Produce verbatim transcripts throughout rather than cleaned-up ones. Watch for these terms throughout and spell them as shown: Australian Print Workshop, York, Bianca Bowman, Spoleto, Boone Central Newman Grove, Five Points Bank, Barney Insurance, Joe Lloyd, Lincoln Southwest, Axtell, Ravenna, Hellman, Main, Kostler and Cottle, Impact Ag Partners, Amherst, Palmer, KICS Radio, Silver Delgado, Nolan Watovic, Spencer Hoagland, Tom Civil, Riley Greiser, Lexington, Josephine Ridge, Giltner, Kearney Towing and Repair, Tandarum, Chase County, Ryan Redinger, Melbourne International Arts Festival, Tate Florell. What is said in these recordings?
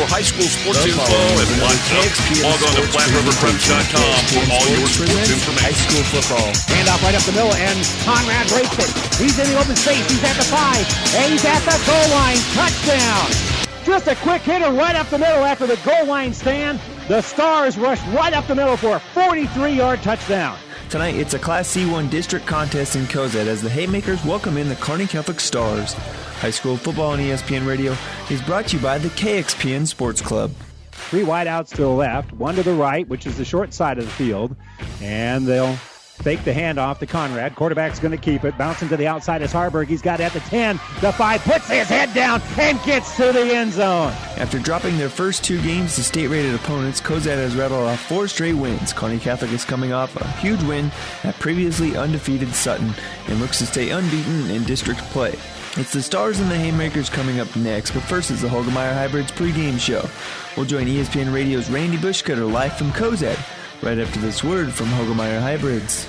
for high school sports info and watch up. Log on to Platte River Preps dot com for all your sports information. High school football. Handoff right up the middle, and Conrad breaks it. He's in the open space. He's at the five. And he's at the goal line. Touchdown. Just a quick hitter right up the middle after the goal line stand. The Stars rushed right up the middle for a forty-three-yard touchdown. Tonight, it's a Class C one district contest in Cozad as the Haymakers welcome in the Kearney Catholic Stars. High school football on E S P N Radio is brought to you by the K X P N Sports Club. Three wideouts to the left, one to the right, which is the short side of the field, and they'll fake the handoff to Conrad. Quarterback's going to keep it. Bouncing to the outside is Harburg. He's got it at the ten. The five puts his head down and gets to the end zone. After dropping their first two games to state-rated opponents, Cozad has rattled off four straight wins. Kearney Catholic is coming off a huge win at previously undefeated Sutton and looks to stay unbeaten in district play. It's the Stars and the Haymakers coming up next, but first is the Hogemeyer Hybrids pregame show. We'll join E S P N Radio's Randy Bushcutter live from Cozad right after this word from Hogemeyer Hybrids.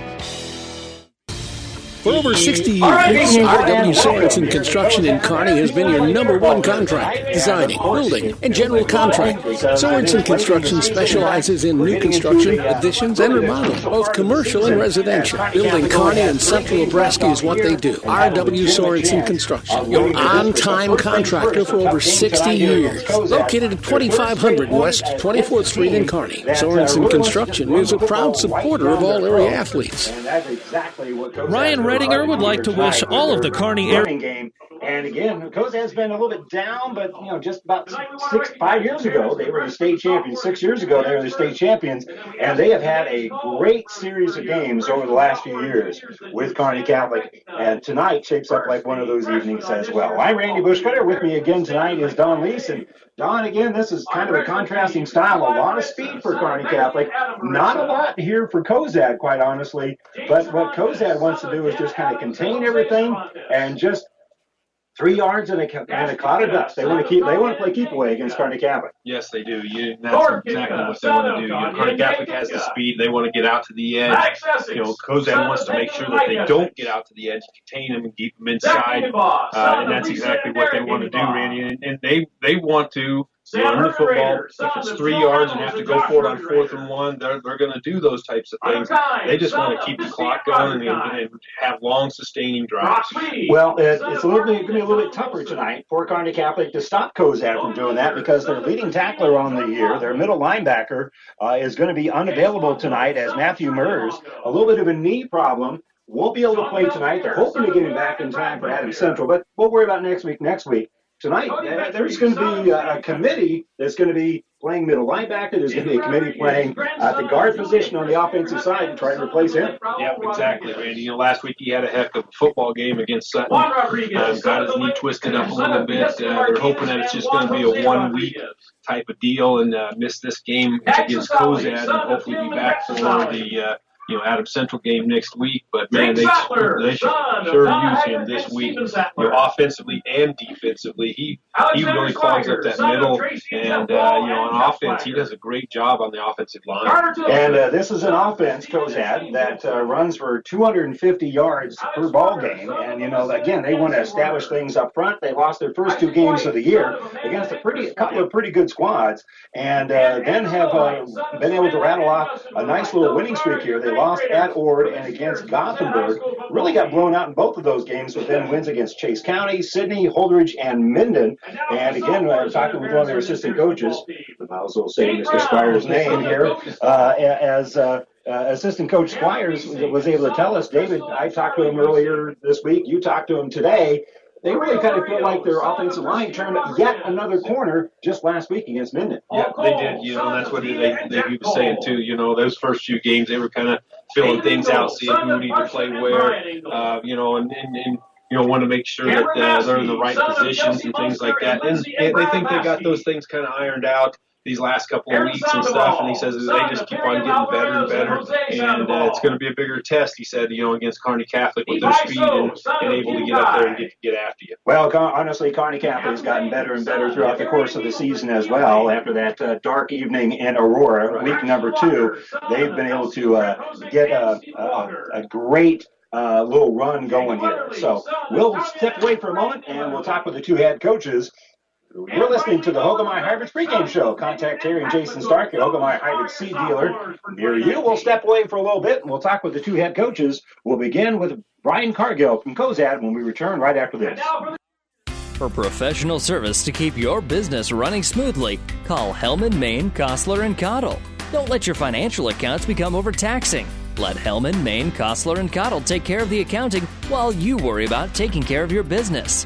For over sixty years, R W Sorensen Construction in Kearney has been your number one contract, designing, building, and general contract. Sorensen Construction specializes in new construction, additions, and remodeling, both commercial and residential. Building Kearney and Central Nebraska is what they do. R W Sorensen Construction, your on-time contractor for over sixty years. Located at twenty-five hundred West twenty-fourth Street in Kearney, Sorensen Construction is a proud supporter of all area athletes. Ryan Redinger would like to wish all of the Kearney area game. And again, Cozad has been a little bit down, but you know, just about six, five years ago, they were the state champions. Six years ago, they were the state champions, and they have had a great series of games over the last few years with Kearney Catholic. And tonight shapes up like one of those evenings as well. I'm Randy Bushcutter. With me again tonight is Don Leese. And Don, again, this is kind of a contrasting style. A lot of speed for Kearney Catholic, not a lot here for Cozad, quite honestly. But what Cozad wants to do is just kind of contain everything and just Three yards and a, and a cloud of dust. They want to keep. They want to play keep away against Kearney Catholic. Yes, they do. You, that's exactly what they want to do. You know, Kearney Catholic has the speed. They want to get out to the edge. You know, Cozad wants to make sure that they don't get out to the edge, contain them, and keep them inside. Uh, and that's exactly what they want to do, Randy. And, and they they want to run the football. If it's three yards and have to go for it on fourth and one, they're they're going to do those types of things. They just want to keep the clock going and, and have long, sustaining drives. Well, it, it's a little bit going to be a little bit tougher tonight for Kearney Catholic to stop Cozad from doing that because their leading tackler on the year, their middle linebacker, uh, is going to be unavailable tonight as Matthew Mers, a little bit of a knee problem, won't be able to play tonight. They're hoping to get him back in time for Adams Central, but we'll worry about next week. Next week. Tonight, there's going to be a committee that's going to be playing middle linebacker. There's going to be a committee playing at the guard position on the offensive side and trying to replace him. Yeah, exactly, Randy. You know, last week he had a heck of a football game against Sutton. Um, got his knee twisted up a little bit. Uh, they're hoping that it's just going to be a one-week type of deal and uh, miss this game against Cozad and hopefully be back for the uh, – you know, Adams Central game next week, but man, they, they should sure use him this week, you know, offensively and defensively. He he really clogs up that middle, and uh, you know, on offense, he does a great job on the offensive line. And uh, this is an offense, Cozad, that uh, runs for two hundred fifty yards per ball game, and you know, again, they want to establish things up front. They lost their first two games of the year against a pretty a couple of pretty good squads, and uh, then have uh, been able to rattle off a nice little winning streak here. They lost at Ord and against Gothenburg. Really got blown out in both of those games, but then wins against Chase County, Sidney, Holdridge, and Minden. And again, I was talking with one of their assistant coaches, I was also saying Mister Squire's name here, uh, as uh, uh, assistant coach Squires was able to tell us, David, I talked to him earlier this week, you talked to him today. They really kind of feel like their offensive line turned yet another corner just last week against Minden. Yeah, they did. You know, and that's what they they were saying too. You know, those first few games they were kind of filling things out, seeing who needed to play where. Uh, you know, and, and, and you know, want to make sure that uh, they're in the right positions and things like that. And they think they got those things kind of ironed out these last couple of weeks and stuff, and he says they just keep on getting better and better, and uh, it's going to be a bigger test, he said, you know, against Kearney Catholic with their speed and, and able to get up there and get, get after you. Well, honestly, Kearney Catholic has gotten better and better throughout the course of the season as well. After that uh, dark evening in Aurora, week number two, they've been able to uh, get a, a, a great uh, little run going here. So we'll step away for a moment, and we'll talk with the two head coaches. You're listening to the Hogemeyer Hybrids pregame show. Contact Terry and Jason Stark, your Hogemeyer Hybrids seed dealer near you. We'll step away for a little bit, and we'll talk with the two head coaches. We'll begin with Brian Cargill from Cozad when we return right after this. For professional service to keep your business running smoothly, call Hellman, Main, Kostler and Cottle. Don't let your financial accounts become overtaxing. Let Hellman, Main, Kostler and Cottle take care of the accounting while you worry about taking care of your business.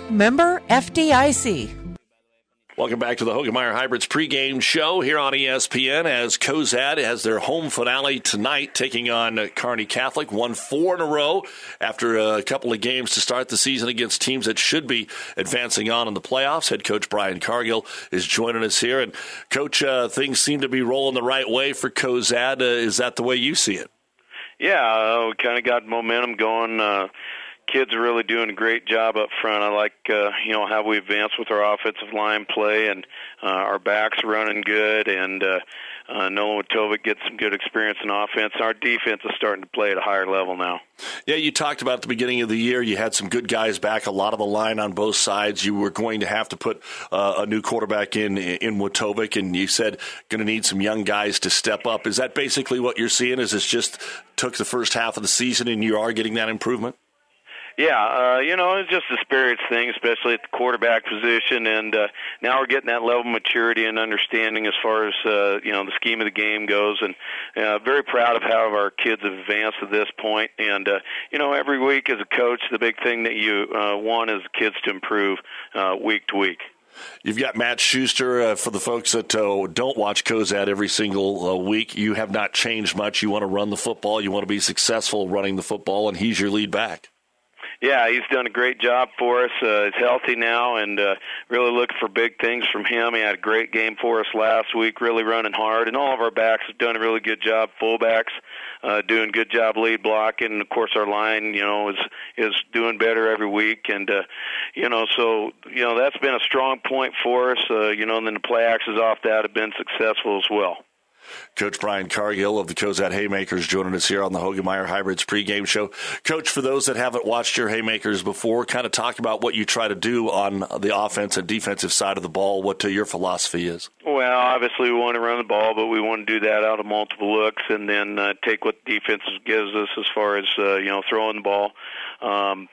Member F D I C. Welcome back to the Hogemeyer Hybrids pregame show here on E S P N as Cozad has their home finale tonight, taking on Kearney Catholic. Won four in a row after a couple of games to start the season against teams that should be advancing on in the playoffs. Head coach Brian Cargill is joining us here. And, Coach, uh, things seem to be rolling the right way for Cozad. Uh, is that the way you see it? Yeah, uh, we kind of got momentum going. Uh Kids are really doing a great job up front. I like, uh, you know, how we advance with our offensive line play, and uh, our backs running good, and uh, uh, Nolan Watovic gets some good experience in offense. Our defense is starting to play at a higher level now. Yeah, you talked about at the beginning of the year, you had some good guys back, a lot of the line on both sides. You were going to have to put uh, a new quarterback in, in Watovic, and you said going to need some young guys to step up. Is that basically what you're seeing? Is it just took the first half of the season and you are getting that improvement? Yeah, uh, you know, it's just a spirits thing, especially at the quarterback position, and uh, now we're getting that level of maturity and understanding as far as, uh, you know, the scheme of the game goes, and uh, very proud of how our kids have advanced at this point, and, uh, you know, every week as a coach, the big thing that you uh, want is kids to improve uh, week to week. You've got Matt Schuster. Uh, for the folks that uh, don't watch Cozad every single uh, week, you have not changed much. You want to run the football. You want to be successful running the football, and he's your lead back. Yeah, he's done a great job for us. Uh, he's healthy now, and uh, really looking for big things from him. He had a great game for us last week, really running hard. And all of our backs have done a really good job. Fullbacks uh, doing a good job lead blocking. And, of course, our line, you know, is is doing better every week. And, uh, you know, so, you know, that's been a strong point for us. Uh, you know, and then the play axes off that have been successful as well. Coach Brian Cargill of the Cozad Haymakers joining us here on the Hogemeyer Hybrids pregame show. Coach, for those that haven't watched your Haymakers before, kind of talk about what you try to do on the offense and defensive side of the ball, what your philosophy is. Well, obviously we want to run the ball, but we want to do that out of multiple looks and then uh, take what defense gives us as far as, uh, you know, throwing the ball. Um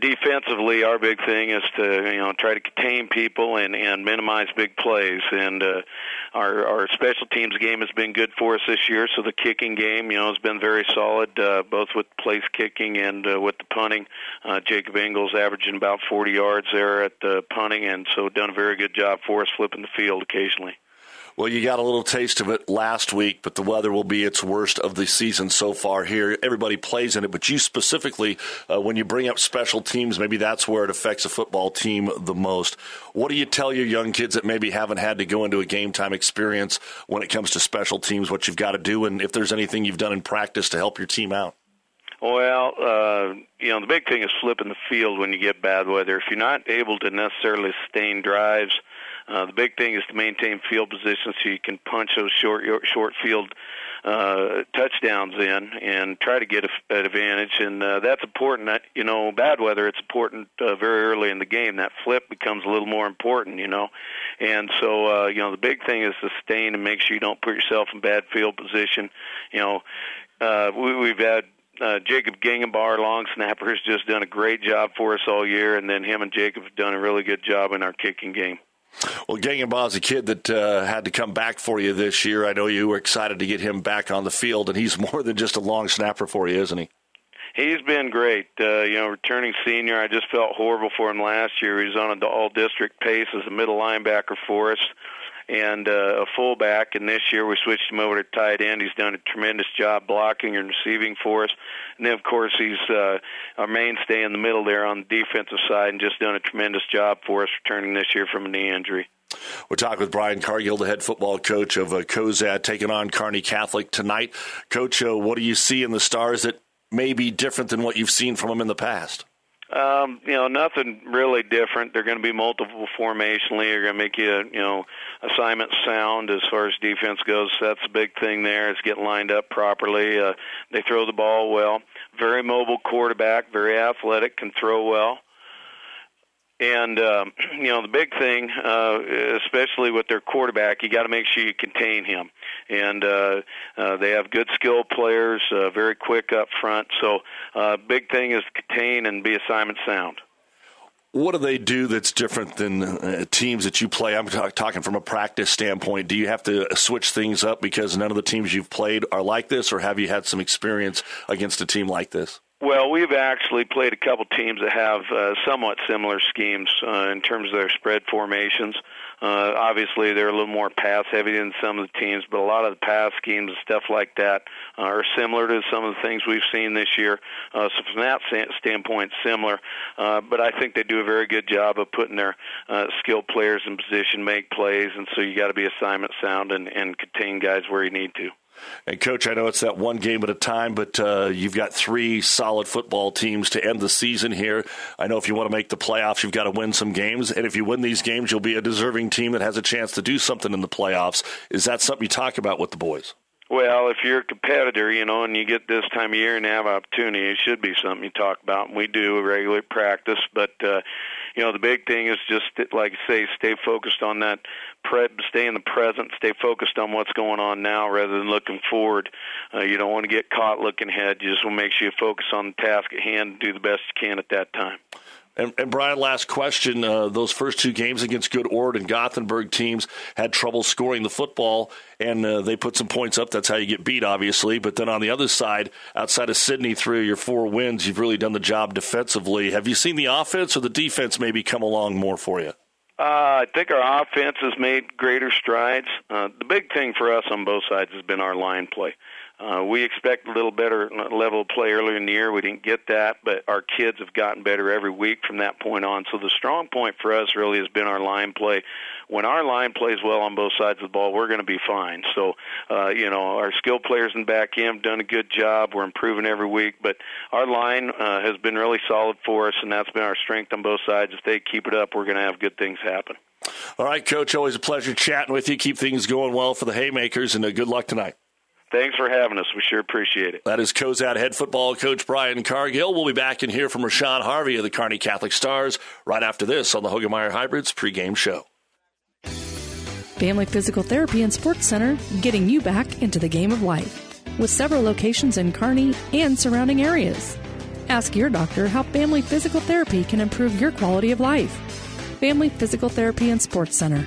Defensively, our big thing is to, you know, try to contain people and, and minimize big plays. And uh, our, our special teams game has been good for us this year. So the kicking game, you know, has been very solid, uh, both with place kicking and uh, with the punting. Uh, Jacob Ingles averaging about forty yards there at the punting, and so done a very good job for us flipping the field occasionally. Well, you got a little taste of it last week, but the weather will be its worst of the season so far here. Everybody plays in it, but you specifically, uh, when you bring up special teams, maybe that's where it affects a football team the most. What do you tell your young kids that maybe haven't had to go into a game-time experience when it comes to special teams, what you've got to do, and if there's anything you've done in practice to help your team out? Well, uh, you know, the big thing is flipping the field when you get bad weather. If you're not able to necessarily sustain drives, Uh, the big thing is to maintain field position so you can punch those short short field uh, touchdowns in and try to get an advantage. And uh, that's important. That, you know, bad weather, it's important uh, very early in the game. That flip becomes a little more important, you know. And so, uh, you know, the big thing is sustain and make sure you don't put yourself in bad field position. You know, uh, we, we've had Uh, Jacob Gangenbach, long snapper, has just done a great job for us all year, and then him and Jacob have done a really good job in our kicking game. Well, Gangenbach is a kid that uh, had to come back for you this year. I know you were excited to get him back on the field, and he's more than just a long snapper for you, isn't he? He's been great. Uh, you know, returning senior, I just felt horrible for him last year. He was on an all-district pace as a middle linebacker for us and uh, a fullback, and this year we switched him over to tight end. He's done a tremendous job blocking and receiving for us. And then, of course, he's uh, our mainstay in the middle there on the defensive side and just done a tremendous job for us returning this year from a knee injury. We're talking with Brian Cargill, the head football coach of uh, Cozad, taking on Kearney Catholic tonight. Coach, uh, what do you see in the Stars that may be different than what you've seen from them in the past? Um, you know, nothing really different. They're going to be multiple formationally. They're going to make you, you know, assignment sound as far as defense goes. That's the big thing there is get lined up properly. Uh, they throw the ball well. Very mobile quarterback, very athletic, can throw well. And, um, you know, the big thing, uh, especially with their quarterback, you got to make sure you contain him. And uh, uh, they have good skill players, uh, very quick up front. So uh, big thing is contain and be assignment sound. What do they do that's different than uh, teams that you play? I'm t- talking from a practice standpoint. Do you have to switch things up because none of the teams you've played are like this, or have you had some experience against a team like this? Well, we've actually played a couple teams that have uh, somewhat similar schemes uh, in terms of their spread formations. Uh, obviously, they're a little more pass-heavy than some of the teams, but a lot of the pass schemes and stuff like that uh, are similar to some of the things we've seen this year. Uh, so from that standpoint, similar. Uh, but I think they do a very good job of putting their uh, skilled players in position, make plays, and so you got to be assignment sound and, and contain guys where you need to. And, Coach, I know it's that one game at a time, but uh, you've got three solid football teams to end the season here. I know if you want to make the playoffs, you've got to win some games. And if you win these games, you'll be a deserving team that has a chance to do something in the playoffs. Is that something you talk about with the boys? Well, if you're a competitor, you know, and you get this time of year and have an opportunity, it should be something you talk about, and we do regularly practice. But, uh, you know, the big thing is just, like I say, stay focused on that, pre- stay in the present, stay focused on what's going on now rather than looking forward. Uh, you don't want to get caught looking ahead. You just want to make sure you focus on the task at hand and do the best you can at that time. And, and Brian, last question. Uh, those first two games against good Ord and Gothenburg teams had trouble scoring the football, and uh, they put some points up. That's how you get beat, obviously. But then on the other side, outside of Sydney, three of your four wins, you've really done the job defensively. Have you seen the offense or the defense maybe come along more for you? Uh, I think our offense has made greater strides. Uh, the big thing for us on both sides has been our line play. Uh, we expect a little better level of play earlier in the year. We didn't get that, but our kids have gotten better every week from that point on. So the strong point for us really has been our line play. When our line plays well on both sides of the ball, we're going to be fine. So, uh, you know, our skilled players in back end have done a good job. We're improving every week, but our line uh, has been really solid for us, and that's been our strength on both sides. If they keep it up, we're going to have good things happen. All right, Coach, always a pleasure chatting with you. Keep things going well for the Haymakers, and uh, good luck tonight. Thanks for having us. We sure appreciate it. That is Cozad head football coach Brian Cargill. We'll be back and hear from Rashawn Harvey of the Kearney Catholic Stars right after this on the Hoagland Miner Hybrids pregame show. Family Physical Therapy and Sports Center, getting you back into the game of life with several locations in Kearney and surrounding areas. Ask your doctor how Family Physical Therapy can improve your quality of life. Family Physical Therapy and Sports Center.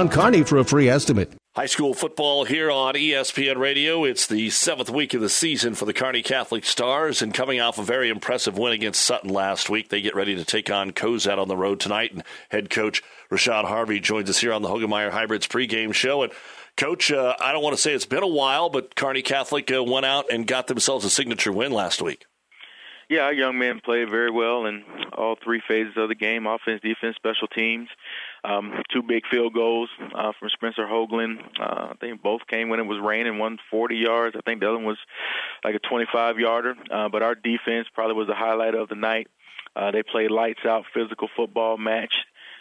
Kearney for a free estimate. High school football here on E S P N Radio. It's the seventh week of the season for the Kearney Catholic Stars, and coming off a very impressive win against Sutton last week, they get ready to take on Cozad on the road tonight. And head coach Rashawn Harvey joins us here on the Hoagland Miner Hybrids pregame show. And coach, uh, I don't want to say it's been a while, but Kearney Catholic uh, went out and got themselves a signature win last week. Yeah, our young men played very well in all three phases of the game, offense, defense, special teams. Um, two big field goals uh, from Spencer Hoagland. Uh, I think both came when it was raining, one forty yards. I think the other one was like a twenty-five-yarder. Uh, but our defense probably was the highlight of the night. Uh, they played lights-out physical football, match.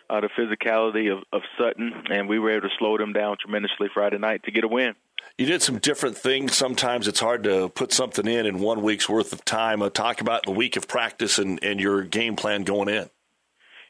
Uh, the physicality of, of Sutton, and we were able to slow them down tremendously Friday night to get a win. You did some different things. Sometimes it's hard to put something in in one week's worth of time. Uh, talk about the week of practice and, and your game plan going in.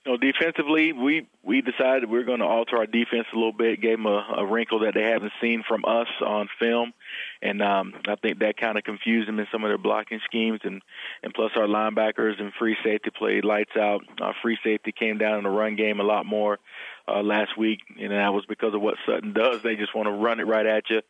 You know, defensively, we, we decided we were going to alter our defense a little bit, gave them a, a wrinkle that they haven't seen from us on film, and um, I think that kind of confused them in some of their blocking schemes, and, and plus our linebackers and free safety played lights out. Our free safety came down in the run game a lot more uh, last week, and that was because of what Sutton does. They just want to run it right at you.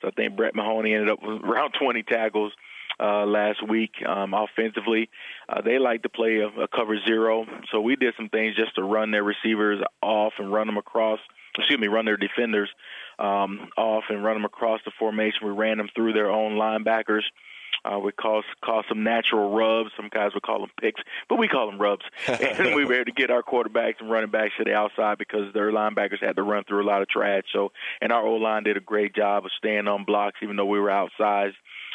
So I think Brett Mahoney ended up with around twenty tackles Uh, last week. Um, offensively, uh, they like to play a, a cover zero, so we did some things just to run their receivers off and run them across, excuse me, run their defenders um, off and run them across the formation. We ran them through their own linebackers. Uh, we caused, caused some natural rubs. Some guys would call them picks, but we call them rubs. And we were able to get our quarterbacks and running backs to the outside because their linebackers had to run through a lot of trash. So, and our O-line did a great job of staying on blocks even though we were outsized.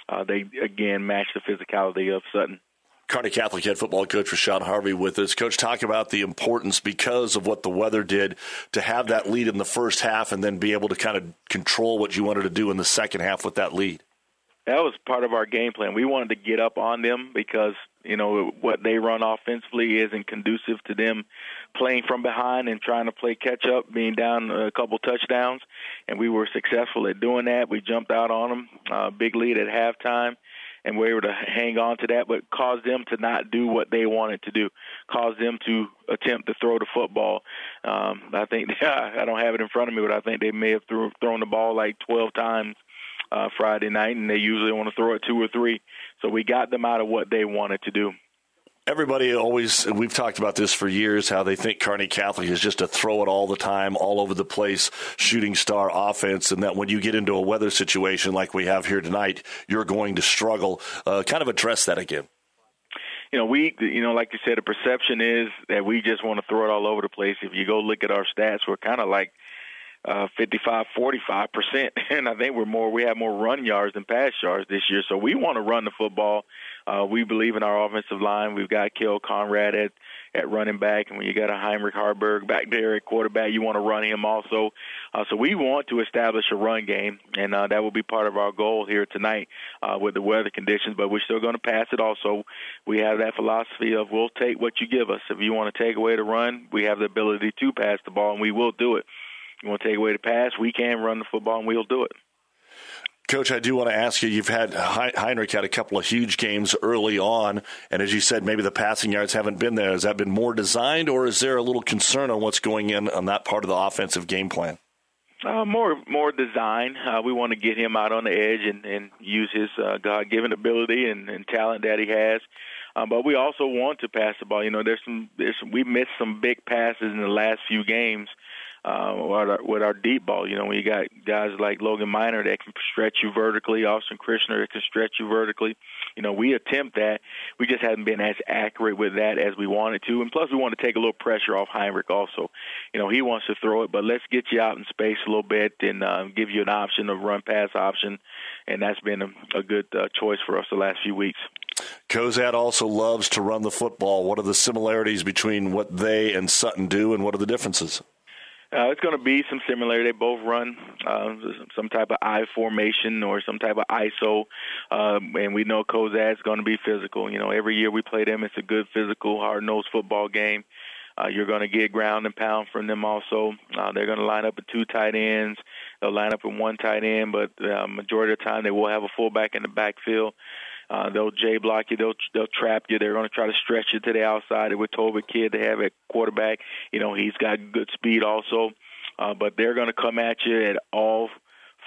Uh, they, again, match the physicality of Sutton. Kearney Catholic head football coach Rashawn Harvey with us. Coach, talk about the importance because of what the weather did to have that lead in the first half and then be able to kind of control what you wanted to do in the second half with that lead. That was part of our game plan. We wanted to get up on them because, you know, what they run offensively isn't conducive to them playing from behind and trying to play catch-up, being down a couple touchdowns, and we were successful at doing that. We jumped out on them, uh, big lead at halftime, and we were able to hang on to that, but caused them to not do what they wanted to do, caused them to attempt to throw the football. Um, I think – I don't have it in front of me, but I think they may have threw, thrown the ball like twelve times Uh, Friday night, and they usually want to throw it two or three. So we got them out of what they wanted to do. Everybody always, and we've talked about this for years, how they think Kearney Catholic is just a throw it all the time, all over the place, shooting star offense, and that when you get into a weather situation like we have here tonight, you're going to struggle. Uh, kind of address that again. You know, we, you know, like you said, the perception is that we just want to throw it all over the place. If you go look at our stats, we're kind of like Uh, fifty-five, forty-five percent, and I think we're more. We have more run yards than pass yards this year, so we want to run the football. Uh, we believe in our offensive line. We've got Kale Conrad at, at running back, and when you got a Heinrich Harburg back there at quarterback, you want to run him also. Uh, so we want to establish a run game, and uh, that will be part of our goal here tonight uh, with the weather conditions, but we're still going to pass it also. We have that philosophy of we'll take what you give us. If you want to take away the run, we have the ability to pass the ball, and we will do it. You want to take away the pass, we can run the football, and we'll do it. Coach, I do want to ask you, you've had Heinrich had a couple of huge games early on, and as you said, maybe the passing yards haven't been there. Has that been more designed, or is there a little concern on what's going in on that part of the offensive game plan? Uh, more more design. Uh, we want to get him out on the edge and, and use his uh, God-given ability and, and talent that he has. Um, but we also want to pass the ball. You know, there's some, there's some we missed some big passes in the last few games. Uh, with, our, with our deep ball, you know, when you got guys like Logan Miner that can stretch you vertically, Austin Christner that can stretch you vertically, you know, we attempt that. We just haven't been as accurate with that as we wanted to, and plus we want to take a little pressure off Heinrich also. You know, he wants to throw it, but let's get you out in space a little bit and uh, give you an option, a run-pass option, and that's been a, a good uh, choice for us the last few weeks. Cozad also loves to run the football. What are the similarities between what they and Sutton do, and what are the differences? Uh, it's going to be some similarity. They both run uh, some type of I formation or some type of I S O, um, and we know Cozad's going to be physical. You know, every year we play them, it's a good physical, hard-nosed football game. Uh, you're going to get ground and pound from them also. Uh, they're going to line up with two tight ends. They'll line up with one tight end, but the uh, majority of the time they will have a fullback in the backfield. Uh, they'll J-block you. They'll they'll trap you. They're going to try to stretch you to the outside. With Toba Kid, they have at quarterback. You know, he's got good speed also. Uh, but they're going to come at you at all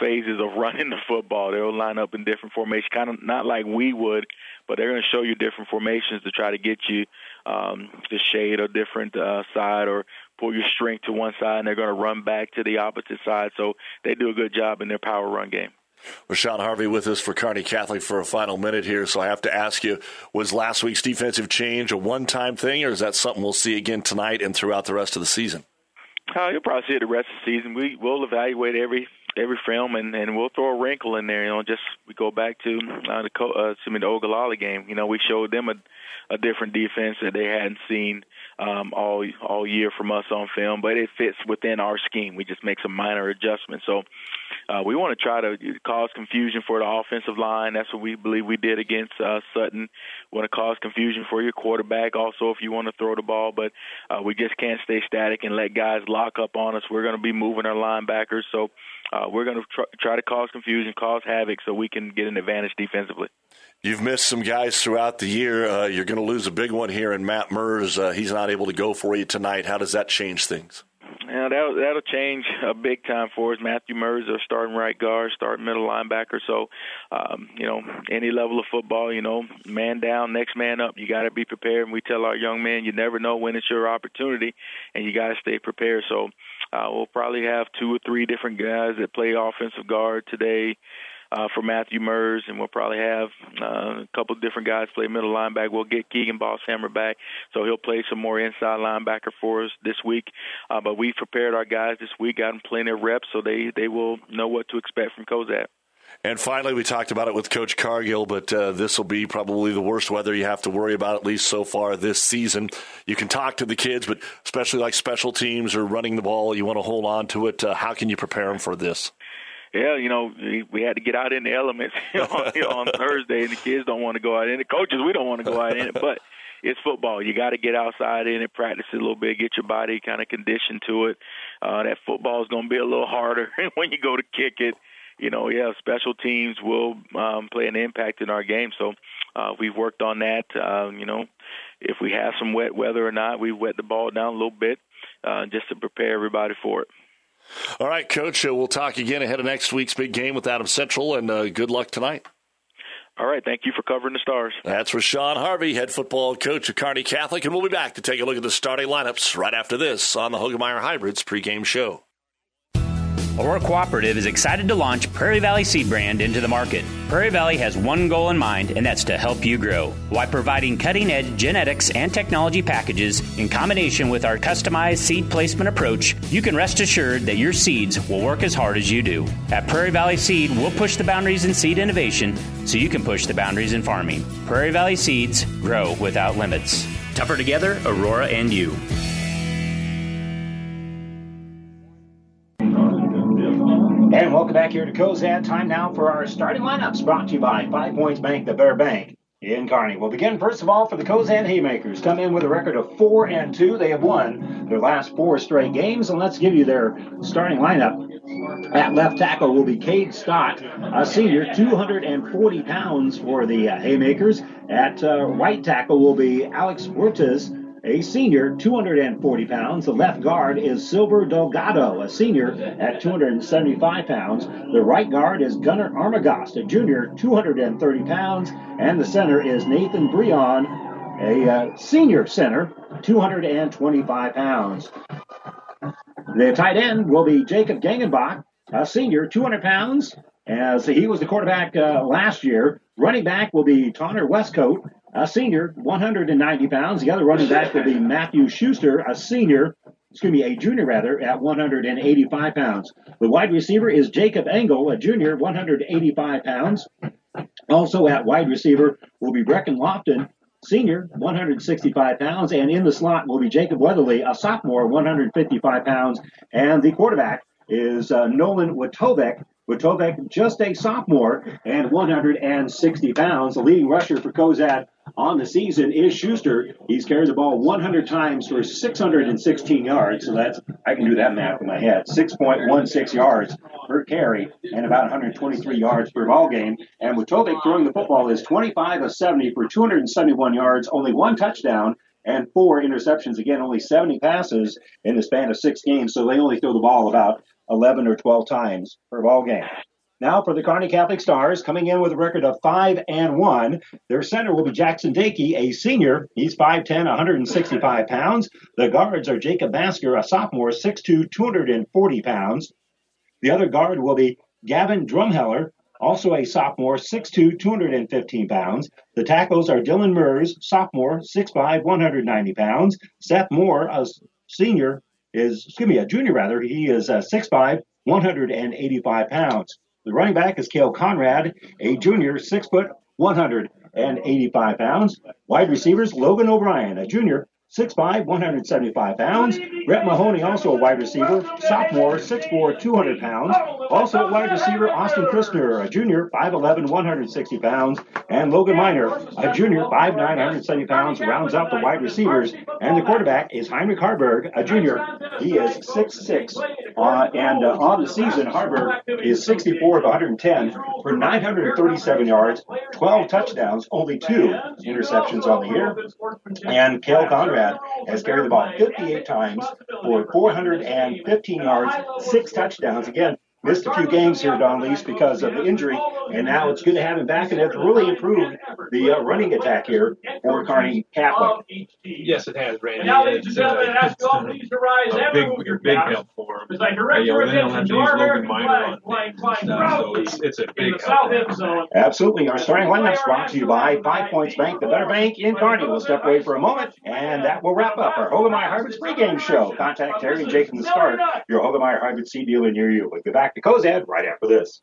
phases of running the football. They'll line up in different formations, kind of not like we would, but they're going to show you different formations to try to get you um, to shade a different uh, side or pull your strength to one side, and they're going to run back to the opposite side. So they do a good job in their power run game. Rashawn Harvey with us for Kearney Catholic for a final minute here. So I have to ask you, was last week's defensive change a one-time thing, or is that something we'll see again tonight and throughout the rest of the season? Uh, you'll probably see it the rest of the season. We will evaluate every every film, and, and we'll throw a wrinkle in there. You know, just we go back to uh, the Co- uh, excuse me, the Ogallala game. You know, we showed them a, a different defense that they hadn't seen um, all all year from us on film, but it fits within our scheme. We just make some minor adjustments. So uh, we want to try to cause confusion for the offensive line. That's what we believe we did against uh, Sutton. We want to cause confusion for your quarterback also if you want to throw the ball, but uh, we just can't stay static and let guys lock up on us. We're going to be moving our linebackers, so uh, we're going to tr- try to cause confusion, cause havoc, so we can get an advantage defensively. You've missed some guys throughout the year. Uh, you're going to lose a big one here in Matt Mers. Uh, he's not able to go for you tonight. How does that change things? Yeah, that'll, that'll change a big time for us. Matthew Mers, our starting right guard, starting middle linebacker. So, um, you know, any level of football, you know, man down, next man up. You got to be prepared. And we tell our young men, you never know when it's your opportunity, and you got to stay prepared. So uh, we'll probably have two or three different guys that play offensive guard today uh, for Matthew Mers, and we'll probably have uh, a couple different guys play middle linebacker. We'll get Keegan Bosshammer back, so he'll play some more inside linebacker for us this week. Uh, but we prepared our guys this week, got them plenty of reps, so they, they will know what to expect from Cozad. And finally, we talked about it with Coach Cargill, but uh, this will be probably the worst weather you have to worry about, at least so far this season. You can talk to the kids, but especially like special teams or running the ball, you want to hold on to it. Uh, how can you prepare them for this? Yeah, you know, we had to get out in the elements on, you know, on Thursday, and the kids don't want to go out in it. Coaches, we don't want to go out in it, but it's football. You got to get outside in it, practice it a little bit, get your body kind of conditioned to it. Uh, that football is going to be a little harder when you go to kick it. You know, yeah, special teams will um, play an impact in our game. So uh, we've worked on that. Uh, you know, if we have some wet weather or not, we wet the ball down a little bit uh, just to prepare everybody for it. All right, Coach, uh, we'll talk again ahead of next week's big game with Adams Central, and uh, good luck tonight. All right, thank you for covering the Stars. That's Rashawn Harvey, head football coach of Kearney Catholic, and we'll be back to take a look at the starting lineups right after this on the Hoagland Miner Hybrids pregame show. Aurora Cooperative is excited to launch Prairie Valley Seed Brand into the market. Prairie Valley has one goal in mind, and that's to help you grow. By providing cutting-edge genetics and technology packages in combination with our customized seed placement approach, you can rest assured that your seeds will work as hard as you do. At Prairie Valley Seed, we'll push the boundaries in seed innovation so you can push the boundaries in farming. Prairie Valley Seeds, grow without limits. Tougher together, Aurora and you. And welcome back here to Cozad. Time now for our starting lineups brought to you by Five Points Bank, the Bear Bank in Kearney. We'll begin, first of all, for the Cozad Haymakers. Come in with a record of four and two. They have won their last four straight games, and let's give you their starting lineup. At left tackle will be Cade Scott, a senior, two hundred forty pounds for the uh, Haymakers. At uh, right tackle will be Alex Huertas, a senior, two hundred forty pounds. The left guard is Silver Delgado, a senior at two hundred seventy-five pounds. The right guard is Gunnar Armagost, a junior, two hundred thirty pounds. And the center is Nathan Breon, a uh, senior center, two hundred twenty-five pounds. The tight end will be Jacob Gangenbach, a senior, two hundred pounds, as he was the quarterback uh, last year. Running back will be Tanner Westcoat, a senior, one hundred ninety pounds. The other running back will be Matthew Schuster, a senior, excuse me, a junior rather, at one hundred eighty-five pounds. The wide receiver is Jacob Engel, a junior, one hundred eighty-five pounds. Also at wide receiver will be Brecken Lofton, senior, one hundred sixty-five pounds. And in the slot will be Jacob Weatherly, a sophomore, one hundred fifty-five pounds. And the quarterback is uh, Nolan Watovic, Watovic, just a sophomore and one hundred sixty pounds. The leading rusher for Cozad on the season is Schuster. He's carried the ball one hundred times for six hundred sixteen yards. So that's, I can do that math in my head, six point one six yards per carry and about one hundred twenty-three yards per ball game. And Watovic throwing the football is twenty-five of seventy for two hundred seventy-one yards, only one touchdown and four interceptions. Again, only seventy passes in the span of six games, so they only throw the ball about eleven or twelve times per ball game. Now for the Kearney Catholic Stars, coming in with a record of five and one, their center will be Jackson Dakey, a senior. He's five ten, one hundred sixty-five pounds. The guards are Jacob Basker, a sophomore, six two, two hundred forty pounds. The other guard will be Gavin Drumheller, also a sophomore, six two, two hundred fifteen pounds. The tackles are Dylan Murs, sophomore, six five, one hundred ninety pounds. Seth Moore, a senior, is, excuse me, a junior rather, he is uh, six five, one hundred eighty-five pounds. The running back is Kale Conrad, a junior, six foot, one hundred eighty-five pounds. Wide receivers, Logan O'Brien, a junior, six five, one hundred seventy-five pounds. Brett Mahoney, also a wide receiver, sophomore, six four, two hundred pounds. Also a wide receiver, Austin Christner, a junior, five eleven, one hundred sixty pounds. And Logan Miner, a junior, five nine, one hundred seventy pounds, rounds out the wide receivers. And the quarterback is Heinrich Harburg, a junior. He is six six. Uh, and uh, on the season, Harburg is sixty-four of one hundred ten for nine hundred thirty-seven yards, twelve touchdowns, only two interceptions on the year. And Kale Conrad has carried the ball fifty-eight times for four hundred fifteen yards, six touchdowns. Again, missed a few games here, Don Lees, because of the injury, and now it's good to have him back, and it's really improved the uh, running attack here for Kearney Catholic. Yes, it has, Randy. Now, ladies and gentlemen, ask you all please to rise. A big, big, big help for him. It's like direct your attention to our American flag, flag, flag, proudly in the south end zone. Absolutely. Our starting lineup brought to you by Five Points Bank, the better bank in Kearney. We'll step away for a moment, and that will wrap up our Hogemeyer Harvard pregame show. Contact Terry and Jake from the start, your Hogemeyer Harvard seed dealer near you. We'll get back to Cozad right after this.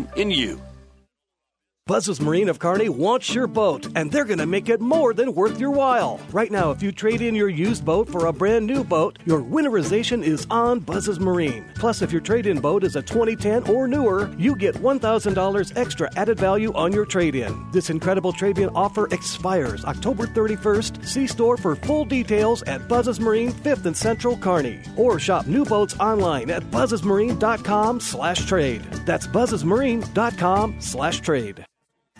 in you. Buzz's Marine of Kearney wants your boat, and they're going to make it more than worth your while. Right now, if you trade in your used boat for a brand new boat, your winterization is on Buzz's Marine. Plus, if your trade-in boat is a twenty ten or newer, you get one thousand dollars extra added value on your trade-in. This incredible trade-in offer expires October thirty-first. See store for full details at Buzz's Marine, fifth and Central, Kearney. Or shop new boats online at buzzes marine dot com slash trade. That's buzzes marine dot com slash trade.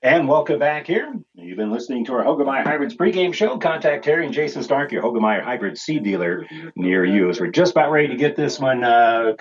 And welcome back here. You've been listening to our Hogemeyer Hybrids pregame show. Contact Terry and Jason Stark, your Hogemeyer Hybrids seed dealer near you. As we're just about ready to get this one uh,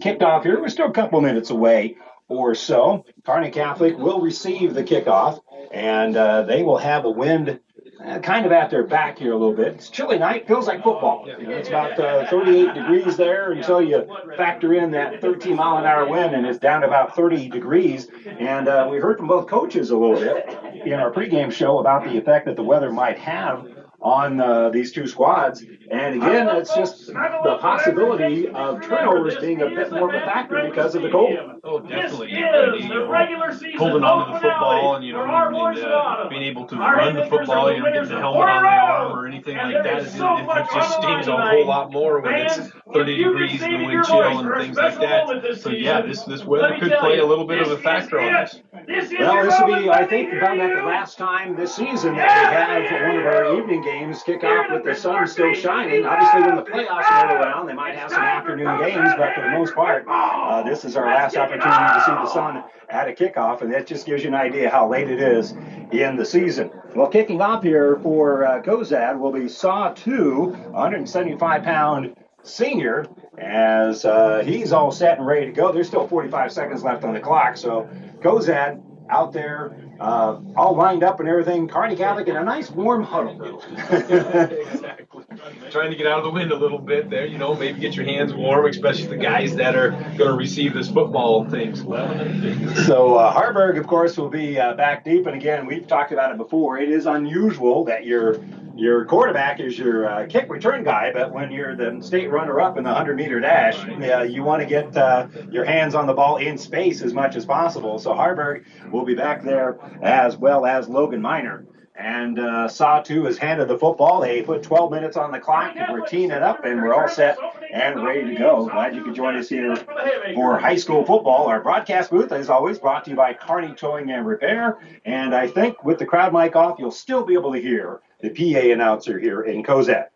kicked off here, we're still a couple minutes away or so. Kearney Catholic will receive the kickoff, and uh, they will have a wind uh, kind of at their back here a little bit. It's a chilly night. Feels like football. You know, it's about uh, thirty-eight degrees there until you factor in that thirteen mile an hour wind, and it's down to about thirty degrees. And uh, we heard from both coaches a little bit in our pregame show about the effect that the weather might have on uh, these two squads. And again, it's just the possibility of turnovers being a bit more of a factor because of the cold. Oh, definitely. This is the regular season holding on to the football and, you know, and, uh, being able to run the football, you know, getting the helmet on the arm or anything like that. It, it just stings a whole lot more when it's thirty degrees and the wind chill and things like that. So, yeah, this, this weather could play a little bit of a factor on this. Well, this will be, I think, about like the last time this season that we had one of our evening games kick off with the sun still shining. Obviously, when the playoffs roll around, they might have some afternoon games, but for the most part, uh, this is our last opportunity to see the sun at a kickoff, and that just gives you an idea how late it is in the season. Well, kicking off here for uh, Cozad will be Saw two, one hundred seventy-five pound senior, as uh, he's all set and ready to go. There's still forty-five seconds left on the clock, so Cozad out there, uh, all lined up and everything. Kearney Catholic in a nice warm huddle. Exactly. trying to get out of the wind a little bit there, you know, maybe get your hands warm, especially the guys that are going to receive this football thing. So uh, Harburg, of course, will be uh, back deep. And again, we've talked about it before. It is unusual that your your quarterback is your uh, kick return guy, but when you're the state runner-up in the hundred-meter dash, uh, you want to get uh, your hands on the ball in space as much as possible. So Harburg will be back there, as well as Logan Miner. And uh, Sawtoo is handed the football. They put twelve minutes on the clock, and we're teeing it up, and we're all set and ready to go. Glad you could join us here for high school football. Our broadcast booth, as always, brought to you by Kearney Towing and Repair. And I think with the crowd mic off, you'll still be able to hear the P A announcer here in Cozad.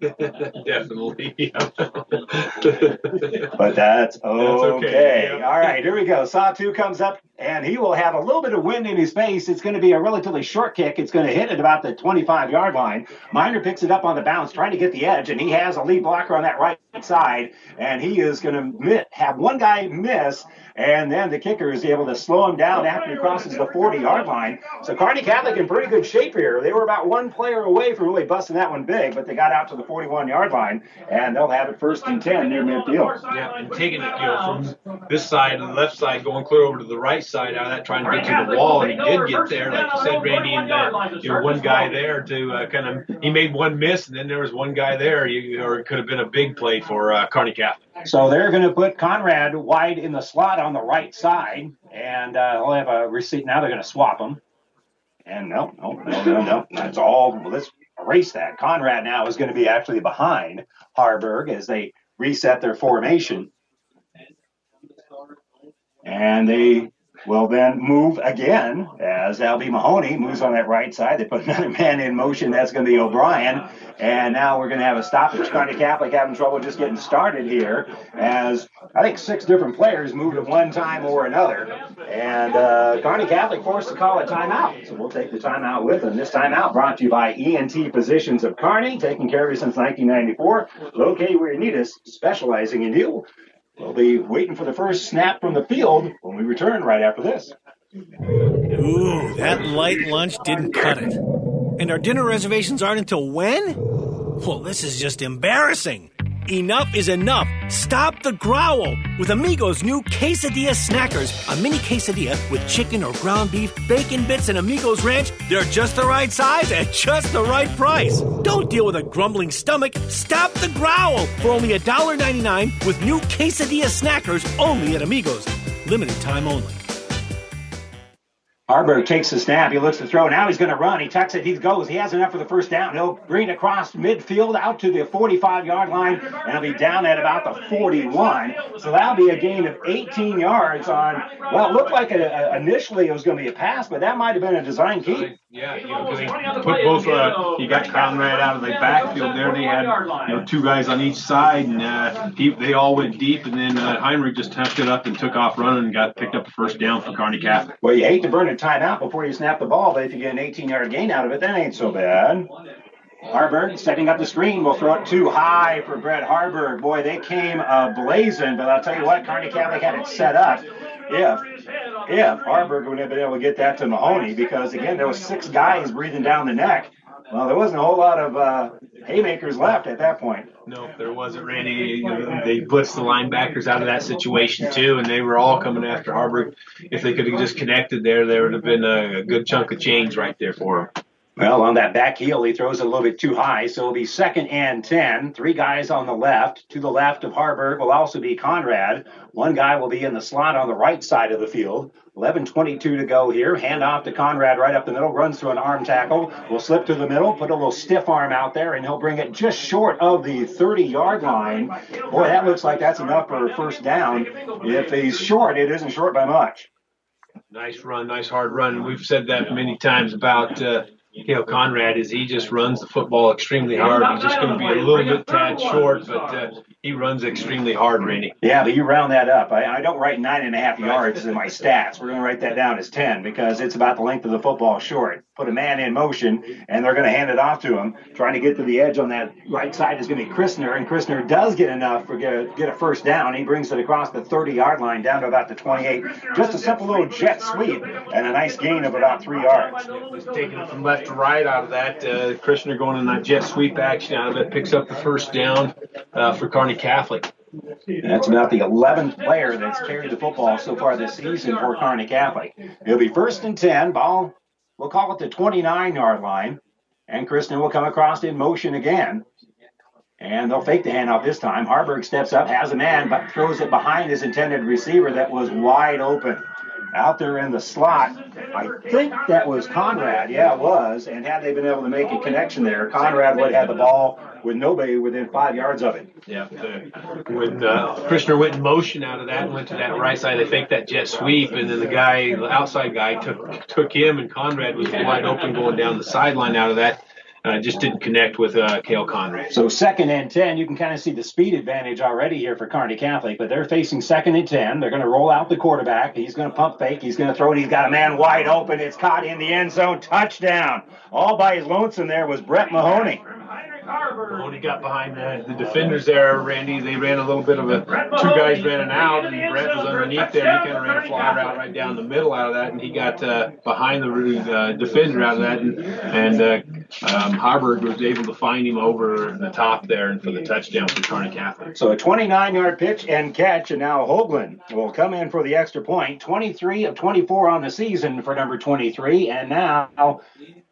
Definitely. Yeah. But that's okay. That's okay. Yeah. All right, here we go. Sawtoo comes up, and he will have a little bit of wind in his face. It's going to be a relatively short kick. It's going to hit at about the twenty-five-yard line. Miner picks it up on the bounce, trying to get the edge, and he has a lead blocker on that right side, and he is going to have one guy miss, and then the kicker is able to slow him down after he crosses the forty-yard line. So Kearney Catholic in pretty good shape here. They were about one player away from really busting that one big, but they got out to the forty-one-yard line, and they'll have it first and ten near midfield. Yeah, and taking it, you know, from this side and the left side, going clear over to the right side out of that, trying to get to the wall, and he did get there, like you said, Randy, and uh, you know, one guy there to uh, kind of, he made one miss, and then there was one guy there, you, or it could have been a big play for uh, Kearney Catholic. So they're going to put Conrad wide in the slot on the right side, and uh, they'll have a receipt. Now they're going to swap him. And no, no, no, no, no. That's all. Let's erase that. Conrad now is going to be actually behind Harburg as they reset their formation. And they will then move again as that'll be Mahoney moves on that right side. They put another man in motion. That's going to be O'Brien. And now we're going to have a stoppage. Kearney Catholic having trouble just getting started here as I think six different players moved at one time or another. And uh, Kearney Catholic forced to call a timeout. So we'll take the timeout with them. This timeout brought to you by E and T Positions of Kearney, taking care of you since nineteen ninety-four. Locate where you need us, specializing in you. We'll be waiting for the first snap from the field when we return right after this. Ooh, that light lunch didn't cut it. And our dinner reservations aren't until when? Well, this is just embarrassing. Enough is enough. Stop the growl with Amigo's new Quesadilla Snackers. A mini quesadilla with chicken or ground beef, bacon bits, and Amigo's ranch. They're just the right size at just the right price. Don't deal with a grumbling stomach. Stop the growl for only one dollar ninety-nine with new Quesadilla Snackers only at Amigo's. Limited time only. Harburg takes the snap. He looks to throw. Now he's going to run. He tucks it. He goes. He has enough for the first down. He'll bring it across midfield out to the forty-five-yard line, and he'll be down at about the forty-one. So that'll be a gain of eighteen yards on, well, it looked like a, a, initially it was going to be a pass, but that might have been a design keep. Yeah, you know, because he put both, uh, he got Conrad out of the backfield there. They had, you know, two guys on each side, and uh, he, they all went deep, and then uh, Heinrich just tucked it up and took off running and got picked up the first down for Kearney Catholic. Well, you hate to burn a timeout before you snap the ball, but if you get an eighteen-yard gain out of it, that ain't so bad. Harburg setting up the screen. We'll throw it too high for Brett Harburg. Boy, they came uh, blazing, but I'll tell you what, Kearney Catholic had it set up. If, if Harburg would have been able to get that to Mahoney, because, again, there was six guys breathing down the neck. Well, there wasn't a whole lot of uh, haymakers left at that point. No, there wasn't, Randy. You know, they blitzed the linebackers out of that situation, too, and they were all coming after Harburg. If they could have just connected there, there would have been a good chunk of change right there for them. Well, on that back heel, he throws it a little bit too high, so it'll be second and ten. Three guys on the left. To the left of Harburg will also be Conrad. One guy will be in the slot on the right side of the field. eleven twenty-two to go here. Hand off to Conrad right up the middle. Runs through an arm tackle. Will slip to the middle, put a little stiff arm out there, and he'll bring it just short of the thirty-yard line. Boy, that looks like that's enough for a first down. If he's short, it isn't short by much. Nice run, nice hard run. We've said that many times about uh, – you know, Conrad, is he just runs the football extremely hard. He's just going to be a little bit tad short, but uh, he runs extremely hard, Randy. Yeah, but you round that up. I, I don't write nine and a half yards in my stats. We're going to write that down as ten because it's about the length of the football short. Put a man in motion, and they're going to hand it off to him. Trying to get to the edge on that right side is going to be Christner, and Christner does get enough for get a, get a first down. He brings it across the thirty-yard line down to about the twenty-eight. Just a simple little jet sweep and a nice gain of about three yards. Taking it from left left to right out of that. Uh, Christner going in that jet sweep action out of it. Picks up the first down uh, for Kearney Catholic. That's about the eleventh player that's carried the football so far this season for Kearney Catholic. It'll be first and ten. Ball, we'll call it the twenty-nine-yard line. And Christner will come across in motion again. And they'll fake the handoff this time. Harburg steps up, has a man, but throws it behind his intended receiver that was wide open. Out there in the slot, I think that was Conrad. Yeah, it was. And had they been able to make a connection there, Conrad would have had the ball with nobody within five yards of it. Yeah, with uh, Christner went in motion out of that and went to that right side. They faked that jet sweep, and then the guy, the outside guy, took took him, and Conrad was wide open going down the sideline out of that. Uh, just didn't connect with uh, Kale Conrad. So second and ten, you can kind of see the speed advantage already here for Kearney Catholic, but they're facing second and ten. They're going to roll out the quarterback. He's going to pump fake. He's going to throw it. He's got a man wide open. It's caught in the end zone. Touchdown. All by his lonesome there was Brett Mahoney. Mahoney got behind the, the defenders there, Randy. They ran a little bit of a – two guys ran an out, and Brett was underneath there. He kind of ran a fly route right down the middle out of that, and he got uh, behind the uh, defender out of that, and, and uh, um, Harburg was able to find him over the top there and for the touchdown for Kearney Catholic. So a twenty-nine-yard pitch and catch, and now Hoagland will come in for the extra point. twenty-three of twenty-four on the season for number twenty-three, and now –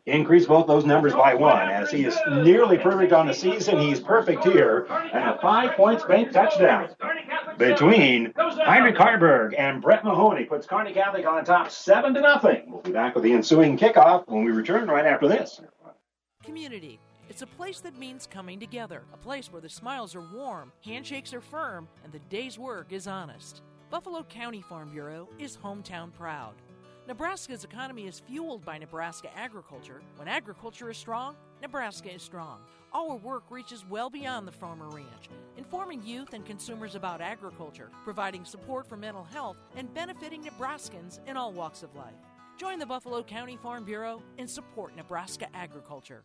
increase both those numbers by one. As he is nearly perfect on the season, he's perfect here. And a five-point bank touchdown between Heinrich Harburg and Brett Mahoney puts Kearney Catholic on top seven to nothing. We'll be back with the ensuing kickoff when we return right after this. Community. It's a place that means coming together. A place where the smiles are warm, handshakes are firm, and the day's work is honest. Buffalo County Farm Bureau is hometown proud. Nebraska's economy is fueled by Nebraska agriculture. When agriculture is strong, Nebraska is strong. Our work reaches well beyond the farm or ranch, informing youth and consumers about agriculture, providing support for mental health, and benefiting Nebraskans in all walks of life. Join the Buffalo County Farm Bureau and support Nebraska agriculture.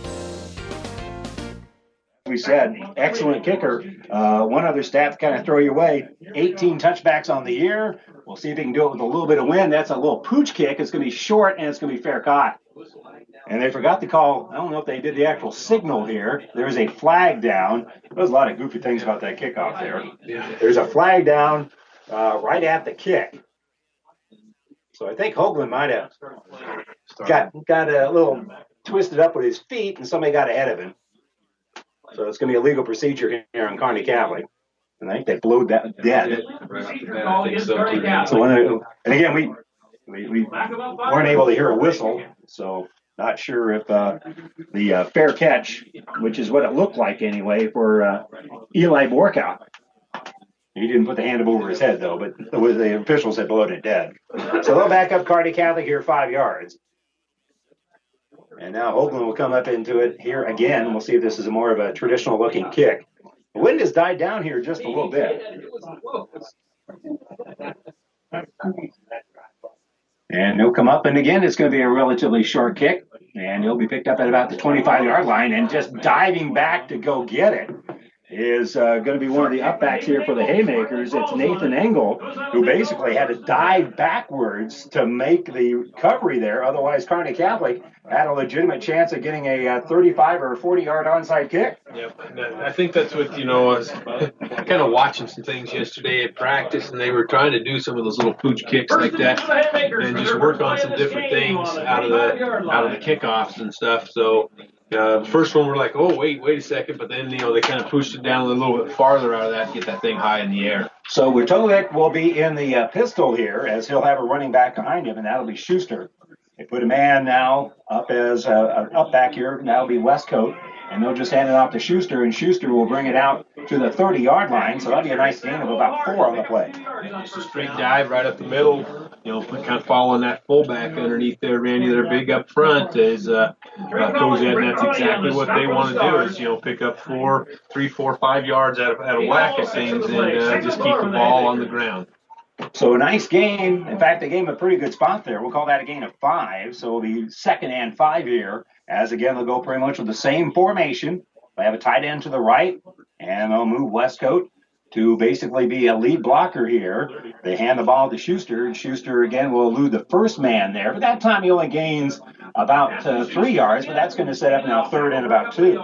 We said, excellent kicker. Uh, one other stat to kind of throw your way, eighteen touchbacks on the year. We'll see if he can do it with a little bit of wind. That's a little pooch kick. It's going to be short, and it's going to be fair caught. And they forgot to call. I don't know if they did the actual signal here. There is a flag down. There's a lot of goofy things about that kickoff there. There's a flag down uh, right at the kick. So I think Hoagland might have got, got a little twisted up with his feet, and somebody got ahead of him. So it's going to be a legal procedure here on Kearney Catholic. And I think they blowed that dead. So and again, we, we, we weren't able to hear a whistle. So not sure if uh, the uh, fair catch, which is what it looked like anyway, for uh, Eli Borkow. He didn't put the hand up over his head, though, but the, the officials had blown it dead. So they'll back up Kearney Catholic here five yards. And now Hoagland will come up into it here again. We'll see if this is more of a traditional-looking kick. The wind has died down here just a little bit. And he'll come up, and again, it's going to be a relatively short kick. And he'll be picked up at about the twenty-five-yard line. And just diving back to go get it is uh, going to be one of the upbacks here for the Haymakers. It's Nathan Engel, who basically had to dive backwards to make the recovery there. Otherwise, Kearney Catholic had a legitimate chance of getting a uh, thirty-five or forty-yard onside kick. Yep, and I think that's what, you know, I was kind of watching some things yesterday at practice, and they were trying to do some of those little pooch kicks like that and just work on some different things out of the, out of the kickoffs and stuff. So, Uh, the first one, we're like, oh, wait, wait a second. But then, you know, they kind of pushed it down a little bit farther out of that to get that thing high in the air. So Watovic will be in the uh, pistol here as he'll have a running back behind him, and that'll be Schuster. They put a man now up as uh, up back here, and that'll be Westcote. And they'll just hand it off to Schuster, and Schuster will bring it out to the thirty-yard line. So that'll be a nice gain of about four on the play. Just a straight dive right up the middle. you know, kind of following that fullback underneath there, Randy. They're big up front is uh, uh, Cozad, and that's exactly what they want to do is, you know, pick up four, three, four, five yards out of, out of whack of things and uh, just keep the ball on the ground. So a nice game. In fact, they gave him a pretty good spot there. We'll call that a gain of five. So the second and five here, as again, they'll go pretty much with the same formation. They have a tight end to the right, and they'll move Westcote to basically be a lead blocker here. They hand the ball to Schuster, and Schuster again will elude the first man there. But that time he only gains about uh, three yards, but that's going to set up now third and about two.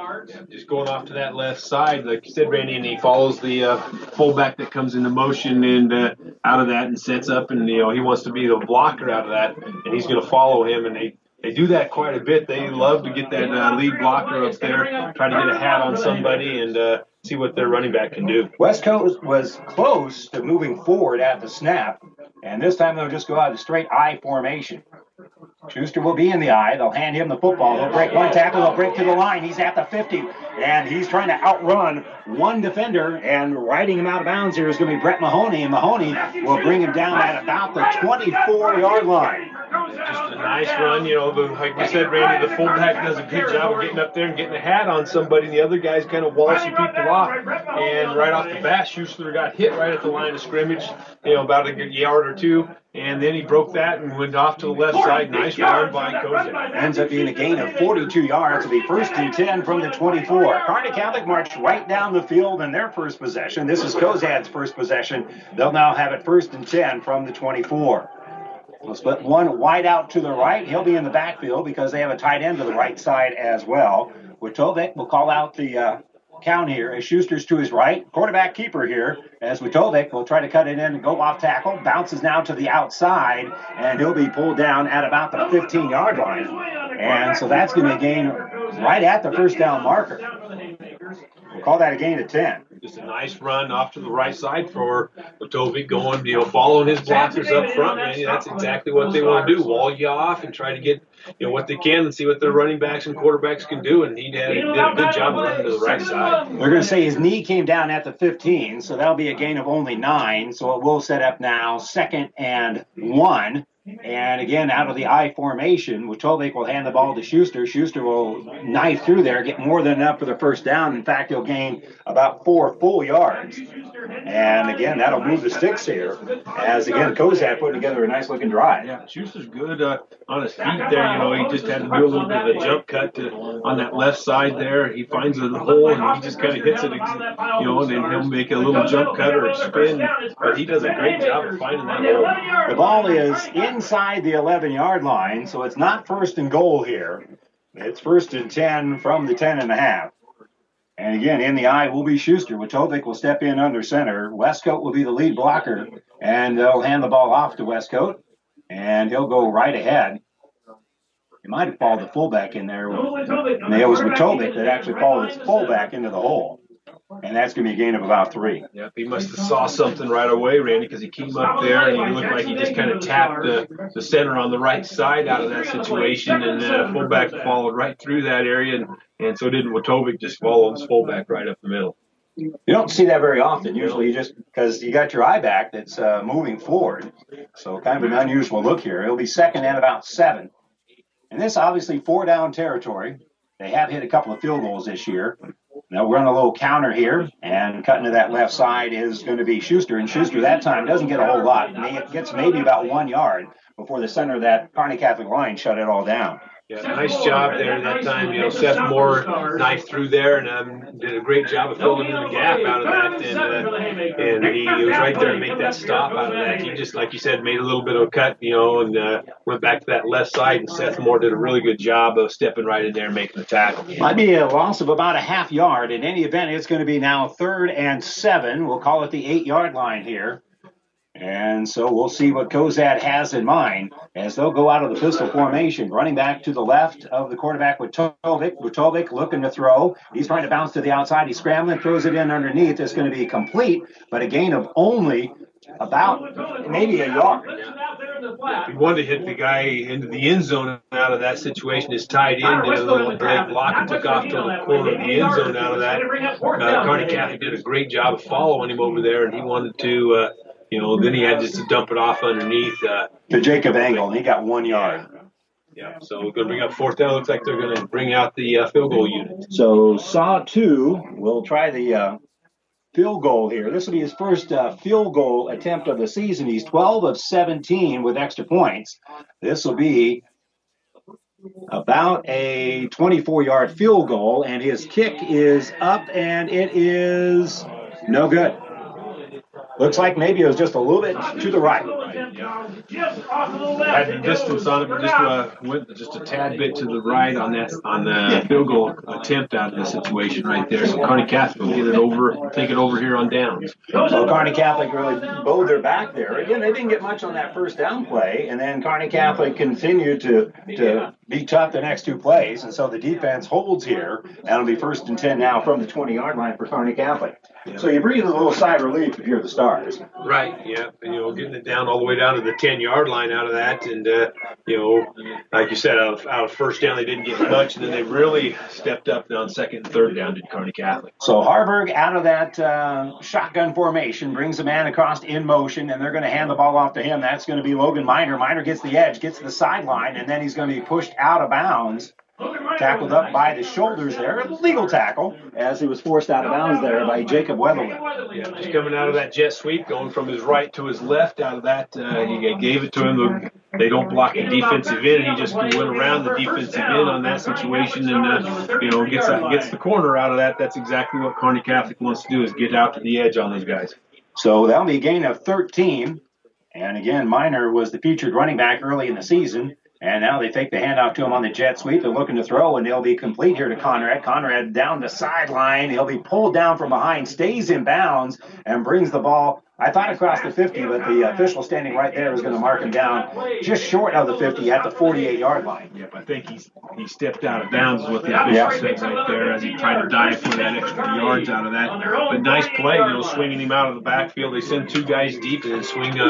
Just going off to that left side, like you said, Randy, and he follows the uh, fullback that comes into motion and uh, out of that and sets up, and you know he wants to be the blocker out of that, and he's going to follow him, and they They do that quite a bit. They love to get that uh, lead blocker up there, try to get a hat on somebody and uh, see what their running back can do. Westcote was close to moving forward at the snap, and this time they'll just go out of straight eye formation. Schuster will be in the eye. They'll hand him the football. They'll break one tackle. They'll break to the line. He's at the fifty, and he's trying to outrun one defender, and riding him out of bounds here is going to be Brett Mahoney, and Mahoney will bring him down at about the twenty-four-yard line. Just a nice run. You know, the, like we said, Randy, the fullback does a good job of getting up there and getting a hat on somebody, and the other guys kind of wallacing people off, and right off the bat, Schuster got hit right at the line of scrimmage, you know, about a yard or two, and then he broke that and went off to the left side. Nice run by Cozad. Ends up being a gain of forty-two yards. It'll be first and ten from the twenty-four. Kearney Catholic marched right down the field in their first possession. This is Cozad's first possession. They'll now have it first and ten from the twenty-four. We'll split one wide out to the right. He'll be in the backfield because they have a tight end to the right side as well. Watovic will call out the uh, count here as Schuster's to his right. Quarterback keeper here as Watovic will try to cut it in and go off tackle. Bounces now to the outside, and he'll be pulled down at about the fifteen-yard line. And so that's going to be a gain right at the first down marker. We'll call that a gain of ten. Just a nice run off to the right side for Watovic going, you know, following his blockers up front, man. That's exactly what they want to do, wall you off and try to get, you know, what they can and see what their running backs and quarterbacks can do, and he did, did a good job of running to the right side. They're going to say his knee came down at the fifteen, so that'll be a gain of only nine, so it will set up now second and one. And again, out of the I formation, Watovic will hand the ball to Schuster. Schuster will knife through there, get more than enough for the first down. In fact, he'll gain about four full yards. And again, that'll move the sticks here. As again, Cozad putting together a nice looking drive. Yeah, Schuster's good uh, on his feet there. You know, he just had to do a little bit of a jump cut to, on that left side there. He finds the hole and he just kind of hits it, you know, and then he'll make a little jump cut or a spin. But he does a great job of finding that hole. The ball is in. Inside the eleven-yard line, so it's not first and goal here. It's first and ten from the ten and a half. And again, in the eye will be Schuster. Watovic will step in under center. Westcote will be the lead blocker, and they'll hand the ball off to Westcote, and he'll go right ahead. He might have followed the fullback in there. And it was Watovic that actually followed his fullback into the hole. And that's going to be a gain of about three. Yep, he must have saw something right away, Randy, because he came up there and he looked like he just kind of tapped the, the center on the right side out of that situation, and the fullback followed right through that area, and, and so did Watovic, just follow his fullback right up the middle. You don't see that very often. Usually you just because you got your eye back that's uh, moving forward. So kind of an unusual look here. It'll be second and about seven. And this obviously four down territory. They have hit a couple of field goals this year. Now we're on a little counter here, and cutting to that left side is going to be Schuster. And Schuster that time doesn't get a whole lot. May, gets maybe about one yard before the center of that Kearney Catholic line shut it all down. Yeah, nice job there that time. You know, Seth Moore knifed through there and um, did a great job of filling in the gap out of that. And, uh, and he, he was right there to make that stop out of that. He just, like you said, made a little bit of a cut, you know, and uh, went back to that left side. And Seth Moore did a really good job of stepping right in there and making the tackle. Might be a loss of about a half yard. In any event, it's going to be now third and seven. We'll call it the eight-yard line here. And so we'll see what Cozad has in mind as they'll go out of the pistol formation, running back to the left of the quarterback Watovic. Watovic looking to throw. He's trying to bounce to the outside. He's scrambling, throws it in underneath. It's going to be complete, but a gain of only about maybe a yard. If you wanted to hit the guy into the end zone out of that situation, his tight end did a little break block and took off to the corner of the end zone out of that. Uh, Kearney Catholic did a great job of following him over there, and he wanted to... Uh, You know, then he had just to dump it off underneath. Uh, to Jacob Angle, he got one yard. Yeah, so we're going to bring up fourth down. Looks like they're going to bring out the uh, field goal unit. So Saw two will try the uh, field goal here. This will be his first uh, field goal attempt of the season. He's twelve of seventeen with extra points. This will be about a twenty-four-yard field goal, and his kick is up, and it is no good. Looks like maybe it was just a little bit to the right. right yeah. Had distance on it, but just uh, went just a tad bit to the right on that on the field goal attempt out of the situation right there. So Kearney Catholic will get it over, take it over here on downs. Well, Kearney Catholic really bowed their back there. Again, they didn't get much on that first down play, and then Kearney Catholic continued to to be tough the next two plays, and so the defense holds here, and it'll be first and ten now from the twenty-yard line for Kearney Catholic. Yeah. So you breathe a little sigh of relief if you're the Stars. Right, yeah. And, you know, getting it down all the way down to the ten-yard line out of that. And, uh, you know, like you said, out of, out of first down, they didn't get much. And then they really stepped up on second and third down to Kearney Catholic. So Harburg out of that uh, shotgun formation brings a man across in motion, and they're going to hand the ball off to him. That's going to be Logan Miner. Miner gets the edge, gets to the sideline, and then he's going to be pushed out of bounds. Tackled up by the shoulders there, legal tackle, as he was forced out of bounds there by Jacob Weatherly. Yeah, just coming out of that jet sweep, going from his right to his left out of that. Uh, he gave it to him. They don't block the defensive end. He just went around the defensive end on that situation and, uh, you know, gets uh, gets the corner out of that. That's exactly what Kearney Catholic wants to do, is get out to the edge on those guys. So that'll be a gain of thirteen. And, again, Miner was the featured running back early in the season. And now they take the handoff to him on the jet sweep. They're looking to throw, and they'll be complete here to Conrad. Conrad down the sideline. He'll be pulled down from behind, stays in bounds, and brings the ball, I thought, across the fifty, but the official standing right there was going to mark him down just short of the fifty at the forty-eight-yard line. Yep, I think he's, he stepped out of bounds is what the official yeah. said right there as he tried to dive for that extra yards out of that. But nice play, you know, swinging him out of the backfield. They send two guys deep and then swing uh,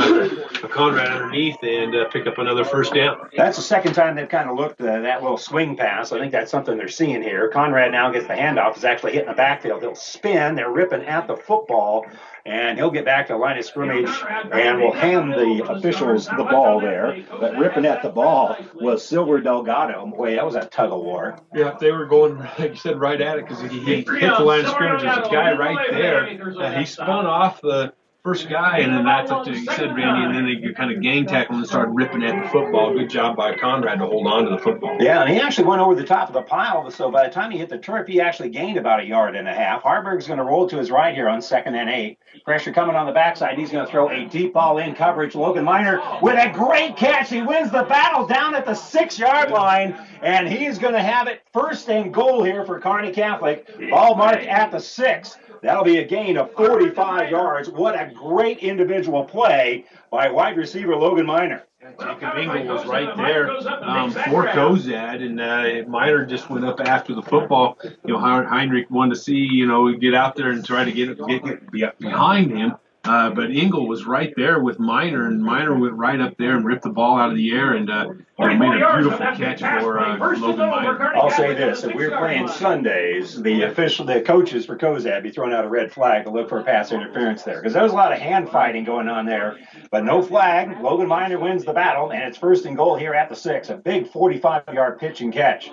a Conrad underneath and uh, pick up another first down. That's the second time they've kind of looked at that little swing pass. I think that's something they're seeing here. Conrad now gets the handoff. He's actually hitting the backfield. He'll spin. They're ripping at the football. And he'll get back to the line of scrimmage and will hand the officials the ball there. But ripping at the ball was Silver Delgado. Boy, that was a tug-of-war. Yeah, they were going, like you said, right at it because he, he hit the line of scrimmage. There's a guy right there. And he spun off the first guy, and then that's up to, you said, Randy, and then they kind of gang tackled and started ripping at the football. Good job by Conrad to hold on to the football. Yeah, and he actually went over the top of the pile, so by the time he hit the turf, he actually gained about a yard and a half. Harburg's going to roll to his right here on second and eight. Pressure coming on the backside. He's going to throw a deep ball in coverage. Logan Miner with a great catch. He wins the battle down at the six-yard line, and he's going to have it first and goal here for Kearney Catholic. Ball marked at the six. That'll be a gain of forty-five yards. What a great individual play by wide receiver Logan Miner. Jacob Engel was right there um, for Cozad, and uh, Miner just went up after the football. You know, Heinrich wanted to see, you know, get out there and try to get, get, get behind him. Uh, but Engel was right there with Miner, and Miner went right up there and ripped the ball out of the air and uh, made a beautiful catch for uh, Logan Miner. I'll say this: if we're playing Sundays, the official, the coaches for Cozad be throwing out a red flag to look for a pass interference there, because there was a lot of hand fighting going on there, but no flag. Logan Miner wins the battle, and it's first and goal here at the six. A big forty-five-yard pitch and catch.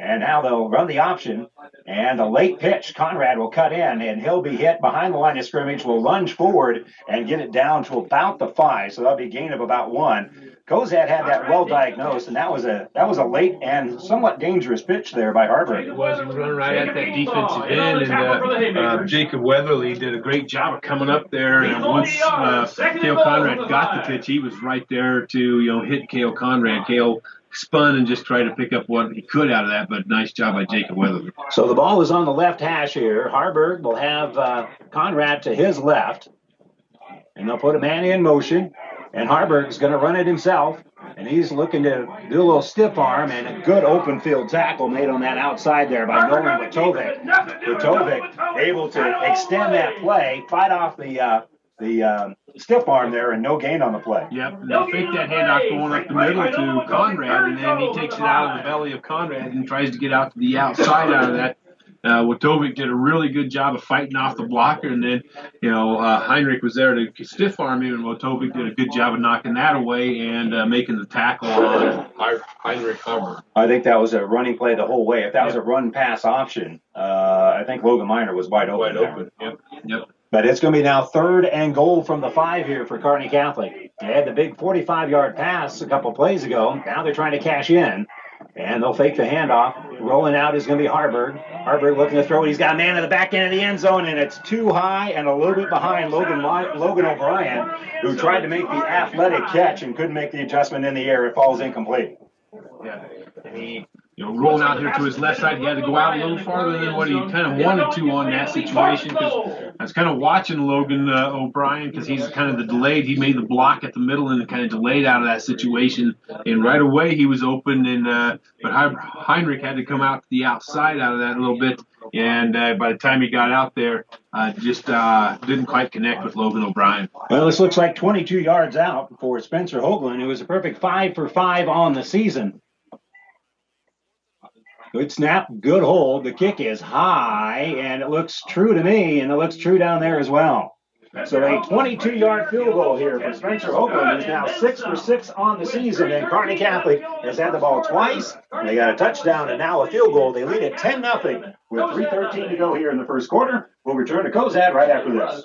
And now they'll run the option, and a late pitch. Conrad will cut in, and he'll be hit behind the line of scrimmage, will lunge forward and get it down to about the five, so that'll be a gain of about one. Cozad had that well diagnosed, and that was a that was a late and somewhat dangerous pitch there by Harburg. It was. He was running right at that defensive end, and uh, uh, Jacob Weatherly did a great job of coming up there. And once uh, Cale Conrad got the pitch, he was right there to, you know, hit Cale Conrad. Cale spun and just tried to pick up what he could out of that, but nice job by Jacob Weatherly. So the ball is on the left hash here. Harburg will have uh, Conrad to his left, and they'll put a man in motion, and Harburg's going to run it himself, and he's looking to do a little stiff arm, and a good open field tackle made on that outside there by Nolan Watovic. Watovic able to extend that play, fight off the uh, the uh, stiff arm there, and no gain on the play. Yep, and they fake that handoff going up the middle to Conrad, and then he takes it out of the belly of Conrad and tries to get out to the outside out of that. Uh, Watovic did a really good job of fighting off the blocker, and then, you know, uh, Heinrich was there to stiff arm him, and Watovic did a good job of knocking that away and uh, making the tackle on Heinrich Harburg. I think that was a running play the whole way. If that was a run pass option, uh, I think Logan Miner was wide open. Wide open. Yep. Yep. But it's going to be now third and goal from the five here for Kearney Catholic. They had the big forty-five-yard pass a couple plays ago. Now they're trying to cash in, and they'll fake the handoff. Rolling out is going to be Harburg. Harburg looking to throw it. He's got a man in the back end of the end zone, and it's too high and a little bit behind Logan Logan O'Brien, who tried to make the athletic catch and couldn't make the adjustment in the air. It falls incomplete. Yeah, and he... You know, rolling out here to his left side, he had to go out a little farther than what he kind of wanted to on that situation. Because I was kind of watching Logan uh, O'Brien, because he's kind of the delayed. He made the block at the middle and kind of delayed out of that situation. And right away he was open, and uh, but Heinrich had to come out to the outside out of that a little bit. And uh, by the time he got out there, uh, just uh, didn't quite connect with Logan O'Brien. Well, this looks like twenty-two yards out for Spencer Hoagland, who was a perfect five for five on the season. Good snap, good hold. The kick is high, and it looks true to me, and it looks true down there as well. So a twenty-two-yard field goal here for Spencer Hoagland, who's now six for six on the season, and Kearney Catholic has had the ball twice. They got a touchdown and now a field goal. They lead it ten nothing with three thirteen to go here in the first quarter. We'll return to Cozad right after this.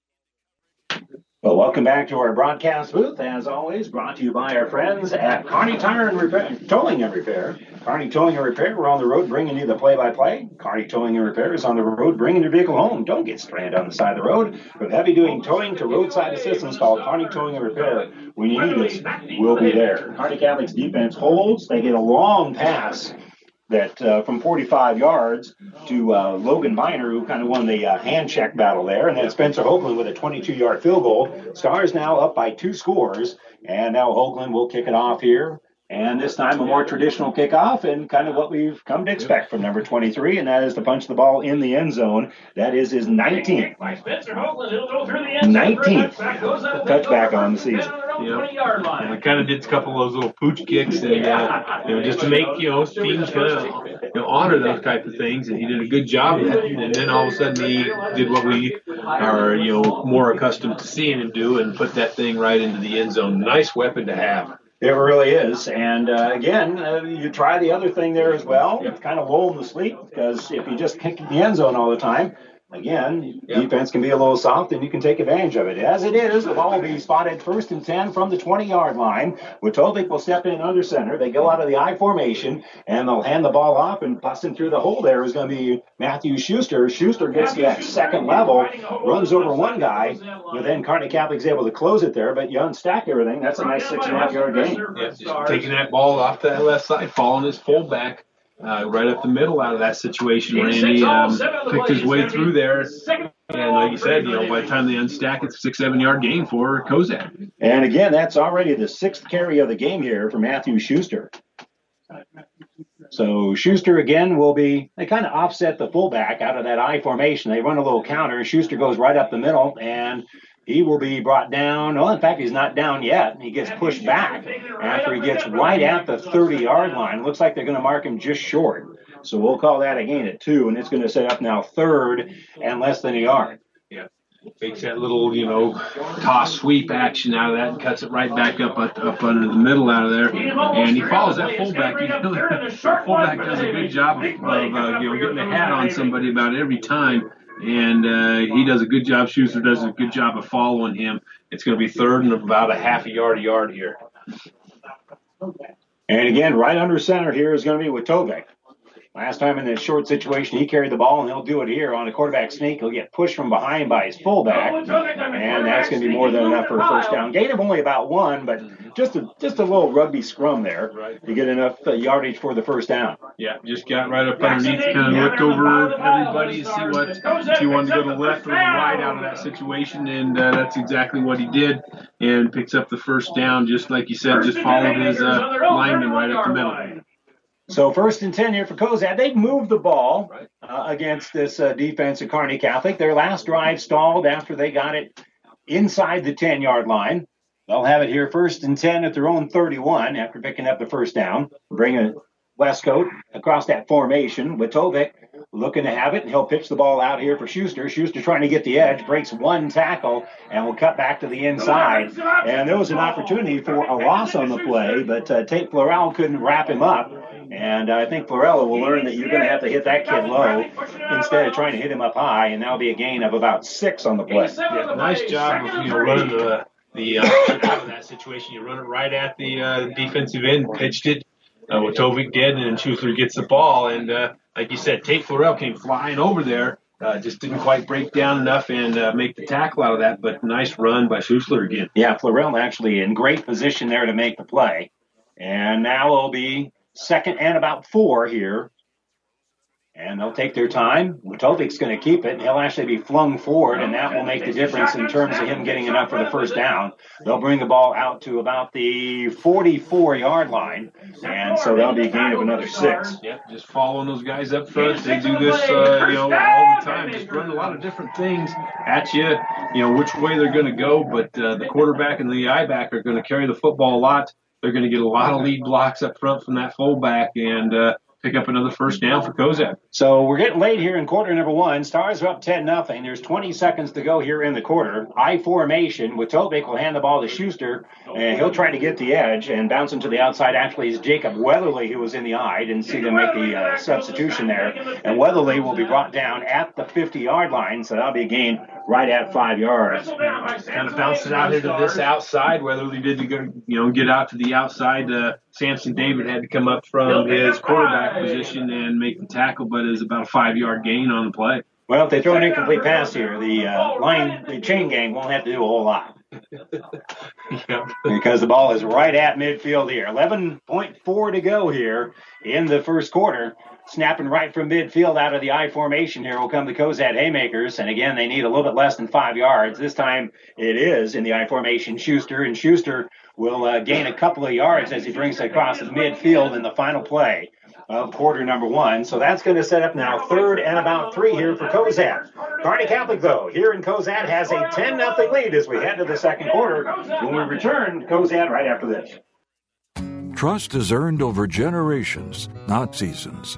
Well, welcome back to our broadcast booth, as always, brought to you by our friends at Kearney Tire and Repair, Towing and Repair. Kearney Towing and Repair, we're on the road bringing you the play-by-play. Kearney Towing and Repair is on the road bringing your vehicle home. Don't get stranded on the side of the road. From heavy-duty towing to roadside assistance, call Kearney Towing and Repair. When you need us, we'll be there. Kearney Catholic's defense holds. They get a long pass that uh, from forty-five yards to uh, Logan Miner, who kind of won the uh, hand check battle there. And then Spencer Hoagland with a twenty-two-yard field goal. Stars now up by two scores. And now Hoagland will kick it off here. And this time a more traditional kickoff and kind of what we've come to expect from number twenty-three, and that is to punch the ball in the end zone. That is his nineteenth. nineteenth touchback on the season. Yeah. And we kind of did a couple of those little pooch kicks, and uh, you know, just to make, you know, teams kind of, you know, honor those type of things, and he did a good job of it. And then all of a sudden he did what we are, you know, more accustomed to seeing him do, and put that thing right into the end zone. Nice weapon to have. It really is. And, uh, again, uh, you try the other thing there as well. It's kind of lull in the sleep, because if you just kick in the end zone all the time, again, yep. defense can be a little soft, and you can take advantage of it. As it is, the ball will be spotted first and ten from the twenty-yard line. Watovic will step in under center. They go out of the I formation, and they'll hand the ball off, and busting through the hole there is going to be Matthew Schuster. Schuster gets to that second level, runs over one guy, but then Kearney Catholic's able to close it there, but you unstack everything. That's a nice six-and-a-half-yard gain. Yeah, just taking that ball off that left side, following his fullback. Uh, right up the middle out of that situation, Randy um, picked his way through there. And like you said, you know, by the time they unstack, it's a six, seven-yard gain for Cozad. And again, that's already the sixth carry of the game here for Matthew Schuster. So Schuster again will be, they kind of offset the fullback out of that I formation. They run a little counter. Schuster goes right up the middle, and he will be brought down. Well, in fact, he's not down yet. He gets pushed back after he gets right at the thirty-yard line. Looks like they're going to mark him just short. So we'll call that a gain at two, and it's going to set up now third and less than a yard. Yeah. Makes that little, you know, toss sweep action out of that, and cuts it right back up up, up under the middle out of there, and he follows that fullback. He really, fullback does a good job of, of uh, you know, getting a hat on somebody about every time. And uh, he does a good job. Schuster does a good job of following him. It's going to be third and about a half a yard a yard here. And again, right under center here is going to be Watovic. Last time in the short situation, he carried the ball, and he'll do it here on a quarterback sneak. He'll get pushed from behind by his fullback, and that's going to be more than enough for a first down. Gain of only about one, but just a just a little rugby scrum there to get enough yardage for the first down. Yeah, just got right up underneath, kind of looked over everybody to see what if you wanted to go to the left or the right out of that situation, and uh, that's exactly what he did, and picks up the first down, just like you said, just followed his uh, lineman right up the middle. So first and ten here for Cozad. They've moved the ball uh, against this uh, defense of Kearney Catholic. Their last drive stalled after they got it inside the ten-yard line. They'll have it here first and ten at their own thirty-one after picking up the first down. Bring a Westcote across that formation. Watovic looking to have it, and he'll pitch the ball out here for Schuster. Schuster trying to get the edge, breaks one tackle, and will cut back to the inside. And there was an opportunity for a loss on the play, but uh, Tate Florell couldn't wrap him up. And I think Florella will learn that you're going to have to hit that kid low instead of trying to hit him up high, and that'll be a gain of about six on the play. Yeah, nice job of you know, running the, the uh, out of that situation. You run it right at the uh, defensive end, pitched it. Uh, Watovic did, and then Schuster gets the ball. And uh, like you said, Tate Florell came flying over there, uh, just didn't quite break down enough and uh, make the tackle out of that, but nice run by Schuster again. Yeah, Florell actually in great position there to make the play. And now it'll be second and about four here. And they'll take their time. Watovic's going to keep it. He'll actually be flung forward, and that will make the difference in terms of him getting enough for the first down. They'll bring the ball out to about the forty-four-yard line, and so that'll be a gain of another six. Yeah, just following those guys up front. They do this, uh, you know, all the time. Just run a lot of different things at you, you know, which way they're going to go. But uh, the quarterback and the I-back are going to carry the football a lot. They're going to get a lot of lead blocks up front from that fullback and uh, pick up another first down for Cozad. So we're getting late here in quarter number one. Stars are up ten nothing. There's twenty seconds to go here in the quarter. I formation. Watovic will hand the ball to Schuster, and he'll try to get the edge and bounce into the outside. Actually, it's Jacob Weatherly who was in the eye. Didn't see them make the uh, substitution there. And Weatherly will be brought down at the fifty-yard line, so that'll be a gain right at five yards. Kind of bounced it out here to this outside. Weatherly did to go, you know, get out to the outside. Uh, Samson David had to come up from his quarterback position and make the tackle, but it was about a five-yard gain on the play. Well, if they throw an incomplete pass here, the uh, line, the chain gang won't have to do a whole lot. Because the ball is right at midfield here. eleven point four to go here in the first quarter. Snapping right from midfield out of the I formation here will come the Cozad Haymakers. And again, they need a little bit less than five yards. This time it is in the I formation. Schuster and Schuster will uh, gain a couple of yards as he brings it across the midfield in the final play of quarter number one. So that's going to set up now third and about three here for Cozad. Kearney Catholic, though, here in Cozad has a ten nothing lead as we head to the second quarter. When we return, Cozad right after this. Trust is earned over generations, not seasons.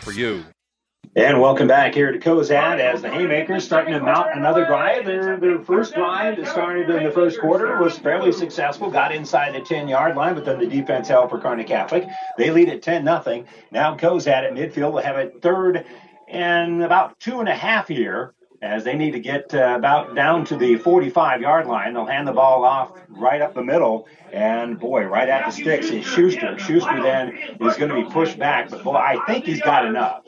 for you. And welcome back here to Cozad as the Haymakers starting to mount another drive. Their, their first drive that started in the first quarter was fairly successful, got inside the ten-yard line, but then the defense held for Kearney Catholic. They lead at ten nothing. Now Cozad at midfield will have a third and about two and a half here as they need to get uh, about down to the forty-five-yard line. They'll hand the ball off right up the middle, and, boy, right at the sticks is Schuster. Schuster then is going to be pushed back, but, boy, I think he's got enough.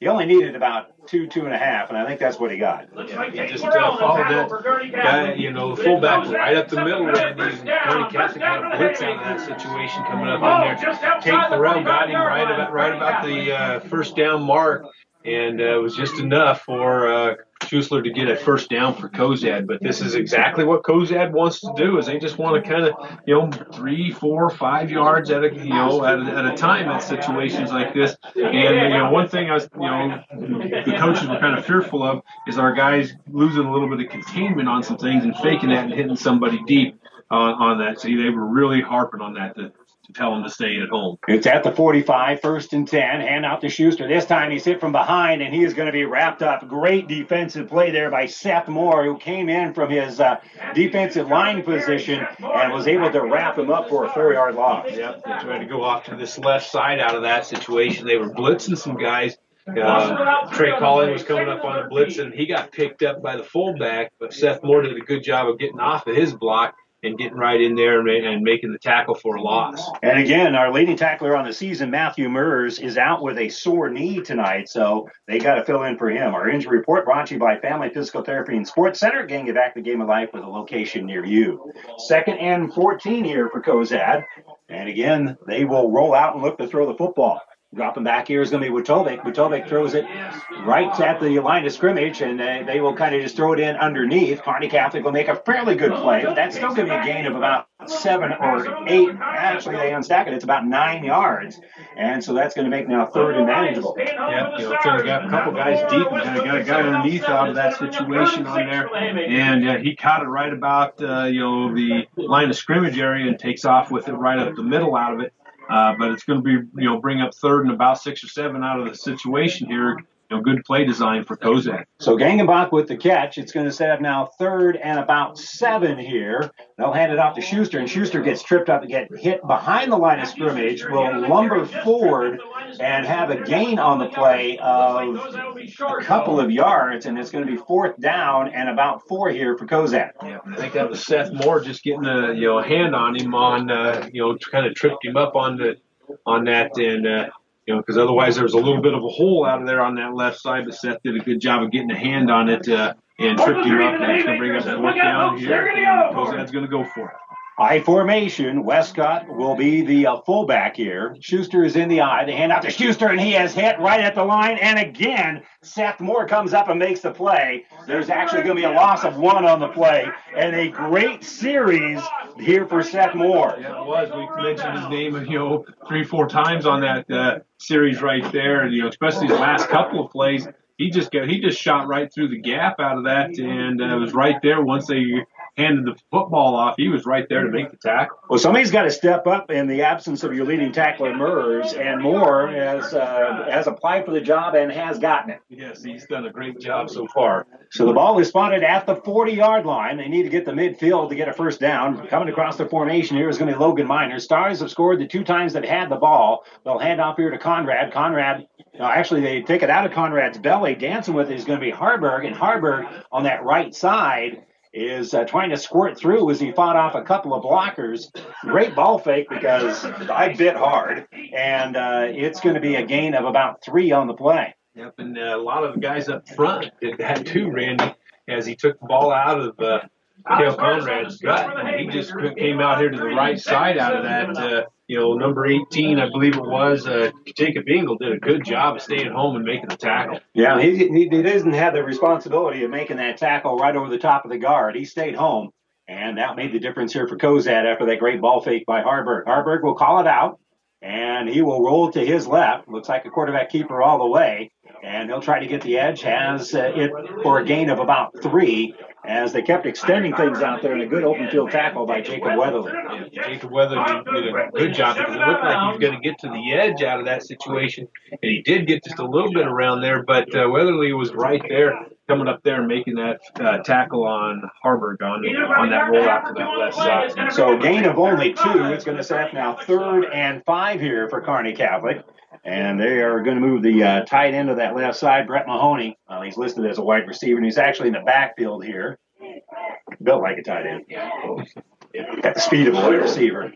He only needed about two, two and a half, and I think that's what he got. Yeah, he just uh, followed that guy, you know, the fullback right up the middle, and he's Kearney Catholic kind of blitz out of that situation coming up in there. Tate Thorell got him right about, right about the uh, first down mark, and uh, it was just enough for uh, Schuster to get a first down for Cozad, but this is exactly what Cozad wants to do. Is they just want to kind of, you know, three, four, five yards at a, you know, at a, at a time in situations like this. And you know, one thing I was, you know, the coaches were kind of fearful of is our guys losing a little bit of containment on some things and faking that and hitting somebody deep uh, on that. See, they were really harping on that. The, Tell him to stay at home. It's at the forty-five, first and ten. Hand out to Schuster. This time he's hit from behind, and he is going to be wrapped up. Great defensive play there by Seth Moore, who came in from his uh, defensive line position and was able to wrap him up for a four-yard loss. Yep, they tried to go off to this left side out of that situation. They were blitzing some guys. Uh, Trey Collin was coming up on a blitz, and he got picked up by the fullback, but Seth Moore did a good job of getting off of his block and getting right in there and, and making the tackle for a loss. And again, our leading tackler on the season, Matthew Murs, is out with a sore knee tonight, so they got to fill in for him. Our injury report brought to you by Family Physical Therapy and Sports Center. Gang, get back the game of life with a location near you. Second and fourteen here for Cozad. And again, they will roll out and look to throw the football. Dropping back here is going to be Watovic. Watovic throws it right at the line of scrimmage, and they, they will kind of just throw it in underneath. Kearney Catholic will make a fairly good play, but that's still going to be a gain of about seven or eight. Actually, they unstack it. It's about nine yards, and so that's going to make now third and manageable. Yeah, you know, kind of got a couple guys deep, and kind of got a guy underneath out of that situation on there, and uh, he caught it right about uh, you know the line of scrimmage area and takes off with it right up the middle out of it. Uh, but it's going to be, you know, bring up third and about six or seven out of the situation here. You know, good play design for Cozad. So Gangenbach with the catch. It's going to set up now third and about seven here. They'll hand it off to Schuster, and Schuster gets tripped up and get hit behind the line of scrimmage, will lumber forward and have a gain on the play of a couple of yards, and it's going to be fourth down and about four here for Cozad. Yeah, I think that was Seth Moore just getting a you know hand on him on uh, you know kind of tripped him up on the on that and. Uh, You know, because otherwise there was a little bit of a hole out of there on that left side, but Seth did a good job of getting a hand on it uh, and tripped him up. That's going to bring up that look down here. Cozad's going to go for it. I formation. Westcott will be the uh, fullback here. Schuster is in the eye. They hand out to Schuster, and he has hit right at the line. And again, Seth Moore comes up and makes the play. There's actually going to be a loss of one on the play, and a great series here for Seth Moore. Yeah, it was. We mentioned his name, you know, three, four times on that uh, series right there, and you know, especially the last couple of plays, he just got, he just shot right through the gap out of that, and uh, it was right there once they handed the football off. He was right there to make the tackle. Well, somebody's got to step up in the absence of your leading tackler, Murs, and Moore has uh, has applied for the job and has gotten it. Yes, he's done a great job so far. So the ball is spotted at the forty-yard line. They need to get the midfield to get a first down. Coming across the formation here is going to be Logan Miner. Stars have scored the two times that had the ball. They'll hand off here to Conrad. Conrad, no, actually, they take it out of Conrad's belly. Dancing with it is going to be Harburg, and Harburg on that right side is uh, trying to squirt through as he fought off a couple of blockers. Great ball fake because I bit hard, and uh, it's going to be a gain of about three on the play. Yep, and uh, a lot of guys up front did that too, Randy, as he took the ball out of uh, Kale Conrad's gut, and he just came out here to the right side out of that. Uh, you know, number eighteen, I believe it was, uh, Jacob Engel did a good job of staying home and making the tackle. Yeah, he, he, he doesn't have the responsibility of making that tackle right over the top of the guard. He stayed home, and that made the difference here for Cozad after that great ball fake by Harburg. Harburg will call it out, and he will roll to his left. Looks like a quarterback keeper all the way, and he'll try to get the edge. Has uh, it for a gain of about three, as they kept extending things out there in a good open field tackle by Jacob Weatherly. Yeah, Jacob Weatherly did a good job because it looked like he was going to get to the edge out of that situation, and he did get just a little bit around there, but uh, Weatherly was right there coming up there and making that uh, tackle on Harburg on, on that roll out to that left side. So gain of only two. It's going to set up now third and five here for Kearney Catholic. And they are going to move the uh, tight end of that left side, Brett Mahoney. Uh, he's listed as a wide receiver, and he's actually in the backfield here. Built like a tight end. Got the speed of a wide receiver.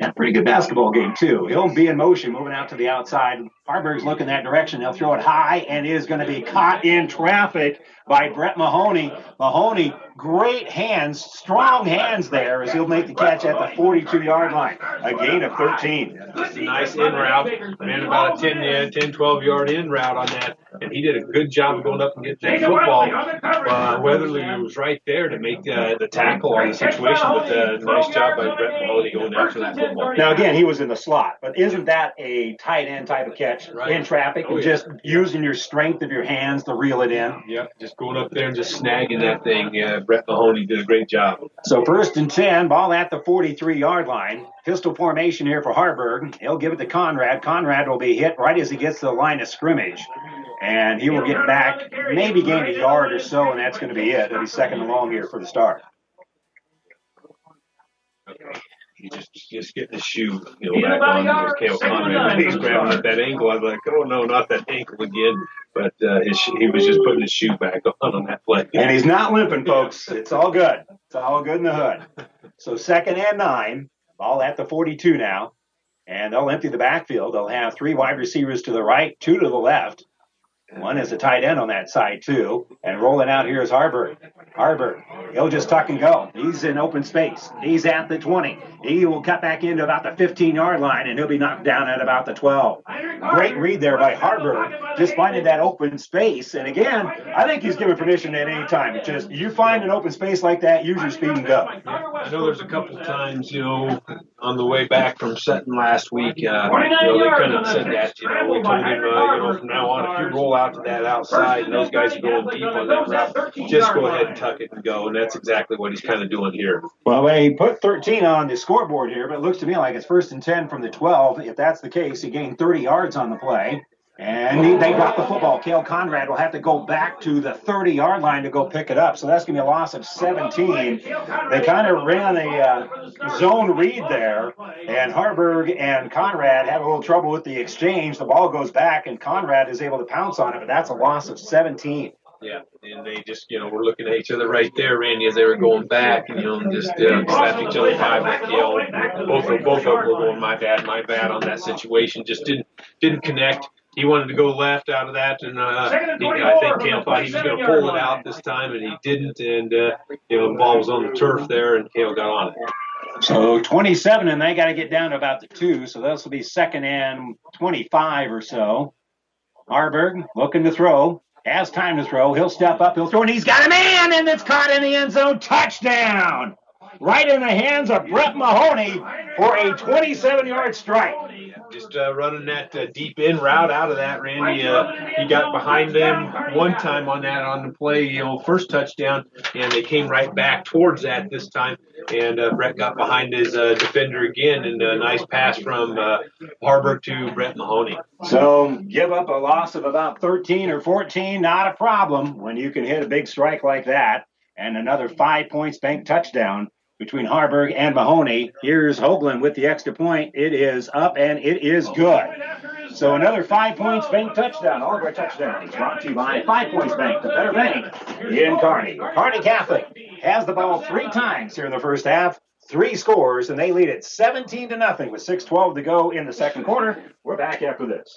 Yeah, pretty good basketball game, too. He'll be in motion, moving out to the outside. Harburg's looking that direction. He'll throw it high and is going to be caught in traffic by Brett Mahoney. Mahoney, great hands, strong hands there as he'll make the catch at the forty-two-yard line. A gain of thirteen. Yeah, that's a nice in route. Ran about a ten, twelve-yard in route on that and he did a good job going up and getting that football. Uh, Weatherly was right there to make uh, the tackle on the situation, but uh, nice job by Brett Mahoney going after that football. Now, again, he was in the slot, but isn't that a tight end type of catch right. in traffic oh, and yeah. just using your strength of your hands to reel it in? Yeah, just going up there and just snagging that thing. Uh, Brett Mahoney did a great job. So first and ten, ball at the forty-three-yard line. Pistol formation here for Harburg. He'll give it to Conrad. Conrad will be hit right as he gets to the line of scrimmage. And he will get back, maybe gain a yard or so, and that's going to be it. It'll be second and long here for the start. You just, just get the shoe, you know, back on. There's Kale Conrad. He's grabbing at that ankle. I'm like, oh, no, not that ankle again. But uh, his, he was just putting his shoe back on on that play. And he's not limping, folks. It's all good. It's all good in the hood. So second and nine. Ball at the forty-two now. And they'll empty the backfield. They'll have three wide receivers to the right, two to the left. One is a tight end on that side, too. And rolling out here is Harburg. Harburg, he'll just tuck and go. He's in open space. He's at the twenty. He will cut back into about the fifteen-yard line, and he'll be knocked down at about the twelve. Great read there by Harburg, just finding that open space. And, again, I think he's given permission at any time. It's just you find an open space like that, use your speed and go. I know there's a couple of times, you know, on the way back from Sutton last week, uh, you know, they couldn't have said that. You know, we told him, uh, you know, from now on, if you roll out to that outside and those guys are going deep on that route, just go ahead and tuck it and go. And that's exactly what he's kind of doing here. Well, they put thirteen on the scoreboard here, but it looks to me like it's first and ten from the twelve. If that's the case, he gained thirty yards on the play. And they got the football. Cale Conrad will have to go back to the thirty-yard line to go pick it up. So that's going to be a loss of seventeen. They kind of ran a uh, zone read there. And Harburg and Conrad have a little trouble with the exchange. The ball goes back, and Conrad is able to pounce on it. But that's a loss of seventeen. Yeah, and they just, you know, were looking at each other right there, Randy, as they were going back, you know, and just uh, slapped each other by, like, you know, both of, both of them were going, my bad, my bad on that situation. Just didn't didn't connect. He wanted to go left out of that, and uh, he, I think Cale thought he was going to pull it out this time, and he didn't. And uh, you know, the ball was on the turf there, and Cale got on it. So twenty-seven, and they got to get down to about the two. So this will be second and twenty-five or so. Harburg looking to throw. Has time to throw. He'll step up. He'll throw, and he's got a man, and it's caught in the end zone. Touchdown! Right in the hands of Brett Mahoney for a twenty-seven-yard strike. Just uh, running that uh, deep in route out of that, Randy. Uh, he got behind them one time on that on the play, you know, first touchdown, and they came right back towards that this time. And uh, Brett got behind his uh, defender again, and a nice pass from uh, Harburg to Brett Mahoney. So give up a loss of about thirteen or fourteen, not a problem when you can hit a big strike like that. And another five points bank touchdown between Harburg and Mahoney. Here's Hoagland with the extra point. It is up, and it is good. So another five points bank touchdown. All of our touchdowns brought to you by Five Points Bank, the better bank in Kearney. Kearney Catholic has the ball three times here in the first half. Three scores, and they lead it seventeen to nothing with six twelve to go in the second quarter. We're back after this.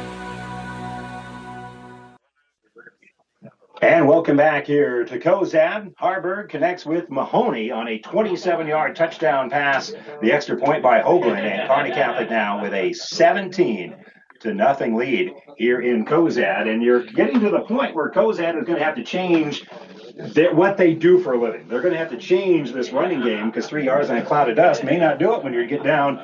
And welcome back here to Cozad. Harburg connects with Mahoney on a twenty-seven-yard touchdown pass. The extra point by Hoagland, and Kearney Catholic now with a seventeen to nothing lead here in Cozad. And you're getting to the point where Cozad is going to have to change th- what they do for a living. They're going to have to change this running game because three yards on a cloud of dust may not do it when you get down.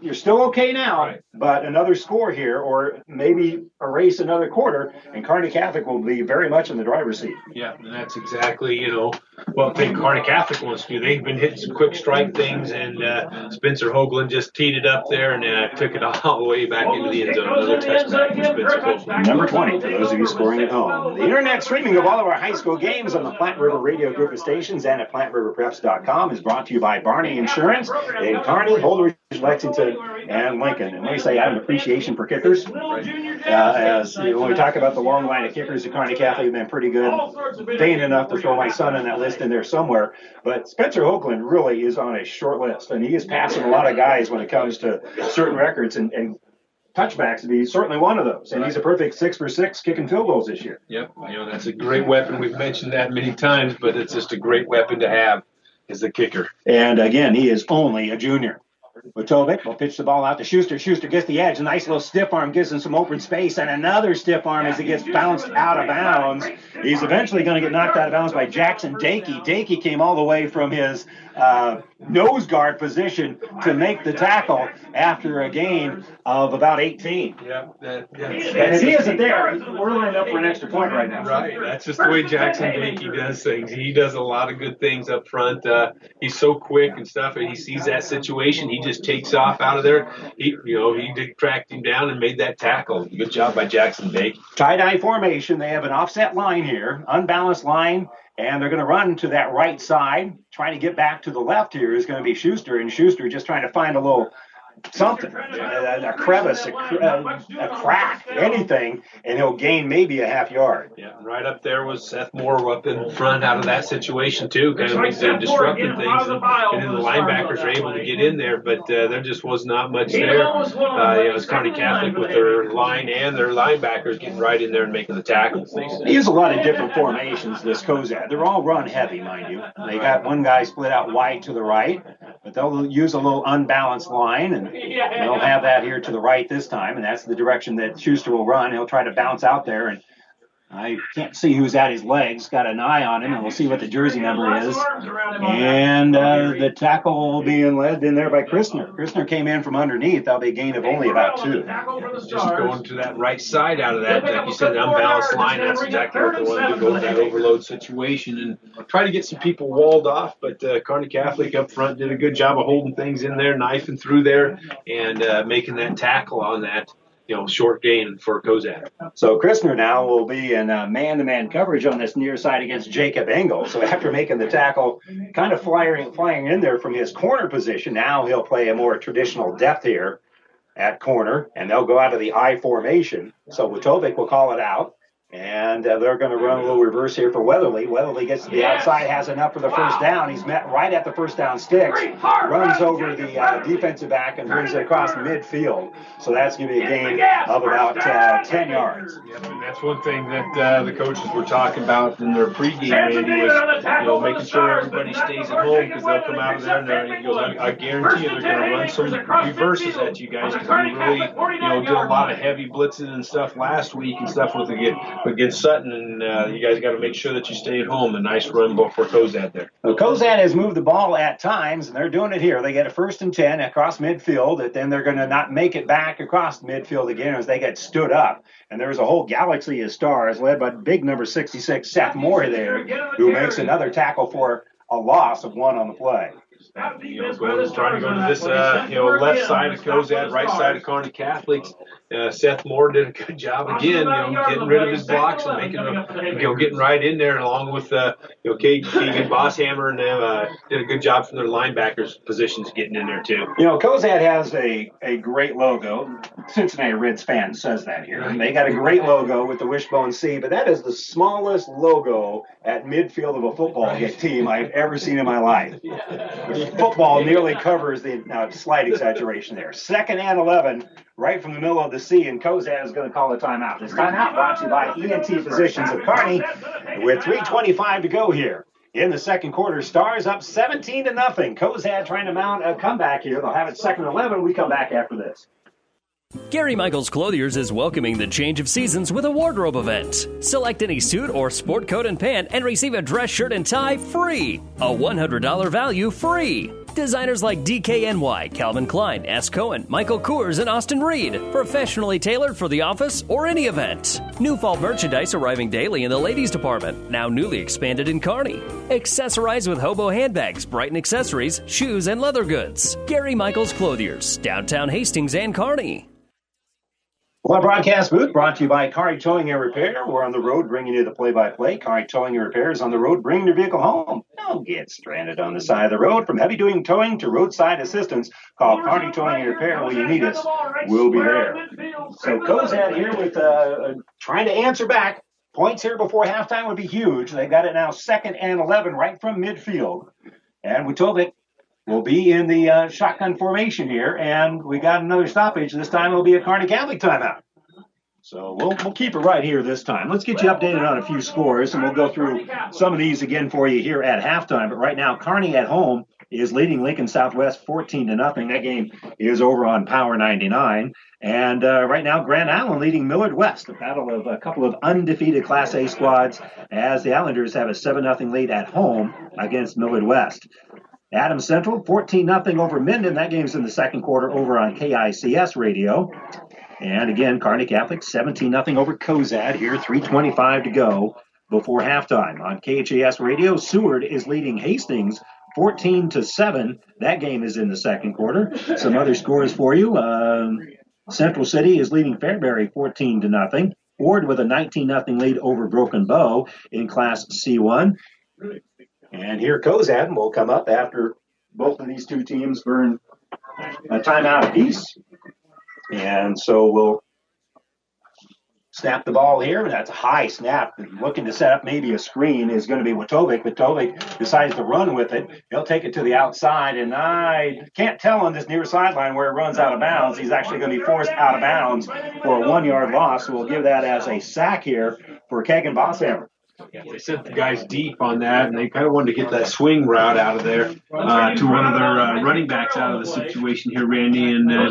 You're still okay now, but another score here or maybe erase another quarter, and Kearney Catholic will be very much in the driver's seat. Yeah, and that's exactly, you know, what I think Kearney Catholic wants to do. They've been hitting some quick strike things, and uh, Spencer Hoagland just teed it up there and uh, took it all the way back into the end zone. Another touchdown from Spencer Hoagland. Number twenty, for those of you scoring at home. The internet streaming of all of our high school games on the Platte River Radio Group of Stations and at platte river preps dot com is brought to you by Barney Insurance in Kearney, Holdridge, Lexington and Lincoln. And let me say, I have an appreciation for kickers. Uh, as you know, when we talk about the long line of kickers at Kearney Catholic, have been pretty good. Vain enough to throw my son in that list in there somewhere. But Spencer Hoagland really is on a short list, and he is passing a lot of guys when it comes to certain records and, and touchbacks. And he's certainly one of those. And he's a perfect six for six kicking field goals this year. Yep, you know, that's a great weapon. We've mentioned that many times, but it's just a great weapon to have is the kicker. And again, he is only a junior. Watovic will pitch the ball out to Schuster. Schuster gets the edge. A nice little stiff arm gives him some open space, and another stiff arm as it gets bounced out of bounds. He's eventually going to get knocked out of bounds by Jackson Dakey. Dakey came all the way from his uh, nose guard position to make the tackle after a gain of about eighteen. Yeah, that, that's, and if he isn't there, we're lining up for an extra point right now. Right. That's just the way Jackson Dakey does things. He does a lot of good things up front. Uh, he's so quick and stuff, and he sees that situation. He just takes off out of there. He, you know, he did, tracked him down and made that tackle. Good job by Jackson Dakey. Tie-dye formation. They have an offset line here, unbalanced line, and they're going to run to that right side. Trying to get back to the left here is going to be Schuster, and Schuster just trying to find a little something, a, a crevice, a, a, a crack, anything, and he'll gain maybe a half yard. Yeah, right up there was Seth Moore up in front out of that situation too, kind of like they're disrupting things, and, and then the linebackers are able to get in there, but uh, there just was not much there. Uh, it was Kearney Catholic with their line and their linebackers getting right in there and making the tackles. They use a lot of different formations, this Cozad. They're all run heavy, mind you. They got one guy split out wide to the right, but they'll use a little unbalanced line, and they'll have that here to the right this time, and that's the direction that Schuster will run. He'll try to bounce out there, and I can't see who's at his legs. Got an eye on him, and we'll see what the jersey number is. And uh, the tackle being led in there by Christner. Christner came in from underneath. That'll be a gain of only about two. Just going to that right side out of that, like you said, the unbalanced line. That's exactly what they want to do, go to that overload situation and try to get some people walled off. But uh, Kearney Catholic up front did a good job of holding things in there, knifing through there, and uh, making that tackle on that. You know, short gain for Cozad. So Christner now will be in uh, man-to-man coverage on this near side against Jacob Engel. So after making the tackle, kind of flying, flying in there from his corner position, now he'll play a more traditional depth here at corner, and they'll go out of the I formation. So Watovic will call it out, and uh, they're going to run a little reverse here for Weatherly. Weatherly gets to the yes. outside, has enough for the wow. first down. He's met right at the first down sticks, runs over the uh, defensive back and brings it across midfield. So that's going to be a gain of about uh, ten yards. Yep, and that's one thing that uh, the coaches were talking about in their pregame, Randy, was you know, making sure everybody stays at home, because they'll come out of there and they're, you know, I, I guarantee you they're going to run some reverses at you guys, because we really, you know, did a lot of heavy blitzing and stuff last week and stuff with the get. Against Sutton, and uh, you guys got to make sure that you stay at home. A nice run ball for Cozad there. Well, Cozad has moved the ball at times, and they're doing it here. They get a first and ten across midfield, and then they're going to not make it back across midfield again as they get stood up. And there's a whole galaxy of stars led by big number sixty-six, Seth Moore there, who makes another tackle for a loss of one on the play. You know, going, trying to go to this, uh, you know, left side of Cozad, right side of Kearney Catholics. Uh, Seth Moore did a good job again, you know, getting rid of his blocks and making them, you know, getting right in there, along with, uh, you know, Keegan Bosshammer, and uh, did a good job from their linebackers' positions getting in there too. You know, Cozad has a, a great logo. Cincinnati Reds fan says that here. And they got a great logo with the wishbone C, but that is the smallest logo at midfield of a football team I've ever seen in my life. Football nearly covers the uh, slight exaggeration there. Second and eleven. Right from the middle of the sea, and Cozad is going to call a timeout. This timeout brought to you by E N T Physicians of Kearney with three twenty-five to go here. In the second quarter, Stars up seventeen to nothing. Cozad trying to mount a comeback here. They'll have it second and eleven. We come back after this. Gary Michaels Clothiers is welcoming the change of seasons with a wardrobe event. Select any suit or sport coat and pant and receive a dress shirt and tie free. A one hundred dollars value free. Designers like D K N Y, Calvin Klein, S. Cohen, Michael Kors, and Austin Reed. Professionally tailored for the office or any event. New fall merchandise arriving daily in the ladies department. Now newly expanded in Kearney. Accessorize with Hobo handbags, Brighton accessories, shoes, and leather goods. Gary Michaels Clothiers, downtown Hastings and Kearney. Well, broadcast booth brought to you by Carrick Towing and Repair. We're on the road bringing you the play-by-play. Carrick Towing and Repair is on the road bringing your vehicle home. Don't get stranded on the side of the road. From heavy duty towing to roadside assistance, call Carrick Towing and Repair when you need us. We'll be there. So Cozad here with uh, trying to answer back. Points here before halftime would be huge. They've got it now second and eleven right from midfield. And Watovic will be in the uh, shotgun formation here, and we got another stoppage. This time it'll be a Kearney Catholic timeout. So we'll we'll keep it right here this time. Let's get you updated on a few scores, and we'll go through some of these again for you here at halftime. But right now, Kearney at home is leading Lincoln Southwest fourteen to nothing. That game is over on Power ninety-nine. And uh, right now, Grand Island leading Millard West, a battle of a couple of undefeated Class A squads, as the Islanders have a seven nothing lead at home against Millard West. Adams Central, fourteen nothing over Minden. That game's in the second quarter over on K I C S Radio. And again, Kearney Catholic, seventeen nothing over Cozad here, three twenty-five to go before halftime. On K H A S Radio, Seward is leading Hastings fourteen to seven. That game is in the second quarter. Some other scores for you. Um, Central City is leading Fairbury fourteen to nothing. Ord with a nineteen nothing lead over Broken Bow in Class C one. And here Cozad will come up after both of these two teams burn a timeout apiece. And so we'll snap the ball here. And that's a high snap. Looking to set up maybe a screen is going to be Watovic. Watovic decides to run with it. He'll take it to the outside. And I can't tell on this near sideline where it runs out of bounds. He's actually going to be forced out of bounds for a one-yard loss. So we'll give that as a sack here for Kagan-Bosshammer. Yeah, they sent the guys deep on that, and they kind of wanted to get that swing route out of there uh, to one of their uh, running backs out of the situation here, Randy. And uh,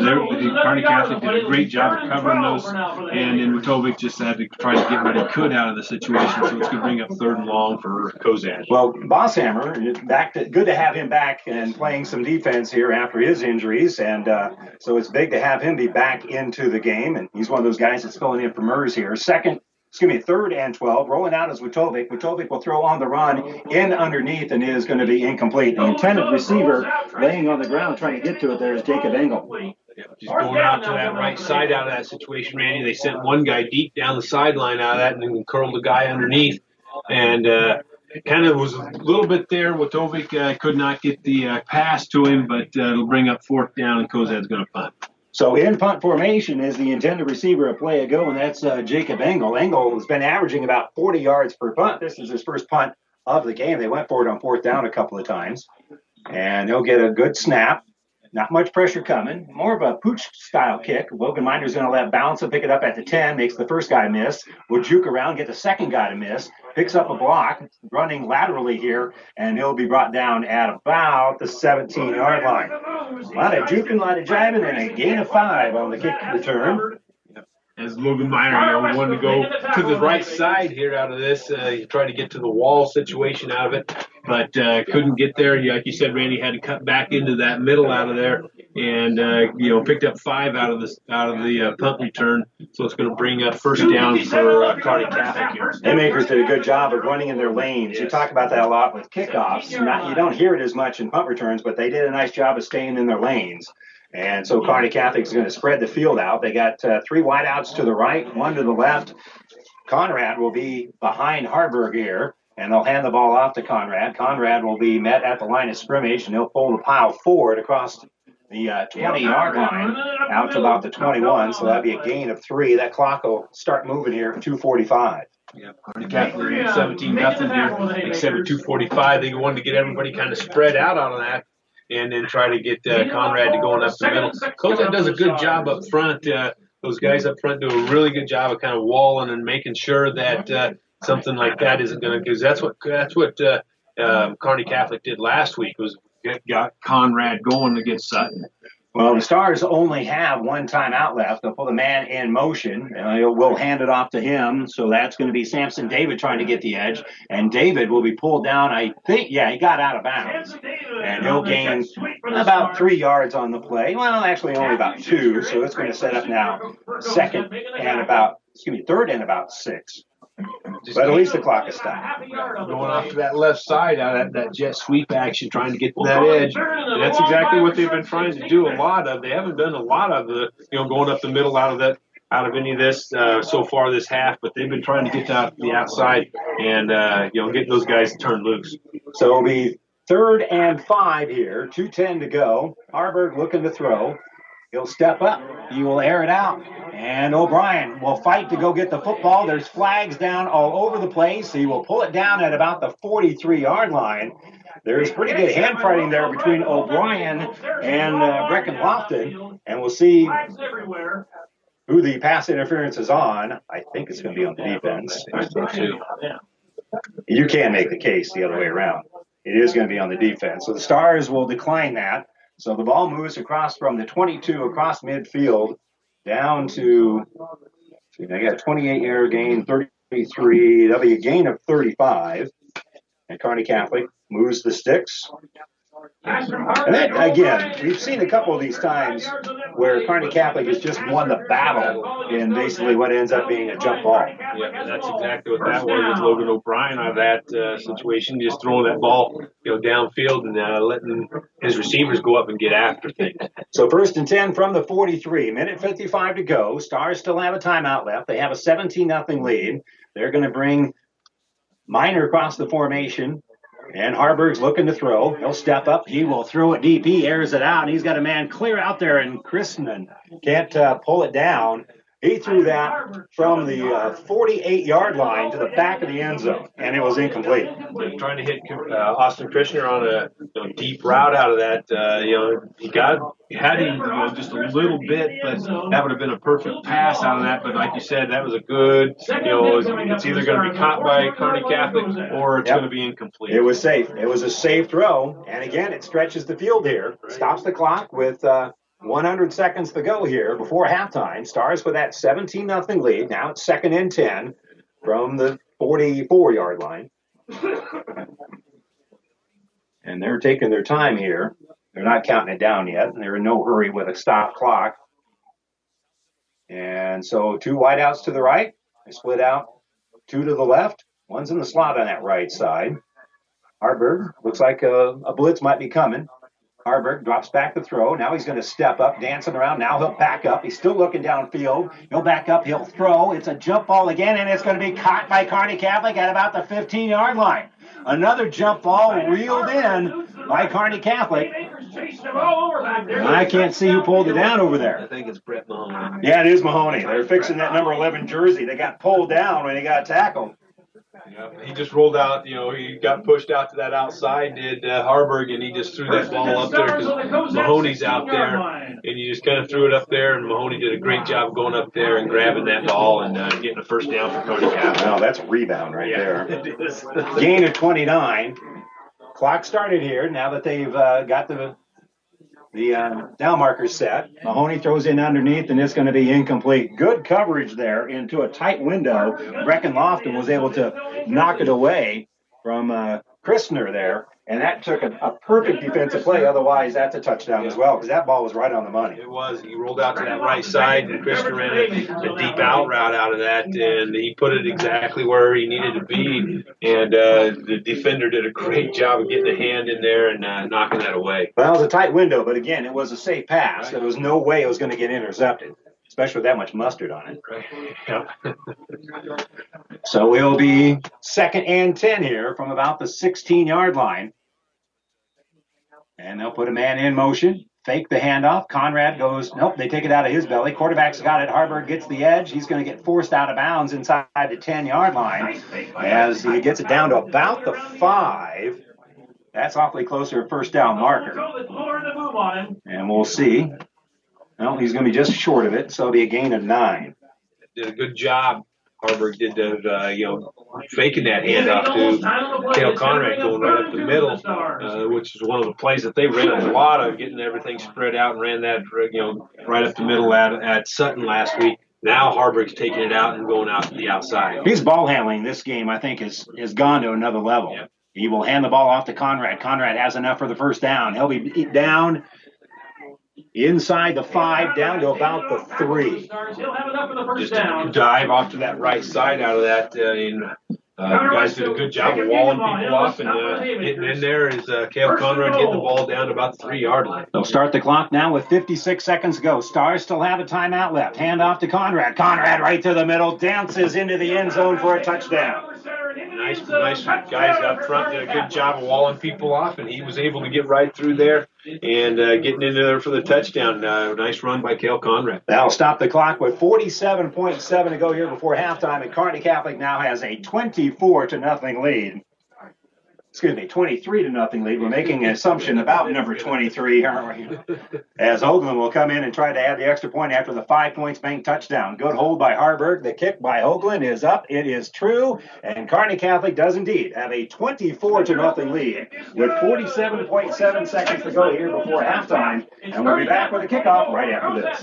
Kearney Catholic did a great job of covering those, and then Watovic just had to try to get what he could out of the situation, so it's going to bring up third and long for Cozad. Well, Bosshammer, back to, good to have him back and playing some defense here after his injuries, and uh, so it's big to have him be back into the game, and he's one of those guys that's filling in for Murs here. Second. Excuse me, third and twelve. Rolling out is Watovic. Watovic will throw on the run in underneath and is going to be incomplete. The intended receiver laying on the ground trying to get to it there is Jacob Engel. Yeah, just going out to that right side out of that situation, Randy. They sent one guy deep down the sideline out of that and then curled the guy underneath. And uh, kind of was a little bit there. Watovic uh, could not get the uh, pass to him, but uh, it'll bring up fourth down and Cozad's going to punt. So in punt formation is the intended receiver a play ago, and that's uh, Jacob Engel. Engel has been averaging about forty yards per punt. This is his first punt of the game. They went for it on fourth down a couple of times, and he'll get a good snap. Not much pressure coming. More of a pooch-style kick. Logan Miner's going to let bounce and pick it up at the ten. Makes the first guy miss. Will juke around, get the second guy to miss. Picks up a block, running laterally here, and he'll be brought down at about the seventeen-yard line. A lot of juking, a lot of jiving, and a gain of five on the kick return. As Logan Miner, you know, wanted to go to the right side here out of this. Uh, he tried to get to the wall situation out of it, but uh, couldn't get there. Like you said, Randy had to cut back into that middle out of there, and uh, you know, picked up five out of this out of the uh, punt return. So it's going to bring up first down for uh, Kearney Catholic here. Haymakers did a good job of running in their lanes. Yes. You talk about that a lot with kickoffs. Not, you don't hear it as much in punt returns, but they did a nice job of staying in their lanes. And so Kearney Catholic's going to spread the field out. They got uh, three wideouts to the right, one to the left. Conrad will be behind Harburg here, and they'll hand the ball off to Conrad. Conrad will be met at the line of scrimmage, and he'll pull the pile forward across the uh, twenty-yard line out to about the twenty-one, so that'll be a gain of three. That clock will start moving here at two forty-five. Yeah, Kearney Catholic seventeen nothing here, except at two forty-five. They wanted to get everybody kind of spread out on that, and then try to get uh, Conrad to going up the middle. Cozad does a good job up front. Uh, those guys up front do a really good job of kind of walling and making sure that uh, something like that isn't going to, because that's what that's what uh, uh, Kearney Catholic did last week, was got Conrad going against Sutton. Well, the Stars only have one timeout left. They'll put the man in motion. Uh, we'll hand it off to him. So that's going to be Samson David trying to get the edge. And David will be pulled down, I think. Yeah, he got out of bounds. And he'll gain about three yards on the play. Well, actually only about two. So it's going to set up now second and about, excuse me, third and about six. Just but at least the clock is stopped. Going off to that left side, out of that, that jet sweep action, trying to get to that edge. And that's exactly what they've been trying to do a lot of. They haven't done a lot of the, you know, going up the middle out of that out of any of this uh, so far this half, but they've been trying to get to the outside and, uh, you know, get those guys turned loose. So it'll be third and five here, two ten to go. Harburg looking to throw. He'll step up. He will air it out. And O'Brien will fight to go get the football. There's flags down all over the place. He will pull it down at about the forty-three-yard line. There's pretty good hand fighting there between O'Brien and uh, Breckenlofton. And we'll see who the pass interference is on. I think it's going to be on the defense. You can make the case the other way around. It is going to be on the defense. So the Stars will decline that. So the ball moves across from the twenty-two across midfield down to, I got a twenty-eight-yard gain, thirty-three. That'll be a gain of thirty-five. And Kearney Catholic moves the sticks. And then, again, we've seen a couple of these times where Kearney Catholic has just won the battle in basically what ends up being a jump ball. Yeah, that's exactly what that was with Logan O'Brien on that uh, situation, just throwing that ball, you know, downfield and uh, letting his receivers go up and get after things. So first and ten from the forty-three, minute fifty-five to go. Stars still have a timeout left. They have a seventeen nothing lead. They're going to bring Miner across the formation. And Harburg's looking to throw. He'll step up. He will throw it deep. He airs it out. And he's got a man clear out there, and Christman can't uh, pull it down. He threw that from the uh, forty-eight-yard line to the back of the end zone, and it was incomplete. They're trying to hit uh, Austin Christner on a you know, deep route out of that. Uh, you know, he got had him you know, just a little bit, but that would have been a perfect pass out of that. But like you said, that was a good. You know, it's either going to be caught by Kearney Catholic or it's yep. going to be incomplete. It was safe. It was a safe throw, and again, it stretches the field here, stops the clock with. Uh, one hundred seconds to go here before halftime. Stars with that seventeen nothing lead. Now it's second and ten from the forty-four-yard line. And they're taking their time here. They're not counting it down yet, and they're in no hurry with a stop clock. And so two wideouts to the right. They split out two to the left. One's in the slot on that right side. Harburg, looks like a, a blitz might be coming. Harburg drops back the throw. Now he's going to step up, dancing around. Now he'll back up. He's still looking downfield. He'll back up. He'll throw. It's a jump ball again, and it's going to be caught by Kearney Catholic at about the fifteen-yard line. Another jump ball reeled in by Kearney Catholic. And I can't see who pulled it down over there. I think it's Brett Mahoney. Yeah, it is Mahoney. They're fixing that number eleven jersey. They got pulled down when he got tackled. Yeah, he just rolled out, you know, he got pushed out to that outside, did uh, Harburg, and he just threw that ball up there because Mahoney's out there, and he just kind of threw it up there, and Mahoney did a great job going up there and grabbing that ball and uh, getting a first down for Cody Catholic. Wow, that's a rebound right yeah, there. It is. Gain of twenty-nine. Clock started here now that they've uh, got the, the uh, down marker set. Mahoney throws in underneath, and it's going to be incomplete. Good coverage there into a tight window. Breckenlofton was able to knock it away from uh, Christner there, and that took a, a perfect defensive play. Otherwise, that's a touchdown yeah. as well, because that ball was right on the money. It was. He rolled out to that right side, and Christner ran a, a deep out route out of that, and he put it exactly where he needed to be, and uh, the defender did a great job of getting a hand in there and uh, knocking that away. Well, it was a tight window, but again, it was a safe pass. Right. There was no way it was going to get intercepted, especially with that much mustard on it. Right. Yeah. So we'll be second and ten here from about the sixteen-yard line. And they'll put a man in motion, fake the handoff. Conrad goes, nope, they take it out of his belly. Quarterback's got it. Harburg gets the edge. He's going to get forced out of bounds inside the ten-yard line as he gets it down to about the five. That's awfully close to a first down marker. And we'll see. No, he's going to be just short of it, so it'll be a gain of nine. Did a good job. Harburg did the, uh, you know, faking that handoff to Kale Conrad going right up the middle, uh, which is one of the plays that they ran a lot of, getting everything spread out and ran that, you know, right up the middle at, at Sutton last week. Now Harburg's taking it out and going out to the outside. His ball handling this game, I think, has, has gone to another level. Yep. He will hand the ball off to Conrad. Conrad has enough for the first down. He'll be down. Inside the five, down to about the three. Just dive off to that right side out of that, uh, and Uh, you guys did a good job of walling people off and uh, getting in there as uh, Kale Conrad getting the ball down about the three-yard line. They'll start the clock now with fifty-six seconds to go. Stars still have a timeout left. Hand off to Conrad. Conrad right through the middle. Dances into the end zone for a touchdown. Nice, nice guys up front did a good job of walling people off, and he was able to get right through there and uh, getting into there for the touchdown. Uh, nice run by Cale Conrad. That'll stop the clock with forty-seven point seven to go here before halftime, and Kearney Catholic now has a twenty-four to nothing lead. Excuse me, twenty-three to nothing lead. We're making an assumption about number twenty-three, aren't we? As Hoagland will come in and try to add the extra point after the five points bank touchdown. Good hold by Harburg. The kick by Hoagland is up. It is true. And Kearney Catholic does indeed have a twenty-four to nothing lead with forty-seven point seven seconds to go here before halftime. And we'll be back with a kickoff right after this.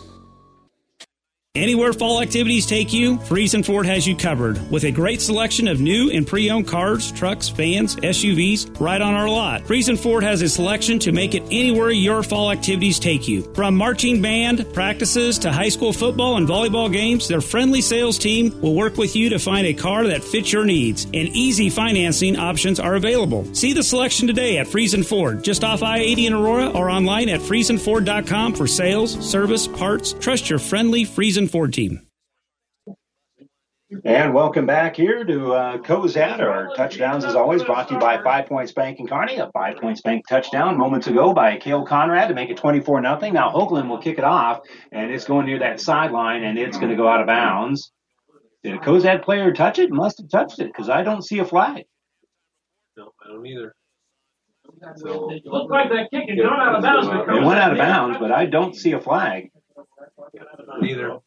Anywhere fall activities take you, Friesen Ford has you covered with a great selection of new and pre-owned cars, trucks, vans, S U Vs right on our lot. Friesen Ford has a selection to make it anywhere your fall activities take you. From marching band practices to high school football and volleyball games, their friendly sales team will work with you to find a car that fits your needs, and easy financing options are available. See the selection today at Friesen Ford, just off I eighty in Aurora, or online at friesen ford dot com for sales, service, parts. Trust your friendly Friesen Ford team. And welcome back here to uh, Cozad. Our touchdowns, as always, brought to you by Five Points Bank in Kearney. A Five Points Bank touchdown moments ago by Cale Conrad to make it twenty-four nothing. Now Hoagland will kick it off, and it's going near that sideline, and it's going to go out of bounds. Did a Cozad player touch it? Must have touched it, because I don't see a flag. No, I don't either. So, it looked like that kick had gone out of bounds. It went out of bounds, but I don't see a flag. Neither.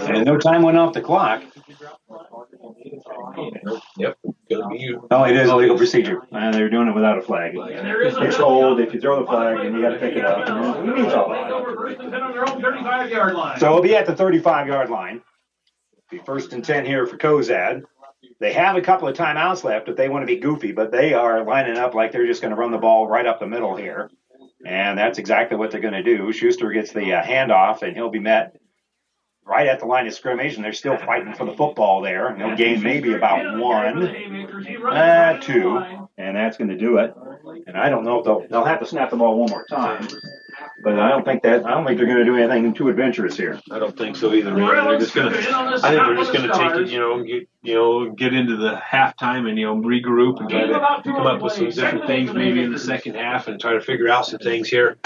And no time went off the clock. Yep. No, it is a legal procedure. Uh, they were doing it without a flag. It's old. If you throw the flag, then you got to pick it up. So we'll be at the thirty-five-yard line. It'll be first and ten here for Cozad. They have a couple of timeouts left if they want to be goofy, but they are lining up like they're just going to run the ball right up the middle here. And that's exactly what they're going to do. Schuster gets the uh, handoff, and he'll be met right at the line of scrimmage, and they're still fighting for the football there. They'll gain maybe about one, uh, two, and that's going to do it. And I don't know if they'll they'll have to snap the ball one more time, but I don't think that I don't think they're going to do anything too adventurous here. I don't think so either. Man. They're just going to. I think they're just going to take it, you know, get, you know, get into the halftime and you know regroup and try to come up with some different things maybe in the second half and try to figure out some things here,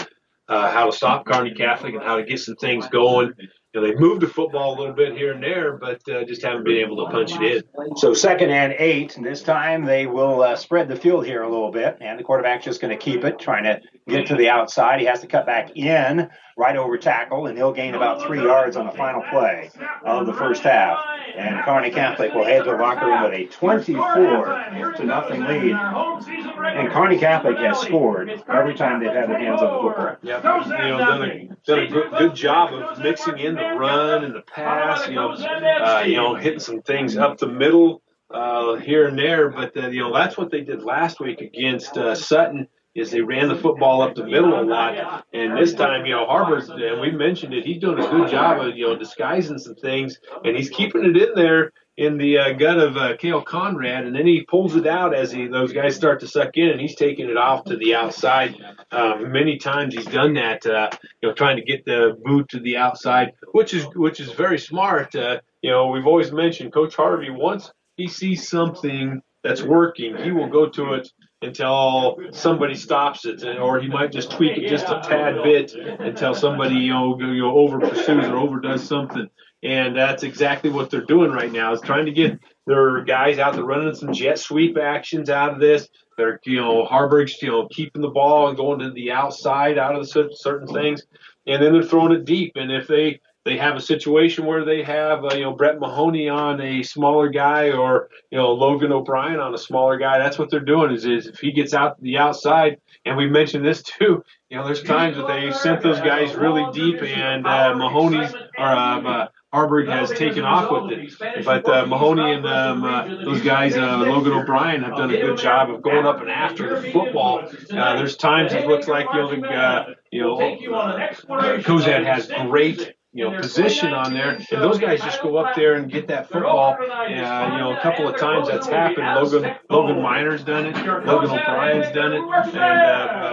uh, how to stop Kearney Catholic and how to get some things going. You know, they've moved the football a little bit here and there, but uh, just haven't been able to punch it in. So second and eight. And this time they will uh, spread the field here a little bit, and the quarterback's just going to keep it, trying to get to the outside. He has to cut back in, right over tackle, and he'll gain about three yards on the final play of the first half. And Kearney Catholic will head to the locker room with a twenty-four to nothing lead. And Kearney Catholic has scored every time they've had their hands on the football. Yep. You know, done a, done a good, good job of mixing in the run and the pass, you know, uh, you know, hitting some things up the middle uh, here and there. But, uh, you know, that's what they did last week against uh, Sutton. Is they ran the football up the middle a lot, and this time, you know, Harburg, and we mentioned it, he's doing a good job of, you know, disguising some things, and he's keeping it in there in the uh, gut of uh, Cale Conrad, and then he pulls it out as he those guys start to suck in, and he's taking it off to the outside. Uh, many times he's done that, uh, you know, trying to get the boot to the outside, which is which is very smart. Uh, you know, we've always mentioned Coach Harvey, once he sees something that's working, he will go to it until somebody stops it, or he might just tweak it just a tad bit until somebody, you know, you know, over pursues or overdoes something. And that's exactly what they're doing right now, is trying to get their guys out there running some jet sweep actions out of this. They're, you know, Harburg's, you know, keeping the ball and going to the outside out of the certain things. And then they're throwing it deep. And if they they have a situation where they have, uh, you know, Brett Mahoney on a smaller guy, or, you know, Logan O'Brien on a smaller guy. That's what they're doing is, is if he gets out to the outside, and we mentioned this too, you know, there's times that they sent those guys really deep, and uh, Mahoney's or um, uh, Harburg has taken off with it. But uh, Mahoney and um, uh, those guys, uh, Logan O'Brien, have done a good job of going up and after the football. Uh, there's times it looks like, you know, the, uh, you know uh, Cozad has great, you know, position on there, and those guys just go up there and get that football. Uh, you know, a couple of times that's happened. Logan Logan Miner's done it. Logan O'Brien's done it, and uh,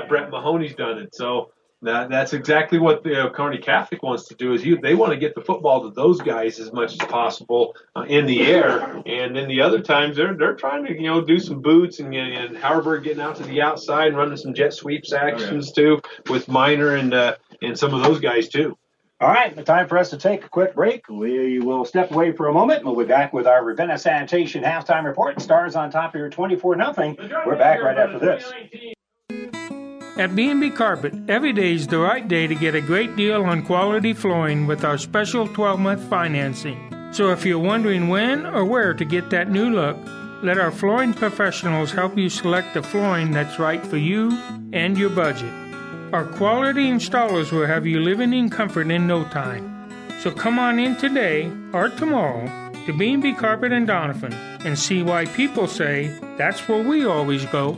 uh, Brett Mahoney's done it. So that, that's exactly what the uh, Kearney Catholic wants to do. Is you, they want to get the football to those guys as much as possible uh, in the air, and then the other times they're they're trying to, you know, do some boots and, and Harburg getting out to the outside and running some jet sweeps actions too with Miner and uh, and some of those guys too. All right, the time for us to take a quick break. We will step away for a moment. We'll be back with our Ravenna Sanitation halftime report. Stars on top of your twenty-four nothing. We're back right after this. At B and B Carpet, every day is the right day to get a great deal on quality flooring with our special twelve-month financing. So if you're wondering when or where to get that new look, let our flooring professionals help you select the flooring that's right for you and your budget. Our quality installers will have you living in comfort in no time. So come on in today or tomorrow to B and B Carpet and Donovan and see why people say that's where we always go.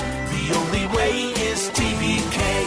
the only way is T B K.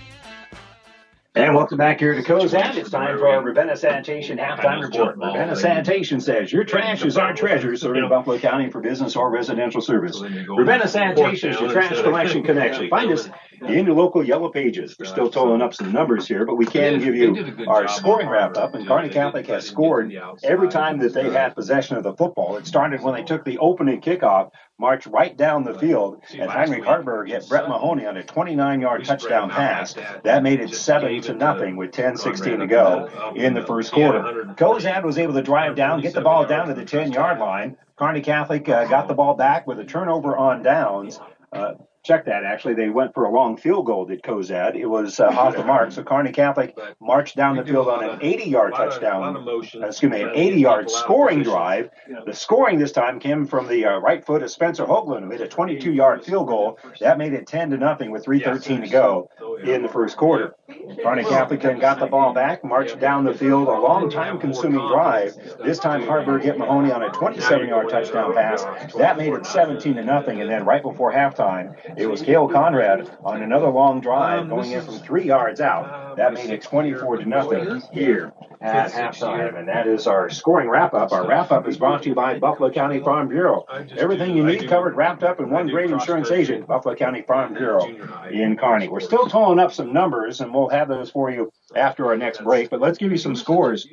And welcome back here to Cozad. It's time for our Ravenna Sanitation halftime report. Ravenna Sanitation says, your trash is our treasure, serving Buffalo County for business or residential service. Ravenna Sanitation is your trash collection connection. Find us in your local Yellow Pages. We're still totaling up some numbers here, but we can give you our scoring wrap-up. And Kearney Catholic has scored every time that they had possession of the football. It started when they took the opening kickoff, marched right down the field, and Heinrich Harburg hit Brett Mahoney on a twenty-nine yard touchdown pass. That made it seven to nothing with ten sixteen to go in the first quarter. Cozad was able to drive down, get the ball down to the ten yard line. Kearney Catholic uh, got the ball back with a turnover on downs. Uh, Check that, actually. They went for a long field goal, did Cozad. It was uh, off the mark. So Kearney Catholic marched down the field on an eighty yard touchdown, uh, excuse me, an eighty yard scoring drive. The scoring this time came from the uh, right foot of Spencer Hoagland, who hit a twenty-two yard field goal. That made it ten to nothing with three thirteen to go in the first quarter. Kearney Catholic then got the ball back, marched down the field, a long time-consuming drive. This time Harburg hit Mahoney on a twenty-seven yard touchdown pass. That made it seventeen to nothing, and then right before halftime, it was Kale Conrad on another long drive going in from three yards out. That made it twenty-four to nothing here at halftime. And that is our scoring wrap-up. Our wrap-up is brought to you by Buffalo County Farm Bureau. Everything you need covered, wrapped up in one great insurance agent, Buffalo County Farm Bureau in Kearney. We're still tolling up some numbers, and we'll have those for you after our next break. But let's give you some scores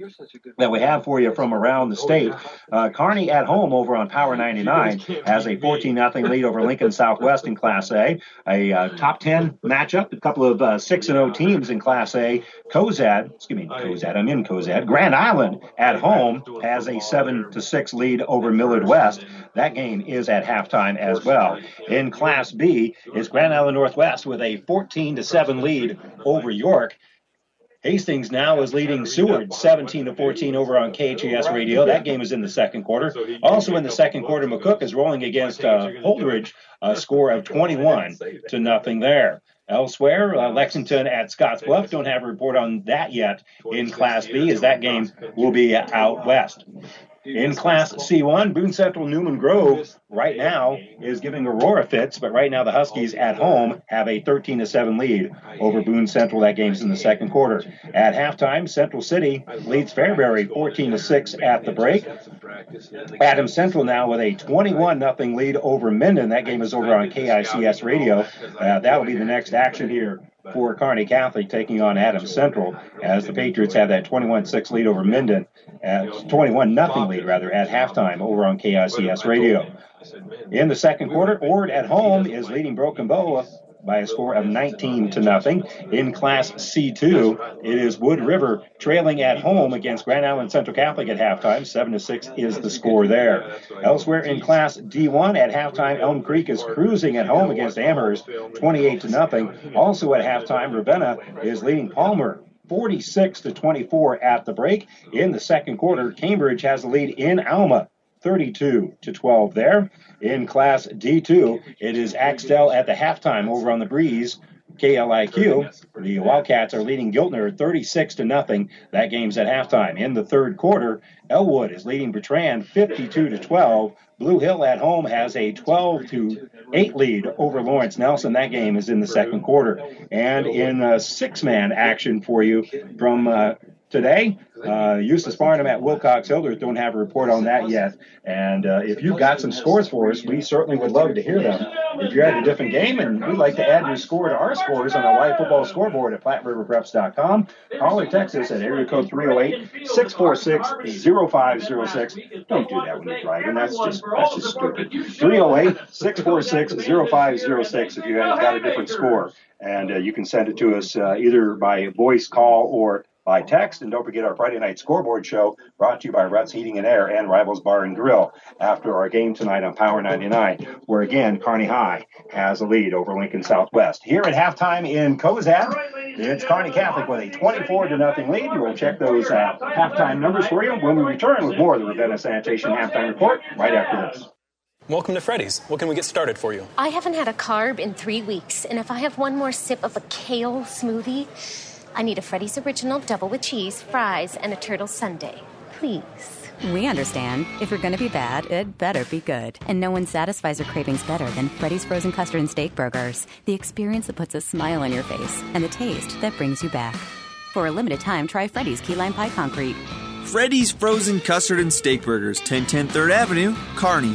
that we have for you from around the state. Uh, Kearney at home over on Power ninety-nine has a fourteen nothing lead over Lincoln Southwest in Class Class A, a uh, top ten matchup, a couple of uh, six and oh teams in Class A. Cozad, excuse me, Cozad, I'm in Cozad. Grand Island at home has a seven to six lead over Millard West. That game is at halftime as well. In Class B is Grand Island Northwest with a fourteen to seven lead over York. Hastings now is leading Seward seventeen to fourteen over on K H A S Radio. That game is in the second quarter. Also in the second quarter, McCook is rolling against uh, Holdridge, a score of twenty-one to nothing there. Elsewhere, uh, Lexington at Scottsbluff, don't have a report on that yet in Class B, as that game will be out west. In Class C one, Boone Central Newman Grove right now is giving Aurora fits, but right now the Huskies at home have a thirteen to seven lead over Boone Central. That game's in the second quarter. At halftime, Central City leads Fairbury fourteen to six at the break. Adams Central now with a twenty-one to nothing lead over Minden. That game is over on K I C S Radio. Uh, that will be the next action here for Kearney Catholic, taking on Adams Central, as the Patriots have that twenty-one six lead over Minden, twenty-one nothing lead rather, at halftime over on K I C S Radio. In the second quarter, Ord at home is leading Broken Bow by a score of nineteen to nothing. In Class C two, it is Wood River trailing at home against Grand Island Central Catholic at halftime. seven to six is the score there. Elsewhere in Class D one, at halftime, Elm Creek is cruising at home against Amherst, twenty-eight to nothing. Also at halftime, Ravenna is leading Palmer forty-six to twenty-four at the break. In the second quarter, Cambridge has the lead in Alma, thirty-two to twelve there. In Class D two, it is Axtell at the halftime over on the Breeze, K L I Q. The Wildcats are leading Giltner thirty-six to nothing. That game's at halftime. In the third quarter, Elwood is leading Bertrand fifty-two to twelve. Blue Hill at home has a twelve to eight lead over Lawrence Nelson. That game is in the second quarter. And in uh, six-man action for you from uh, today, uh, Eustace Barnum at Wilcox-Hildreth, don't have a report on that yet. And uh, if you've got some scores for us, we certainly would love to hear them. If you're at a different game and we'd like to add your score to our scores on the live football scoreboard at Platte River Preps dot com, call or text us at area code three oh eight, six four six, oh five oh six. Don't do that when you're driving. That's just, that's just stupid. three oh eight, six four six, oh five oh six if you have got a different score. And uh, you can send it to us uh, either by voice, call, or by text. And don't forget our Friday night scoreboard show brought to you by Ruts Heating and Air and Rivals Bar and Grill after our game tonight on Power ninety-nine, where again Kearney High has a lead over Lincoln Southwest. Here at halftime in Cozad, it's Kearney Catholic with a twenty-four to nothing lead. We'll check those uh, halftime numbers for you when we return with more of the Ravenna Sanitation halftime report right after this. Welcome to Freddy's. What can we get started for you? I haven't had a carb in three weeks, and if I have one more sip of a kale smoothie, I need a Freddy's Original double with cheese, fries, and a turtle sundae. Please. We understand. If you're going to be bad, it better be good. And no one satisfies your cravings better than Freddy's Frozen Custard and Steak Burgers. The experience that puts a smile on your face and the taste that brings you back. For a limited time, try Freddy's Key Lime Pie Concrete. Freddy's Frozen Custard and Steak Burgers, ten ten third Avenue, Kearney.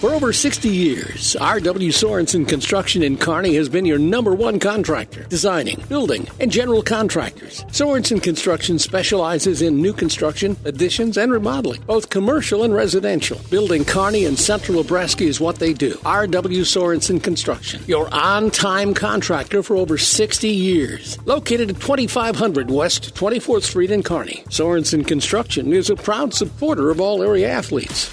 For over sixty years, R W. Sorensen Construction in Kearney has been your number one contractor, designing, building, and general contractors. Sorensen Construction specializes in new construction, additions, and remodeling, both commercial and residential. Building Kearney and Central Nebraska is what they do. R W. Sorensen Construction, your on-time contractor for over sixty years. Located at twenty-five hundred West twenty-fourth Street in Kearney, Sorensen Construction is a proud supporter of all area athletes.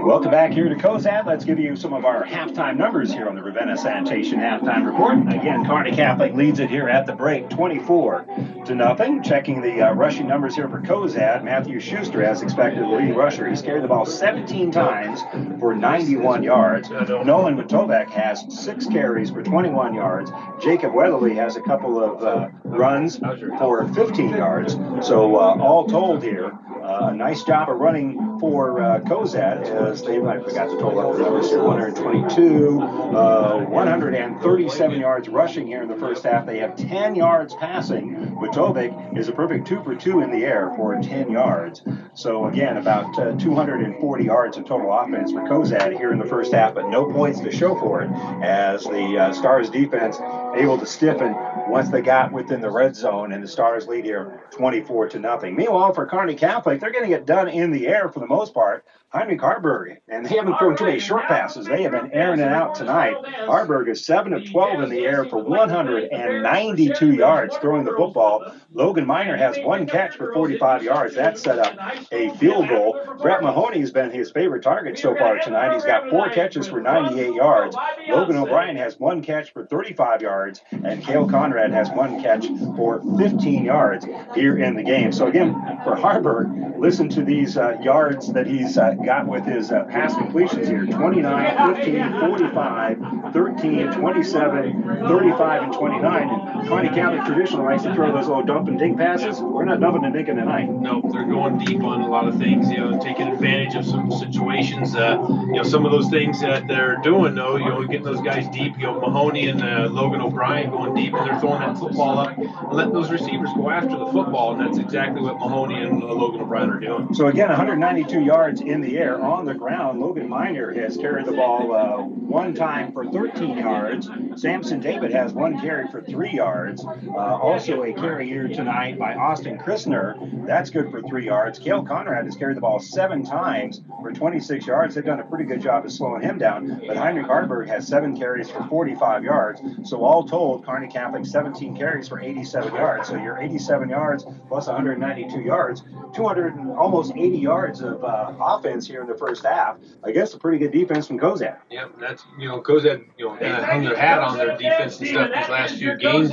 Welcome back here to Cozad. Let's give you some of our halftime numbers here on the Ravenna Sanitation Halftime Report. Again, Kearney Catholic leads it here at the break, twenty-four to nothing. Checking the uh, rushing numbers here for Cozad, Matthew Schuster, as expected, the leading rusher. He's carried the ball seventeen times for ninety-one yards. Nolan Watovic has six carries for twenty-one yards. Jacob Weatherly has a couple of uh, runs for fifteen yards. So uh, all told here, Uh, nice job of running for uh, Cozad, as they, I forgot to total up the numbers here, one hundred twenty-two, uh, one hundred thirty-seven yards rushing here in the first half. They have ten yards passing. Watovic is a perfect two for two in the air for ten yards. So again, about uh, two hundred forty yards of total offense for Cozad here in the first half, but no points to show for it, as the uh, Stars defense able to stiffen once they got within the red zone, and the Stars lead here twenty-four to nothing. Meanwhile, for Kearney Catholic, they're getting it done in the air for the most part. Heinrich Harburg, and they haven't thrown too many short passes. They have been airing it out tonight. Harburg is seven of twelve in the air for one hundred ninety-two yards throwing the football. Logan Miner has one catch for forty-five yards. That set up a field goal. Brett Mahoney has been his favorite target so far tonight. He's got four catches for ninety-eight yards. Logan O'Brien has one catch for thirty-five yards, and Kale Conrad has one catch for fifteen yards here in the game. So again, for Harburg, listen to these uh, yards that he's uh, got with his uh, pass completions here, twenty-nine, fifteen, forty-five, thirteen, twenty-seven, thirty-five, and twenty-nine. And Kearney Catholic traditional likes to throw those little dump and dink passes. We're not dumping and dinking tonight. No, they're going deep on a lot of things, you know, taking advantage of some situations. Uh, you know, some of those things that they're doing, though, you know, getting those guys deep, you know, Mahoney and uh, Logan O'Brien going deep, and they're throwing that football up and letting those receivers go after the football, and that's exactly what Mahoney and uh, Logan O'Brien are doing. So, again, one hundred ninety-two yards in the air. On the ground, Logan Miner has carried the ball uh, one time for thirteen yards. Samson David has one carry for three yards. Uh, also a carry here tonight by Austin Christner. That's good for three yards. Cale Conrad has carried the ball seven times for twenty-six yards. They've done a pretty good job of slowing him down. But Heinrich Harburg has seven carries for forty-five yards. So all told, Kearney Catholic seventeen carries for eighty-seven yards. So your eighty-seven yards plus one hundred ninety-two yards, two hundred almost eighty yards of uh, offense here in the first half. I guess a pretty good defense from Cozad. Yeah, that's, you know, Cozad, you know, kind of hung their hat on their defense and stuff these last few games.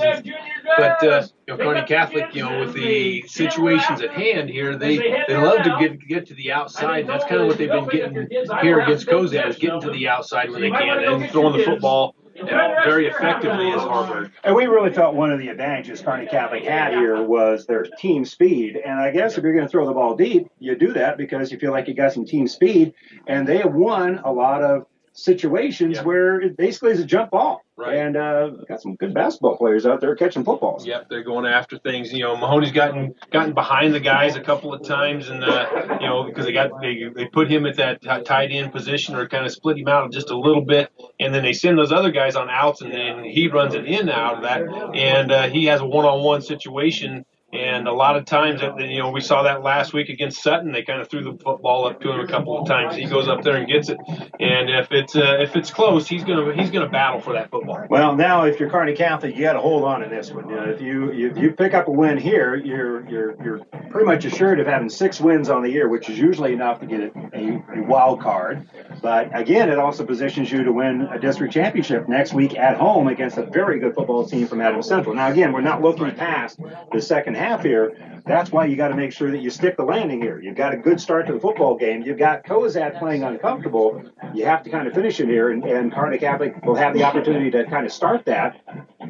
But, uh, you know, Kearney Catholic, you know, with the situations at hand here, they, they love to get get to the outside. That's kind of what they've been getting here against Cozad, is getting to the outside when they can and throwing the football, you know, very effectively as Harburg. And we really thought one of the advantages Kearney Catholic had here was their team speed. And I guess if you're going to throw the ball deep, you do that because you feel like you got some team speed. And they have won a lot of situations yeah. where it basically is a jump ball. Right. And uh, got some good basketball players out there catching footballs. Yep, they're going after things. You know, Mahoney's gotten gotten behind the guys a couple of times, and uh, you know, because they got they, they put him at that t- tight end position, or kind of split him out just a little bit, and then they send those other guys on outs, and then he runs an in out of that, and uh, he has a one-on-one situation. And a lot of times, you know, we saw that last week against Sutton. They kind of threw the football up to him a couple of times. He goes up there and gets it. And if it's uh, if it's close, he's gonna he's gonna battle for that football. Well, now if you're Kearney Catholic, you got to hold on in this one. You know, if you if you pick up a win here, you're you're you're pretty much assured of having six wins on the year, which is usually enough to get a, a wild card. But again, it also positions you to win a district championship next week at home against a very good football team from Adams Central. Now again, we're not looking past the second half here. That's why you got to make sure that you stick the landing here. You've got a good start to the football game. You've got Cozad playing uncomfortable. You have to kind of finish it here, and, and Kearney Catholic will have the opportunity to kind of start that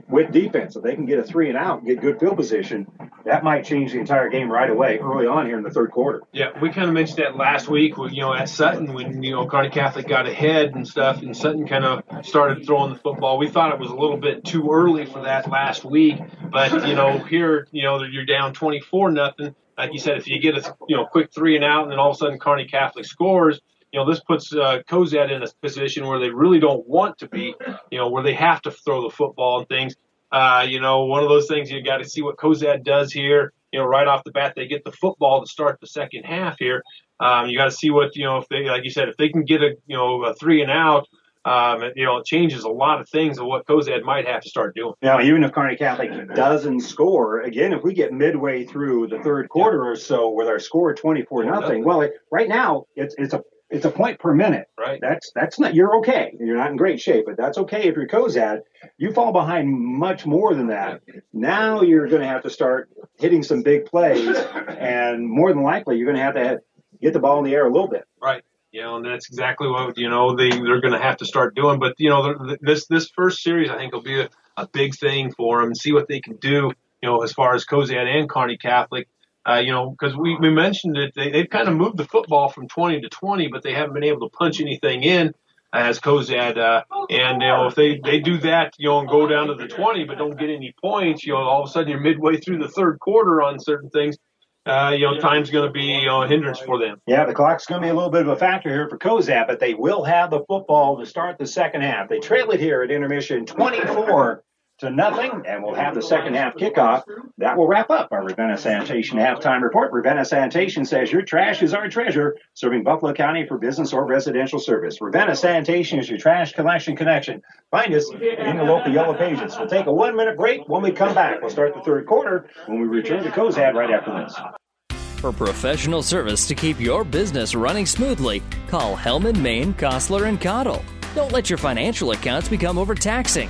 with defense. If they can get a three and out, get good field position, that might change the entire game right away early on here in the third quarter. Yeah, we kind of mentioned that last week when, you know, at Sutton when, you know, Kearney Catholic got ahead and stuff, and Sutton kind of started throwing the football. We thought it was a little bit too early for that last week, but, you know, here, you know, you're down twenty-four nothing. Like you said, if you get a, you know, quick three and out, and then all of a sudden Kearney Catholic scores, you know, this puts uh, Cozad in a position where they really don't want to be, you know, where they have to throw the football and things. Uh, you know, one of those things, you got to see what Cozad does here. You know, right off the bat, they get the football to start the second half here. Um, you got to see what, you know, if they, like you said, if they can get a, you know, a three and out, um, you know, it changes a lot of things of what Cozad might have to start doing. Now, even if Kearney Catholic doesn't score, again, if we get midway through the third quarter or so with our score twenty-four nothing, well, it, right now it's it's a it's a point per minute. Right. That's that's not you're okay. You're not in great shape, but that's okay if you're Cozad. You fall behind much more than that. Now you're going to have to start hitting some big plays, and more than likely you're going to have to have, get the ball in the air a little bit. Right. You know, and that's exactly what, you know, they, they're going to have to start doing. But, you know, this this first series, I think, will be a, a big thing for them and see what they can do, you know, as far as Cozad and Kearney Catholic. Uh, you know, because we, we mentioned that they, they've kind of moved the football from twenty to twenty, but they haven't been able to punch anything in as Cozad. Uh, and, you know, if they, they do that, you know, and go down to the twenty but don't get any points, you know, all of a sudden you're midway through the third quarter on certain things. Uh, you know, time's going to be, you know, a hindrance for them. Yeah, the clock's going to be a little bit of a factor here for Cozad, but they will have the football to start the second half. They trail it here at intermission twenty-four to nothing, and we'll have the second half kickoff. That will wrap up our Ravenna Sanitation halftime report. Ravenna Sanitation says your trash is our treasure, serving Buffalo County for business or residential service. Ravenna Sanitation is your trash collection connection. Find us in the local yellow pages. We'll take a one-minute break. When we come back, we'll start the third quarter when we return to Cozad right after this. For professional service to keep your business running smoothly, call Hellman, Main, Kostler and Cottle. Don't let your financial accounts become overtaxing.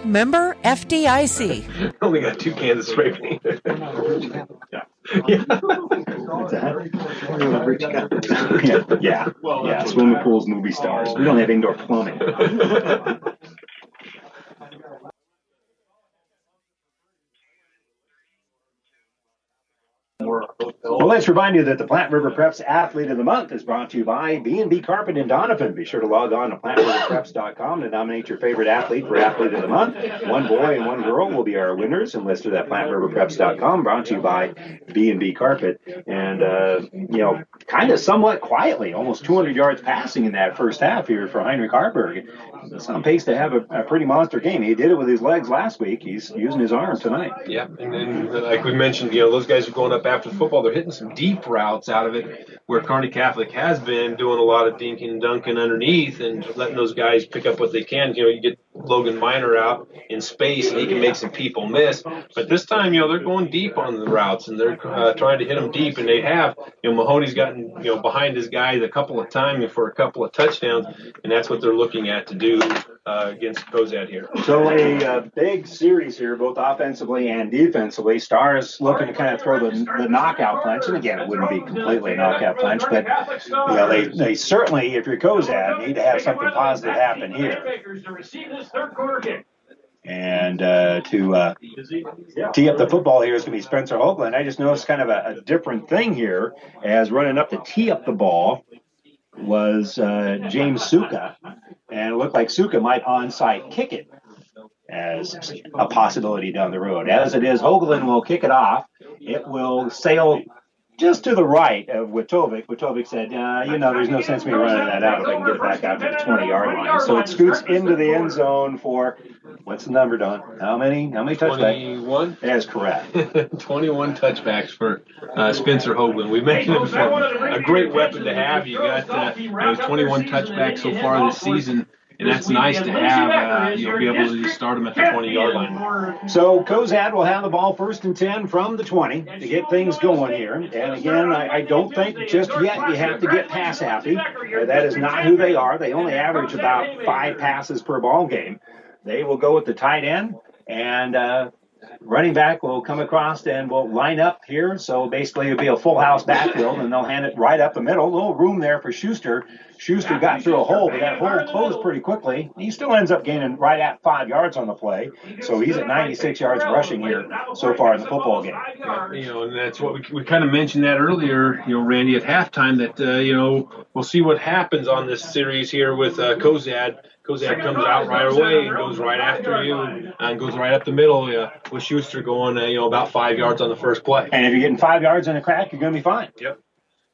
Member F D I C. I only got two cans of spray paint. yeah. Yeah. yeah. Yeah. Yeah. Swimming pools, movie stars. We don't have indoor plumbing. Well, let's remind you that the Platte River Preps Athlete of the Month is brought to you by B and B Carpet and Donovan. Be sure to log on to platte river preps dot com to nominate your favorite athlete for Athlete of the Month. One boy and one girl will be our winners, and listed at platte river preps dot com, brought to you by B and B Carpet. And, uh, you know, kind of somewhat quietly, almost two hundred yards passing in that first half here for Heinrich Harburg. He's on pace to have a, a pretty monster game. He did it with his legs last week. He's using his arm tonight. Yeah, and then, like we mentioned, you know, those guys are going up after the football. They're hitting some deep routes out of it, where Kearney Catholic has been doing a lot of dinking and dunking underneath and letting those guys pick up what they can. You know, you get Logan Miner out in space, and he can make some people miss. But this time, you know, they're going deep on the routes, and they're uh, trying to hit them deep, and they have. You know, Mahoney's gotten, you know, behind his guys a couple of times for a couple of touchdowns, and that's what they're looking at to do uh, against Cozad here. So a uh, big series here, both offensively and defensively. Stars looking to kind of throw the, the knockout punch, and again, it wouldn't be completely a knockout punch, but you know, they, they certainly, if you're Cozad, need to have something positive happen here. Third quarter kick. And uh, to uh, tee up the football here is going to be Spencer Hoagland. I just noticed kind of a, a different thing here, as running up to tee up the ball was uh, James Suka. And it looked like Suka might onside kick it as a possibility down the road. As it is, Hoagland will kick it off. It will sail just to the right of Watovic. Watovic said, uh, you know, there's no sense me running that out if I can get it back out to the twenty-yard line. So it scoots into the end zone for, what's the number, Don? How many How many touchbacks? twenty-one. That is correct. twenty-one touchbacks for uh, Spencer Hoagland. We mentioned him before. A great weapon to have. You got uh, you know, twenty-one touchbacks so far this season. And that's nice to have. Uh, you'll be able to just start them at the twenty-yard line. So Cozad will have the ball first and ten from the twenty to get things going here. And again, I, I don't think just yet you have to get pass happy. Uh, that is not who they are. They only average about five passes per ball game. They will go with the tight end, and uh, running back will come across and will line up here. So basically it'll be a full house backfield, and they'll hand it right up the middle. A little room there for Schuster. Schuster got through a hole, but that hole closed pretty quickly. He still ends up gaining right at five yards on the play. So he's at ninety-six yards rushing here so far in the football game. Yeah, you know, and that's what we, we kind of mentioned that earlier, you know, Randy, at halftime that, uh, you know, we'll see what happens on this series here with uh, Cozad. Cozad comes out right away and goes right after you and, and goes right up the middle uh, with Schuster going, uh, you know, about five yards on the first play. And if you're getting five yards in a crack, you're going to be fine. Yep.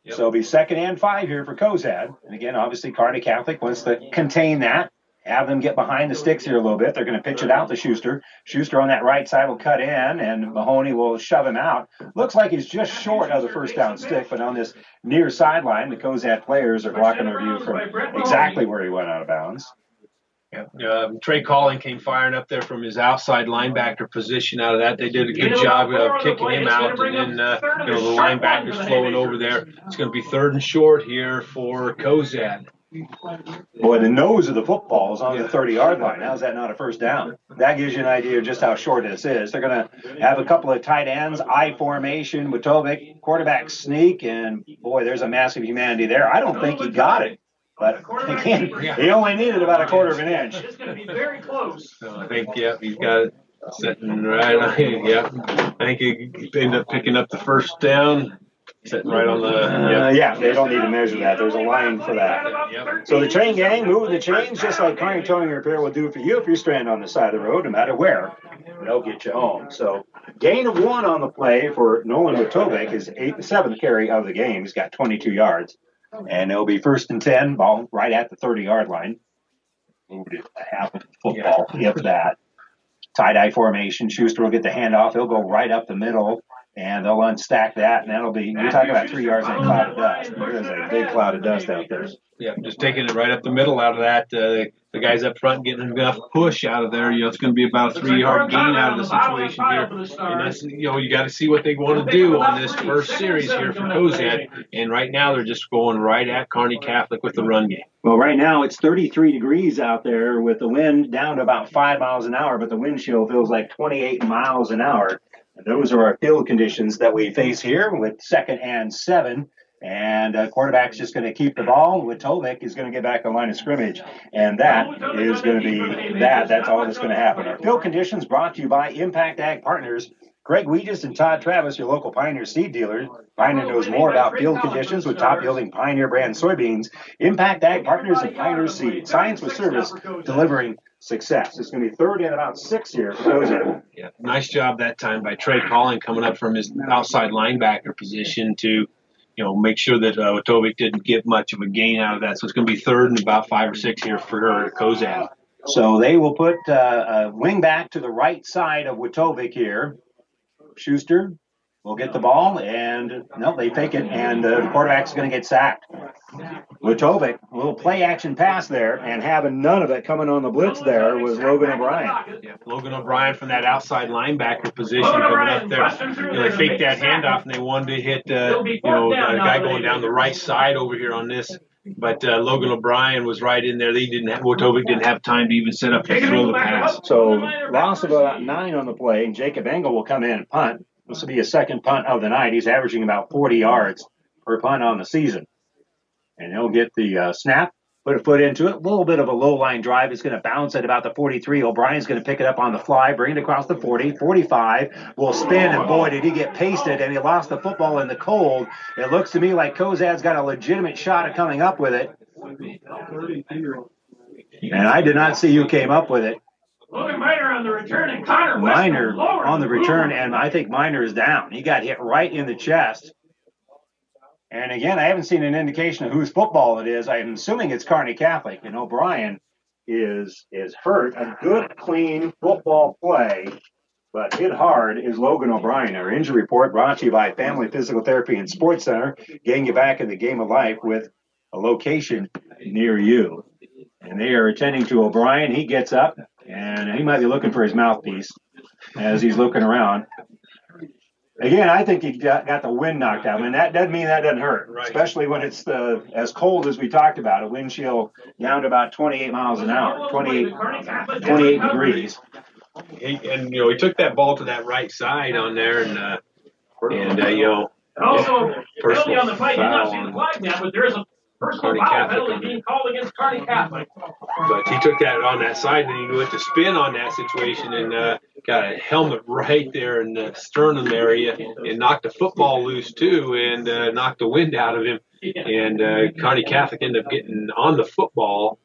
yep. So it'll be second and five here for Cozad. And again, obviously, Kearney Catholic wants to contain that, have them get behind the sticks here a little bit. They're going to pitch it out to Schuster. Schuster on that right side will cut in, and Mahoney will shove him out. Looks like he's just short of the first down stick, but on this near sideline, the Cozad players are blocking the view from exactly where he went out of bounds. Yeah. Um, Trey Collin came firing up there from his outside linebacker position out of that. They did a good job of kicking him out, and then uh, you know, the linebacker's flowing over there. It's going to be third and short here for Cozad. Boy, the nose of the football is on the thirty-yard line. How's that not a first down? That gives you an idea of just how short this is. They're going to have a couple of tight ends, I formation, Watovic, quarterback sneak, and boy, there's a massive humanity there. I don't think he got it. But again, he only needed about a quarter of an inch. It's going to be very close. So I think, yeah, he's got it sitting right on. Yeah, I think he ended up picking up the first down, sitting right on the. Uh, yeah, they don't need to measure that. There's a line for that. Yep. So the train gang moving the chains, just like Kearney Towing Repair will do for you if you're stranded on the side of the road, no matter where. They'll get you home. So gain of one on the play for Nolan Watovic, his eighth, seventh carry of the game. He's got twenty-two yards. And it'll be first and ten, ball right at the thirty-yard line. Moved it half of the football, yeah. If that. Tie-dye formation, Schuster will get the handoff. He'll go right up the middle, and they'll unstack that, and that'll be, you're talking about three yards in a cloud of dust. There's a big cloud of dust out there. Yeah, just taking it right up the middle out of that. Uh, the guys up front getting enough push out of there. You know, it's going to be about a three-yard gain out of the situation here. And that's, you know, you got to see what they want to do on this first series here for Cozad. And right now they're just going right at Kearney Catholic with the run game. Well, right now it's thirty-three degrees out there with the wind down to about five miles an hour, but the wind chill feels like twenty-eight miles an hour. And those are our field conditions that we face here with second and seven. And uh, quarterback's just going to keep the ball. Watovic is going to get back on line of scrimmage. And that is going to be that. That's all that's going to happen. Our field conditions brought to you by Impact Ag Partners. Greg Weegis and Todd Travis, your local Pioneer seed dealer. Pioneer knows more about field conditions with top-yielding Pioneer brand soybeans. Impact Ag Partners and Pioneer Seed. Science with service, delivering success. It's going to be third and about six here for Cozad. Yeah, nice job that time by Trey Collin coming up from his outside linebacker position to, you know, make sure that uh, Watovic didn't get much of a gain out of that. So it's going to be third and about five or six here for Cozad. So they will put uh, a wing back to the right side of Watovic here. Schuster will get the ball, and no, they fake it, and uh, the quarterback's going to get sacked. Watovic, a little play-action pass there, and having none of it coming on the blitz there was Logan O'Brien. Yeah, Logan O'Brien from that outside linebacker position coming up there. You know, they faked that handoff, and they wanted to hit uh, you know, a guy going down the right side over here on this. But uh, Logan O'Brien was right in there. They didn't have, Watovic didn't have time to even set up and throw the pass. So loss of about nine on the play, and Jacob Engel will come in and punt. This will be his second punt of the night. He's averaging about forty yards per punt on the season. And he'll get the uh, snap, put a foot into it. A little bit of a low-line drive. It's going to bounce at about the forty-three. O'Brien's going to pick it up on the fly, bring it across the forty. forty-five will spin, and boy, did he get pasted, and he lost the football in the cold. It looks to me like Cozad's got a legitimate shot at coming up with it. And I did not see who came up with it. Logan Miner on the return, and Connor Miner on the return, and I think Miner is down. He got hit right in the chest. And again, I haven't seen an indication of whose football it is. I'm assuming it's Kearney Catholic, and O'Brien is is hurt. A good, clean football play, but hit hard is Logan O'Brien. Our injury report brought to you by Family Physical Therapy and Sports Center, getting you back in the game of life with a location near you. and they are attending to O'Brien. He gets up, and he might be looking for his mouthpiece as he's looking around. Again, I think he got, got the wind knocked out of him, and that doesn't mean that doesn't hurt, right. Especially when it's uh, as cold as we talked about, a wind chill down to about twenty-eight miles an hour, twenty-eight degrees. He, and, you know, he took that ball to that right side on there, and, uh, and uh, you know. Also, penalty on the fight, you're not seeing the flag now, but there is a personal foul penalty being called against Kearney Catholic. But he took that on that side, and he went to spin on that situation, and uh, got a helmet right there in the sternum area, and knocked the football loose, too, and uh, knocked the wind out of him. And uh, Kearney Catholic ended up getting on the football.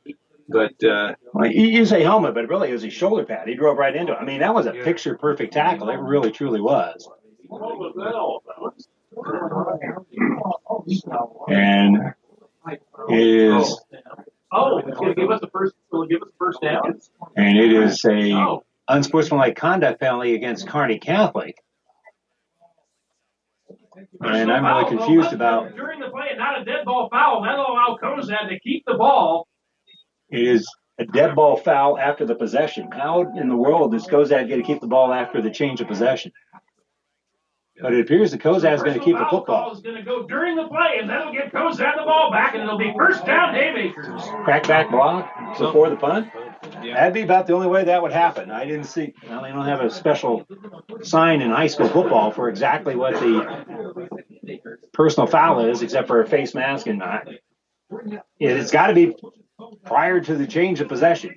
But uh, well, you say helmet, but really it was his shoulder pad. He drove right into it. I mean, that was a yeah. picture-perfect tackle. It really, truly was. And is oh, it's going to give us the first. It'll give us the first down. And it is a oh. unsportsmanlike conduct penalty against Kearney Catholic. And I'm really confused about during the play, not a dead ball foul. That'll allow Cozad to keep the ball. It is a dead ball foul after the possession. How in the world does Cozad get to keep the ball after the change of possession? But it appears that Cozad is going to keep the football. Is going to go during the play, and that'll get Cozad the ball back, and it'll be first down, Haymakers. Crack back block before the punt. That'd be about the only way that would happen. I didn't see. Well, they don't have a special sign in high school football for exactly what the personal foul is, except for a face mask and not. It's got to be prior to the change of possession.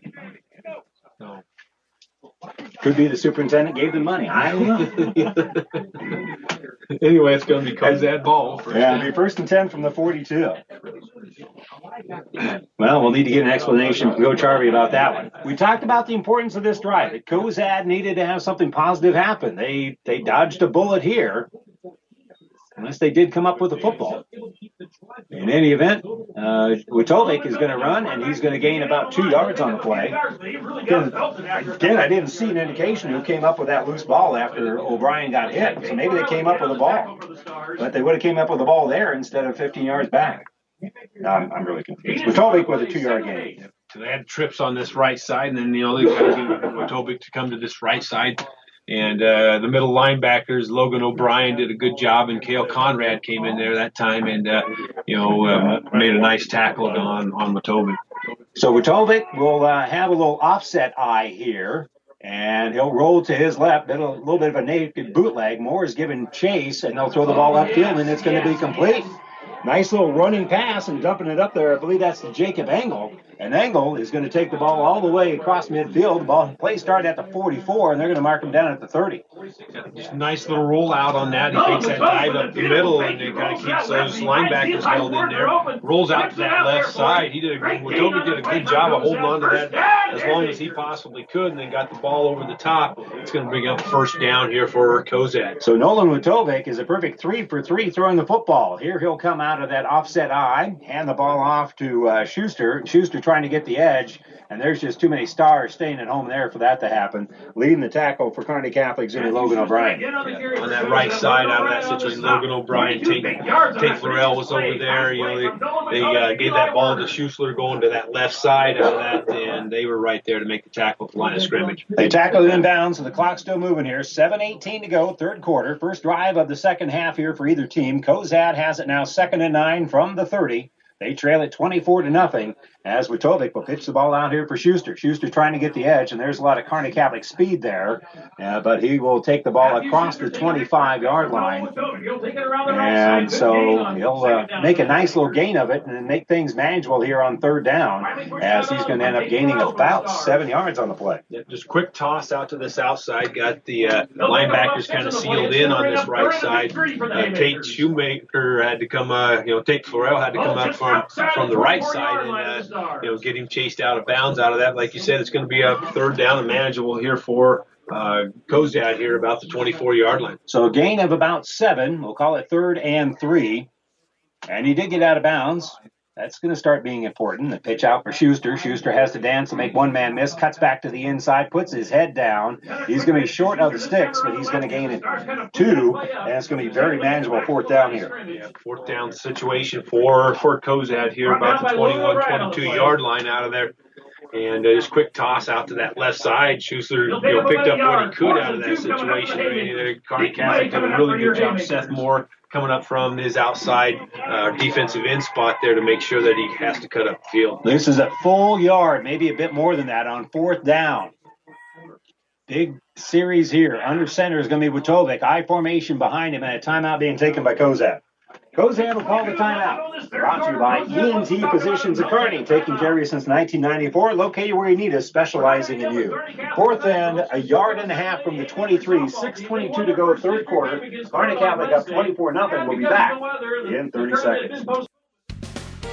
Could be the superintendent gave them money. I don't know. Anyway, it's going to be Cozad ball. First yeah, it'll be first and ten from the forty-two. Well, we'll need to get an explanation from Coach Harvey about that one. We talked about the importance of this drive. That Cozad needed to have something positive happen. They they dodged a bullet here. Unless they did come up with a football. In any event, uh, Watovic is going to run, and he's going to gain about two yards on the play. Again, again, I didn't see an indication who came up with that loose ball after O'Brien got hit. So maybe they came up with a ball. But they would have came up with a ball there instead of fifteen yards back. No, I'm, I'm really confused. Watovic with a two-yard gain. So they had trips on this right side, and then the only guy was Watovic to come to this right side. And uh, the middle linebackers, Logan O'Brien did a good job, and Kale Conrad came in there that time and, uh, you know, uh, made a nice tackle on, on Watovic. So Watovic will uh, have a little offset eye here, and he'll roll to his left, a little bit of a naked bootleg. Moore is giving chase, and they'll throw the ball upfield, and it's going to be complete. Nice little running pass and dumping it up there. I believe that's to Jacob Engel. And Engel is going to take the ball all the way across midfield. The ball play started at the forty-four, and they're going to mark him down at the thirty. Just a nice little rollout on that. He no, takes that dive up the middle, and it kind of keeps those linebackers held in there. Rolls out to that left side. He did a good, Watovic did a good job of holding on to that as long as he possibly could, and then got the ball over the top. It's going to bring up first down here for Cozad. So Nolan Watovic is a perfect three for three throwing the football. Here he'll come out of that offset eye, hand the ball off to uh, Schuster. Schuster trying to get the edge, and there's just too many stars staying at home there for that to happen. Leading the tackle for Kearney Catholic is Logan O'Brien. Yeah, on that right side, out of that situation, Logan O'Brien, Tate Florell was over there. You know, they they uh, gave that ball to Schuster going to that left side of that, and they were right there to make the tackle at the line of scrimmage. They tackled it inbounds, and the clock's still moving here. seven eighteen to go, third quarter. First drive of the second half here for either team. Cozad has it now second and nine from the thirty. They trail it twenty-four to nothing as Watovic will pitch the ball out here for Schuster. Schuster trying to get the edge, and there's a lot of Kearney Catholic speed there, uh, but he will take the ball across the twenty-five-yard line. And so he'll uh, make a nice little gain of it and make things manageable here on third down as he's going to end up gaining about seven yards on the play. Yeah, just quick toss out to this outside. Got the uh, linebackers kind of sealed in on this right side. Uh, Tate Shoemaker had to come, uh, you know, Tate Florell had to come up from, from the right side and uh, you know, get him chased out of bounds out of that. Like you said, it's going to be a third down and manageable here for uh, Cozad here about the twenty-four-yard line. So a gain of about seven. We'll call it third and three. And he did get out of bounds. That's going to start being important. The pitch out for Schuster. Schuster has to dance to make one man miss. Cuts back to the inside. Puts his head down. He's going to be short of the sticks, but he's going to gain it two. And it's going to be very manageable fourth down here. Yeah, fourth down situation for, for Cozad here. About the twenty-one, twenty-two-yard line out of there. And uh, his quick toss out to that left side, Schuster, you know, picked up what he could out of that situation. I mean, Kearney Catholic did a really good job. Seth Moore coming up from his outside uh, defensive end spot there to make sure that he has to cut up the field. This is a full yard, maybe a bit more than that, on fourth down. Big series here. Under center is going to be Watovic. High formation behind him, and a timeout being taken by Cozad. Cozad will call the timeout. Brought to you by E and T Positions of Kearney, taking care of you since nineteen ninety-four. Located where you need us, specializing in you. Fourth and a yard and a half from the twenty-three. six twenty-two to go, third quarter. Kearney Catholic up twenty-four nothing. We'll be back in thirty seconds.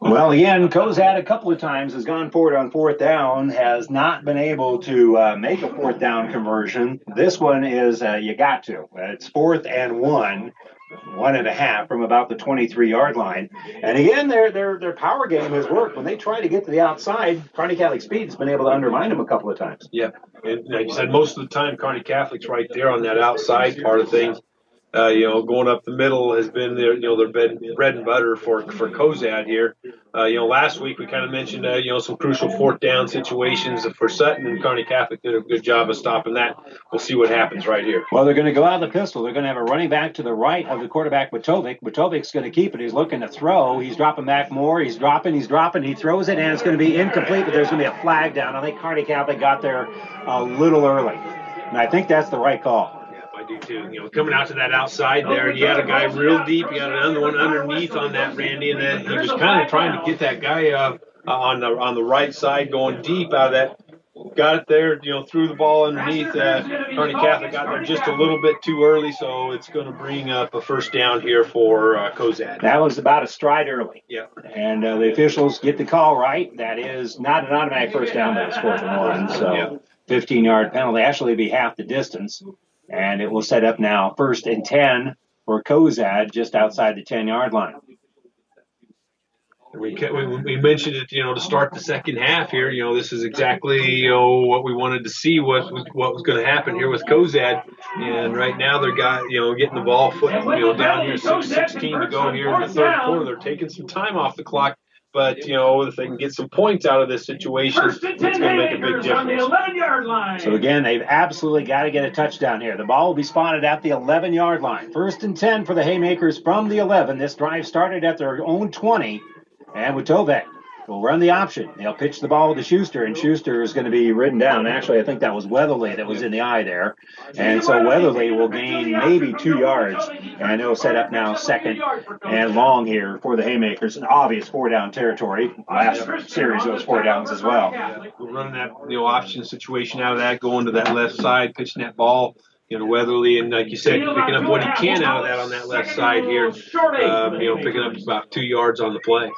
Well, again, Cozad a couple of times has gone forward on fourth down, has not been able to uh, make a fourth down conversion. This one is uh, you got to. It's fourth and one, one and a half from about the twenty-three-yard line. And again, their their their power game has worked. When they try to get to the outside, Kearney Catholic speed has been able to undermine them a couple of times. Yeah, and like you said, most of the time Kearney Catholic's right there on that outside part of things. Uh, you know, going up the middle has been their, you know, their bed, bread and butter for for Cozad here. Uh, you know, last week we kind of mentioned, uh, you know, some crucial fourth down situations for Sutton, and Kearney Catholic did a good job of stopping that. We'll see what happens right here. Well, they're going to go out of the pistol. They're going to have a running back to the right of the quarterback, Watovic. Watovic's going to keep it. He's looking to throw. He's dropping back more. He's dropping. He's dropping. He throws it, and it's going to be incomplete, but there's going to be a flag down. I think Kearney Catholic got there a little early, and I think that's the right call. I do too. You know, coming out to that outside there, and you had a guy real deep. You got another one underneath on that, Randy, and then he was kind of trying to get that guy uh, on the on the right side, going deep out of that. Got it there, you know, threw the ball underneath. Uh, Kearney Catholic got there just a little bit too early, so it's going to bring up a first down here for uh, Cozad. That was about a stride early. Yeah. And uh, the officials get the call right. That is not an automatic first down, but it's fourth and one. So fifteen-yard penalty. Actually, it'd be half the distance. And it will set up now first and ten for Cozad just outside the ten-yard line. We, we we mentioned it, you know, to start the second half here. You know, this is exactly, you know, what we wanted to see, what what was going to happen here with Cozad. And right now they're got, you know, getting the ball foot, you know, down here, six sixteen to go here in the third quarter. They're taking some time off the clock. But, you know, if they can get some points out of this situation, it's going to make a big difference. So, again, they've absolutely got to get a touchdown here. The ball will be spotted at the eleven-yard line. First and ten for the Haymakers from the eleven. This drive started at their own twenty. And Watovic will run the option. They'll pitch the ball to Schuster, and Schuster is going to be ridden down. Actually, I think that was Weatherly that was in the eye there. And so Weatherly will gain maybe two yards. And it'll set up now second and long here for the Haymakers. An obvious four-down territory. Last series was four downs as well. Yeah, we're running that, you know, option situation out of that, going to that left side, pitching that ball. You know, Weatherly, and like you said, picking up what he can out of that on that left side here, um, you know, picking up about two yards on the play.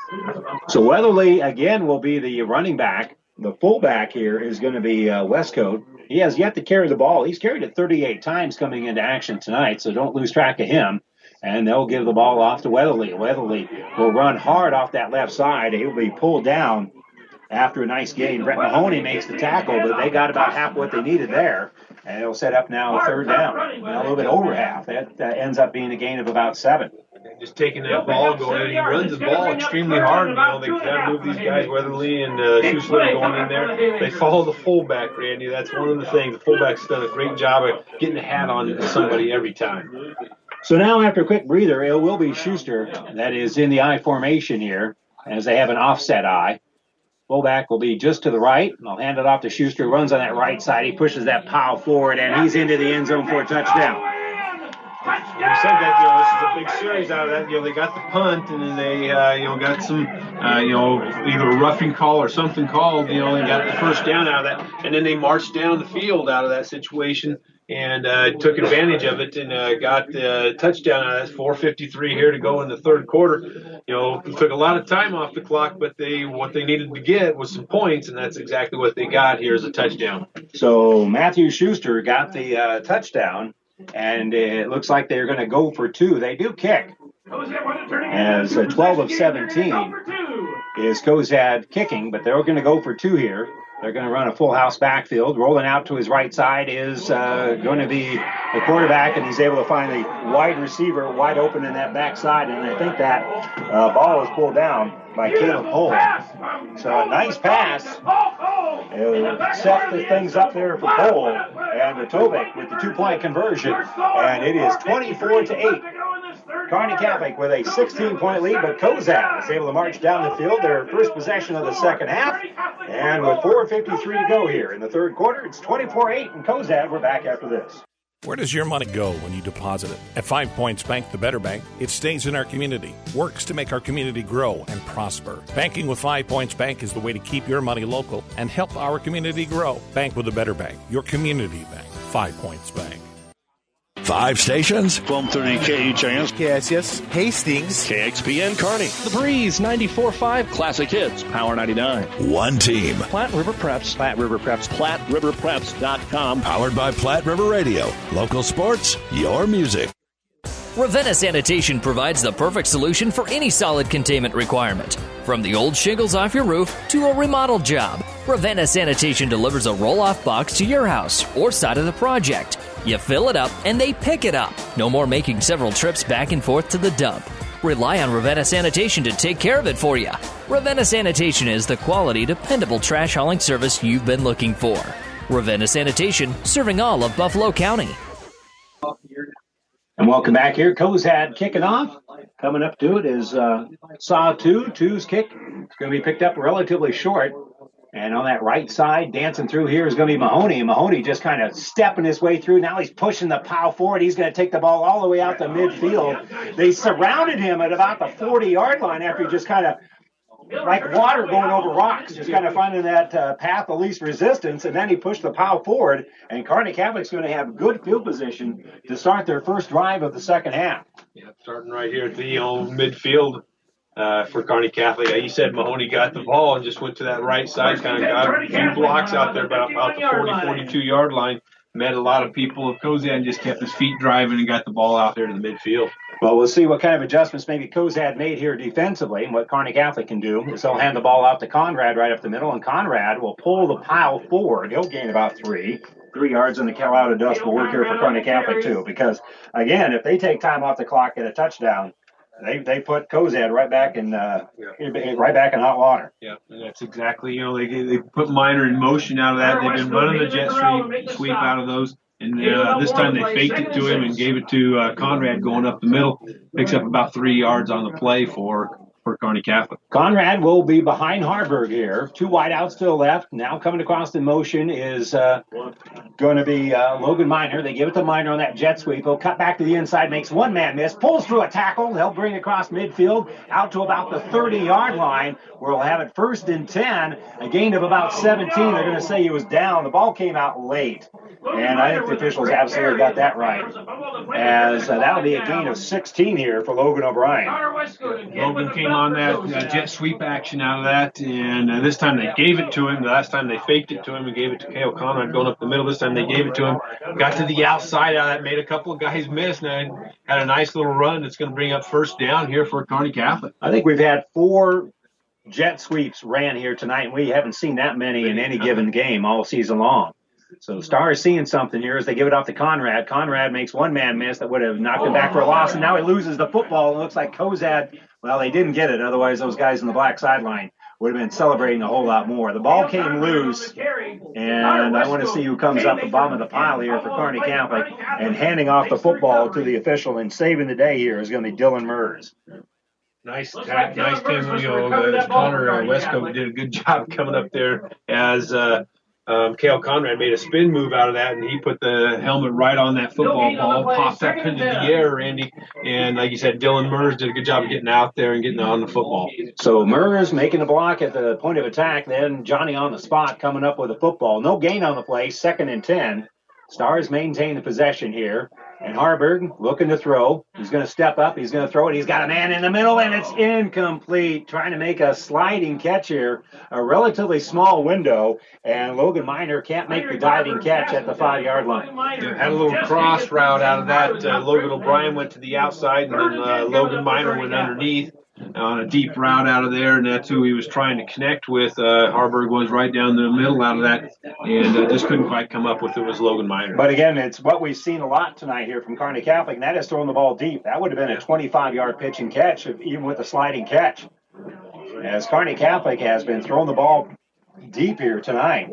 So Weatherly, again, will be the running back. The fullback here is going to be uh, Westcote. He has yet to carry the ball. He's carried it thirty-eight times coming into action tonight, so don't lose track of him. And they'll give the ball off to Weatherly. Weatherly will run hard off that left side. He will be pulled down after a nice gain. Brett Mahoney makes the tackle, but they got about half what they needed there. And it'll set up now a third down, a little bit over half. That, that ends up being a gain of about seven. Just taking that ball, going in. He runs the ball extremely hard. You know, they gotta move these guys, Weatherly and uh, Schuster going in there. They follow the fullback, Randy. That's one of the things. The fullback's done a great job of getting a hat on to somebody every time. So now after a quick breather, it will be Schuster that is in the I formation here as they have an offset I. Fullback will be just to the right, and I'll hand it off to Schuster, who runs on that right side. He pushes that pile forward, and he's into the end zone for a touchdown. Touchdown! You said that, you know, this is a big series out of that. You know, they got the punt, and then they, uh, you know, got some, uh, you know, either a roughing call or something called, you know, and got the first down out of that. And then they marched down the field out of that situation. and uh, took advantage of it and uh, got a touchdown on us, four fifty-three here to go in the third quarter. You know, it took a lot of time off the clock, but they what they needed to get was some points, and that's exactly what they got here is a touchdown. So Matthew Schuster got the uh, touchdown, and it looks like they're going to go for two. They do kick. As a twelve of seventeen is Cozad kicking, but they're going to go for two here. They're going to run a full house backfield. Rolling out to his right side is uh, going to be the quarterback, and he's able to find the wide receiver wide open in that backside, and I think that uh, ball was pulled down by Caleb Holt. So a nice pass. It set the things up there for Holt and Watovic with the two-point conversion, and it is twenty-four to eight. Kearney Catholic with a sixteen-point lead, but Cozad is able to march down the field, their first possession of the second half, and with four fifty-three to go here in the third quarter, it's twenty-four eight, and Cozad, we're back after this. Where does your money go when you deposit it? At Five Points Bank, the better bank, it stays in our community, works to make our community grow and prosper. Banking with Five Points Bank is the way to keep your money local and help our community grow. Bank with a better bank, your community bank, Five Points Bank. Five stations. twelve thirty K H I S. K I C S. Hastings. K X P N Kearney. The Breeze, ninety-four point five. Classic Hits. Power ninety-nine. One team. Platte River Preps. Platte River Preps. Platte River Preps dot com. Powered by Platte River Radio. Local sports, your music. Ravenna Sanitation provides the perfect solution for any solid containment requirement. From the old shingles off your roof to a remodeled job, Ravenna Sanitation delivers a roll-off box to your house or side of the project. You fill it up, and they pick it up. No more making several trips back and forth to the dump. Rely on Ravenna Sanitation to take care of it for you. Ravenna Sanitation is the quality, dependable trash hauling service you've been looking for. Ravenna Sanitation, serving all of Buffalo County. And welcome back here. Cozad kicking off. Coming up to it is uh, Saw two. Two's kick. It's going to be picked up relatively short. And on that right side, dancing through here is going to be Mahoney. Mahoney just kind of stepping his way through. Now he's pushing the pile forward. He's going to take the ball all the way out to midfield. They surrounded him at about the forty-yard line after he just kind of, like water going over rocks, just kind of finding that uh, path of least resistance. And then he pushed the pile forward. And Kearney Catholic's going to have good field position to start their first drive of the second half. Yeah, starting right here at the old midfield. Uh, for Kearney Catholic. You said Mahoney got the ball and just went to that right side, kind of got a few blocks out there about, about the forty, forty-two-yard line. Met a lot of people of Cozad, just kept his feet driving and got the ball out there to the midfield. Well, we'll see what kind of adjustments maybe Cozad made here defensively and what Kearney Catholic can do. So he'll hand the ball off to Conrad right up the middle, and Conrad will pull the pile forward. He'll gain about three. Three yards in the cow out of dust will work here for Kearney Catholic, too, because, again, if they take time off the clock at a touchdown, They they put Cozad right back in uh, yeah. right back in hot water. Yeah, and that's exactly, you know, they they put Miner in motion out of that. They've been running the jet sweep, sweep out of those, and uh, this time they faked it to him and gave it to uh, Conrad going up the middle. Picks up about three yards on the play for for Kearney Catholic. Conrad will be behind Harburg here. Two wideouts still left. Now coming across in motion is uh, going to be uh, Logan Miner. They give it to Miner on that jet sweep. He'll cut back to the inside, makes one man miss, pulls through a tackle. They'll bring across midfield out to about the thirty-yard line, where we'll have it first and ten. A gain of about seventeen. They're going to say he was down. The ball came out late. And I think the officials absolutely got that right. As uh, that'll be a gain of sixteen here for Logan O'Brien. Logan came on that uh, jet sweep action out of that, and uh, this time they gave it to him. The last time they faked it to him and gave it to Kale Conrad going up the middle. This time they gave it to him. Got to the outside out of that, made a couple of guys miss, and had a nice little run. It's going to bring up first down here for Kearney Catholic. I think we've had four jet sweeps ran here tonight, and we haven't seen that many in any given game all season long. So Star is seeing something here as they give it off to Conrad. Conrad makes one man miss that would have knocked him back for a loss, and now he loses the football. It looks like Cozad, well, they didn't get it. Otherwise, those guys on the black sideline would have been celebrating a whole lot more. The ball came loose, and I want to see who comes up the bottom of the pile here for Kearney Catholic. And handing off the football to the official and saving the day here is going to be Dylan Mers. Nice, nice, nice team. Connor Westcombe did a good job coming up there as uh, – Um, Cale Conrad made a spin move out of that, and he put the helmet right on that football ball, popped that into the air, Randy. And like you said, Dylan Mers did a good job of getting out there and getting on the football. So Mers making a block at the point of attack, then Johnny on the spot coming up with a football. No gain on the play, second and ten. Stars maintain the possession here. And Harburg looking to throw. He's going to step up. He's going to throw it. He's got a man in the middle, and it's incomplete. Trying to make a sliding catch here. A relatively small window, and Logan Miner can't make the diving catch at the five-yard line. Yeah, had a little cross route out of that. Uh, Logan O'Brien went to the outside, and then uh, Logan Miner went underneath on a deep route out of there, and that's who he was trying to connect with. Uh, Harburg was right down the middle out of that, and uh, just couldn't quite come up with it was Logan Miner. But again, it's what we've seen a lot tonight here from Kearney Catholic, and that is throwing the ball deep. That would have been a twenty-five-yard pitch and catch, if, even with a sliding catch, as Kearney Catholic has been throwing the ball deep here tonight.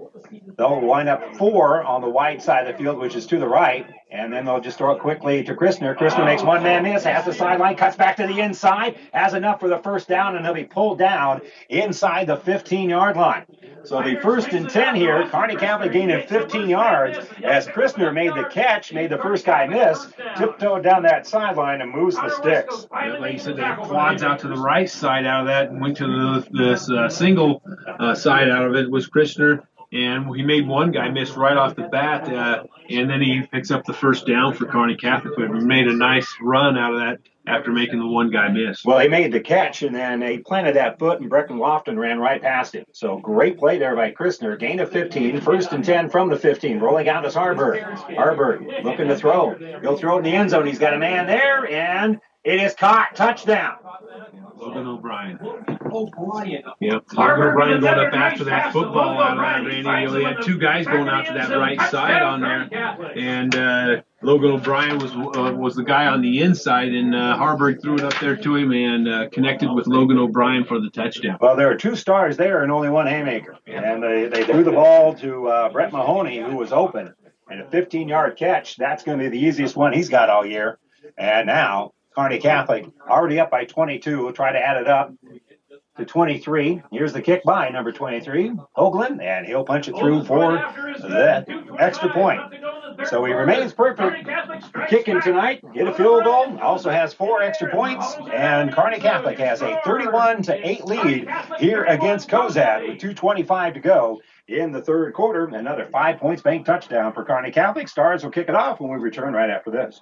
They'll line up four on the wide side of the field, which is to the right, and then they'll just throw it quickly to Christner. Christner makes one man miss, has the sideline, cuts back to the inside, has enough for the first down, and he'll be pulled down inside the fifteen-yard line. So the first and ten here, Kearney Catholic gaining fifteen yards as Christner made the catch, made the first guy miss, tiptoed down that sideline and moves the sticks. Yeah, like you said, they had quads out to the right side out of that and went to the, this uh, single uh, side out of it was Christner. And he made one guy miss right off the bat, uh, and then he picks up the first down for Kearney Catholic. But he made a nice run out of that after making the one guy miss. Well, he made the catch, and then he planted that foot, and Brecken Lofton ran right past him. So great play there by Christner. Gain of fifteen, first and ten from the fifteen. Rolling out is Harburg. Harburg looking to throw. He'll throw it in the end zone. He's got a man there, and it is caught. Touchdown. Logan O'Brien. O'Brien. Yep. Harburg O'Brien going up after that football out of that. Randy, they had two guys going out to that right side on there, and uh, Logan O'Brien was uh, was the guy on the inside, and uh, Harburg threw it up there to him and uh, connected with Logan O'Brien for the touchdown. Well, there are two stars there and only one haymaker, and they, they threw the ball to uh, Brett Mahoney, who was open, and a fifteen-yard catch. That's going to be the easiest one he's got all year, and now Kearney Catholic already up by twenty-two. We'll try to add it up to twenty-three. Here's the kick by number twenty-three, Hoagland, and he'll punch it through for that extra point. So he remains perfect kicking tonight. Get a field goal. Also has four extra points, and Kearney Catholic has a thirty-one to eight lead here against Cozad with two twenty-five to go in the third quarter. Another five points bank touchdown for Kearney Catholic. Stars will kick it off when we return right after this.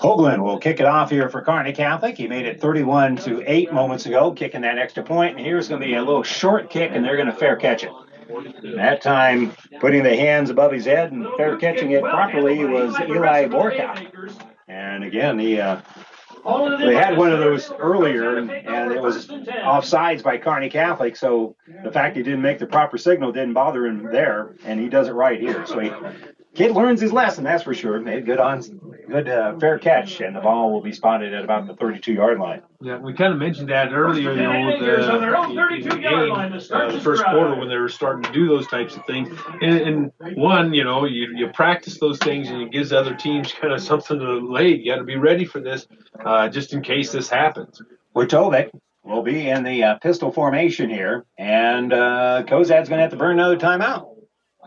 Hoagland will kick it off here for Kearney Catholic. He made it thirty-one to eight moments ago, kicking that extra point. And here's going to be a little short kick, and they're going to fair catch it. That time, putting the hands above his head and fair catching it properly was Eli Borkow. And again, he, uh, they had one of those earlier, and it was offsides by Kearney Catholic. So the fact he didn't make the proper signal didn't bother him there, and he does it right here. So he... Kid learns his lesson, that's for sure. Made good on, good uh, fair catch, and the ball will be spotted at about the thirty-two-yard line. Yeah, we kind of mentioned that earlier, you know, with the, the, the game, uh, the first quarter when they were starting to do those types of things. And, and one, you know, you, you practice those things, and it gives other teams kind of something to lay. You got to be ready for this, uh, just in case this happens. Watovic will be in the uh, pistol formation here, and uh, Kozad's going to have to burn another timeout.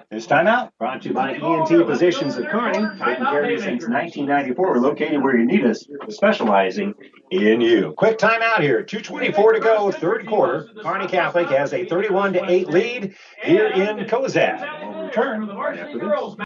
This timeout brought to you by E N T Positions of Kearney, taking care of you since nineteen ninety-four. We're located where you need us, specializing in you. Quick timeout here. two twenty-four to go, third quarter. Kearney Catholic has a thirty-one to eight lead here in Cozad. We'll return after this.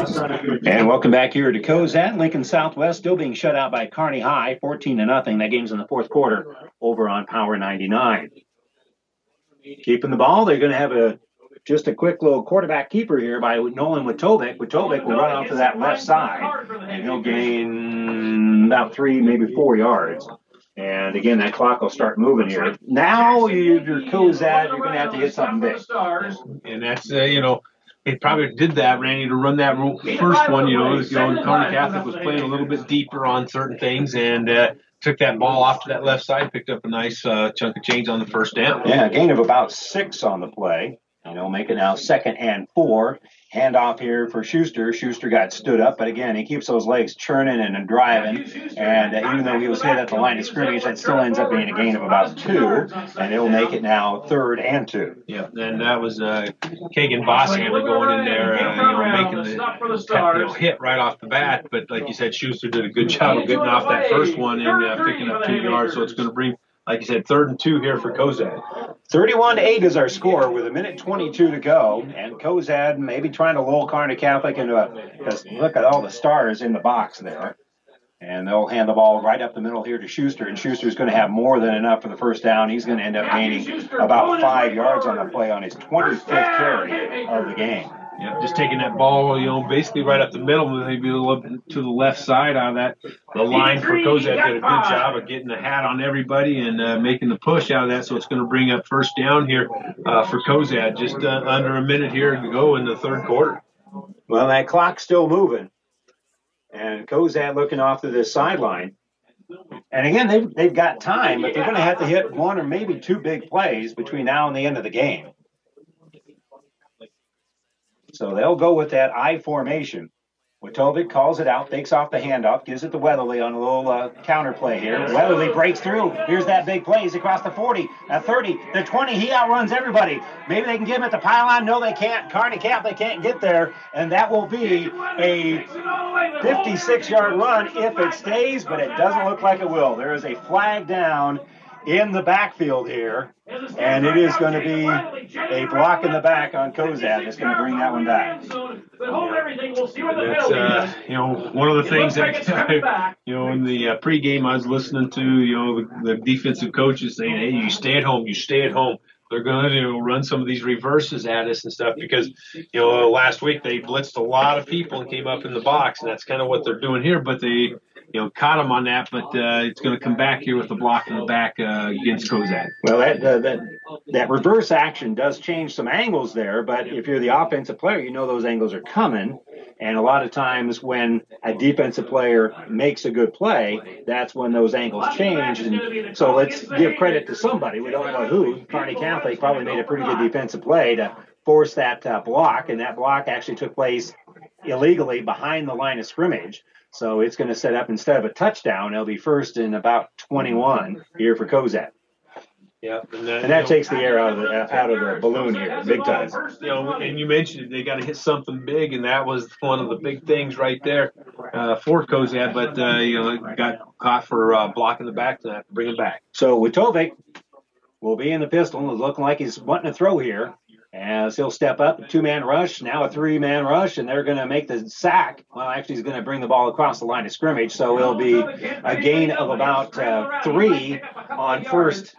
And welcome back here to Cozad. Lincoln Southwest still being shut out by Kearney High, fourteen to nothing. That game's in the fourth quarter over on Power ninety-nine. Keeping the ball, they're going to have a just a quick little quarterback keeper here by Nolan Watovic. Watovic will run out to that left side, and he'll gain about three, maybe four yards. And again, that clock will start moving here. Now you're Cozad, you're going to have to hit something big. And that's, uh, you know, they probably did that, Randy, to run that first one. You know, you know, Kearney Catholic was playing a little bit deeper on certain things and uh, took that ball off to that left side, picked up a nice uh, chunk of change on the first down. Yeah, a gain of about six on the play. You know, make it now second and four. Handoff here for Schuster. Schuster got stood up, but again, he keeps those legs churning and driving. And uh, even though he was hit at the line of scrimmage, that still ends up being a gain of about two. And it will make it now third and two. Yeah, and that was uh, Kagan Bossinger going in there, uh, you know, making the you know, hit right off the bat. But like you said, Schuster did a good job of getting off that first one and uh, picking up two yards. So it's going to bring, like you said, third and two here for Cozad. thirty-one to eight is our score with a minute twenty-two to go. And Cozad maybe trying to lull Kearney Catholic into a, because look at all the stars in the box there. And they'll hand the ball right up the middle here to Schuster. And Schuster's going to have more than enough for the first down. He's going to end up gaining about five yards on the play on his twenty-fifth carry of the game. Yeah, just taking that ball, you know, basically right up the middle, maybe a little bit to the left side on that. The line for Cozad did a good job of getting the hat on everybody and uh, making the push out of that. So it's going to bring up first down here uh, for Cozad. Just uh, under a minute here to go in the third quarter. Well, that clock's still moving. And Cozad looking off to this sideline. And again, they've, they've got time, but they're going to have to hit one or maybe two big plays between now and the end of the game. So they'll go with that I formation. Watovic calls it out, takes off the handoff, gives it to Weatherly on a little uh, counter play here. Weatherly breaks through. Here's that big play. He's across the forty, the thirty, the twenty. He outruns everybody. Maybe they can get him at the pylon. No, they can't. Kearney Catholic can't get there, and that will be a fifty-six-yard run if it stays, but it doesn't look like it will. There is a flag down in the backfield here, and it is going to be a block in the back on Cozad that's going to bring that one back. That's, uh, you know, one of the things that, you know, in the uh, pregame I was listening to, you know, the, the defensive coaches saying, hey, you stay at home, you stay at home. They're going to you know, run some of these reverses at us and stuff because, you know, last week they blitzed a lot of people and came up in the box, and that's kind of what they're doing here, but they – You know, caught him on that, but uh, it's going to come back here with the block in the back uh, against Cozad. Well, that, uh, that that reverse action does change some angles there, but if you're the offensive player, you know those angles are coming. And a lot of times when a defensive player makes a good play, that's when those angles change. And so let's give credit to somebody. We don't know who. Kearney Catholic probably made a pretty good defensive play to force that uh, block, and that block actually took place illegally behind the line of scrimmage. So it's going to set up, instead of a touchdown, it'll be first in about twenty-one here for Cozad. Yep, and, then, and that you know, takes the air out of the out of the balloon here, big time. You know, and you mentioned they got to hit something big, and that was one of the big things right there uh, for Cozad. But uh, you know, got caught for uh, blocking the back, to bring him back. So Watovic will be in the pistol. It's looking like he's wanting to throw here. As he'll step up, a two-man rush, now a three-man rush, and they're going to make the sack. Well, actually, he's going to bring the ball across the line of scrimmage, so it'll be a gain of about uh, three on first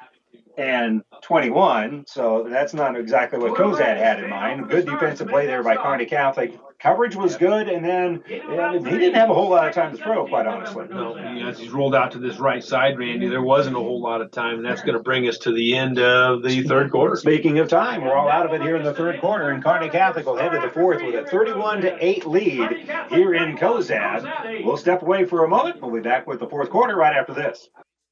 and twenty-one. So that's not exactly what Cozad had in mind. Good defensive play there by Kearney Catholic. Coverage was good, and then yeah, he didn't have a whole lot of time to throw, quite honestly. No, you know, as he's rolled out to this right side, Randy, there wasn't a whole lot of time, and that's going to bring us to the end of the third quarter. Speaking of time, we're all out of it here in the third quarter, and Kearney Catholic will head to the fourth with a thirty-one to eight lead here in Cozad. We'll step away for a moment. We'll be back with the fourth quarter right after this.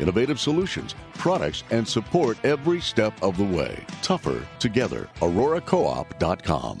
innovative solutions, products, and support every step of the way. Tougher together. Aurora Co op dot com.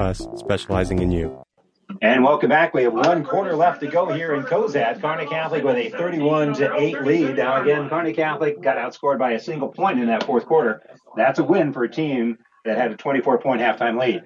us, specializing in you. And welcome back. We have one quarter left to go here in Cozad. Kearney Catholic with a thirty-one to eight lead. Now again, Kearney Catholic got outscored by a single point in that fourth quarter. That's a win for a team that had a twenty-four point halftime lead.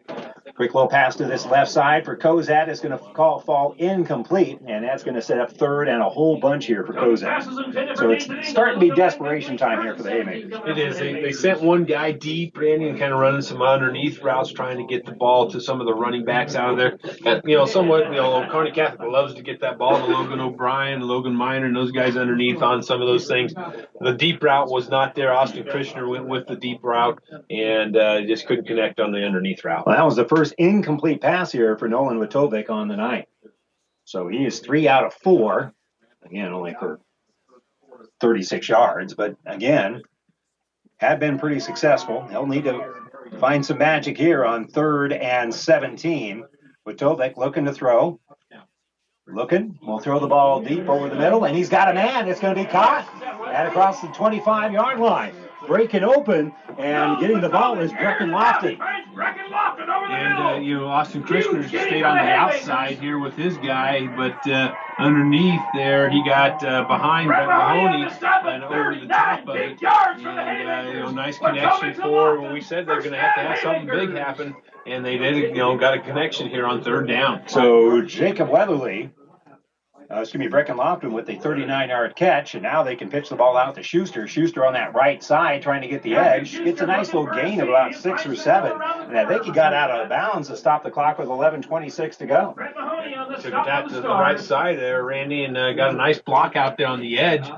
Quick low pass to this left side for Cozad. It's going to call fall incomplete, and that's going to set up third and a whole bunch here for Cozad. So it's starting to be desperation time here for the Haymakers. It is. They, they sent one guy deep, Brandon, kind of running some underneath routes, trying to get the ball to some of the running backs out of there. And, you know, somewhat, you know, Kearney Catholic loves to get that ball to Logan O'Brien, Logan Miner, and those guys underneath on some of those things. The deep route was not there. Austin Christner went with the deep route, and uh, just couldn't connect on the underneath route. Well, that was the first incomplete pass here for Nolan Watovic on the night. So he is three out of four. Again, only for thirty-six yards, but again, had been pretty successful. He'll need to find some magic here on third and seventeen. Watovic looking to throw. Looking. We'll throw the ball deep over the middle, and he's got a man. It's going to be caught at across the twenty-five-yard line. Breaking open and getting the ball is Brecken Lofton. And, uh, you know, Austin Christner stayed on the outside here with his guy, but uh, underneath there he got uh, behind Brett Mahoney and over the top of it. And, uh, you know, nice connection for when we said they're going to have to have something big happen, and they did, you know, got a connection here on third down. So Jacob Weatherly, Uh, it's going to be Brecken Lofton with a thirty-nine-yard catch, and now they can pitch the ball out to Schuster. Schuster on that right side trying to get the edge. Gets a nice little gain of about six or seven, and I think he got out of bounds to stop the clock with eleven twenty-six to go. Took it out to the right side there, Randy, and uh, got a nice block out there on the edge,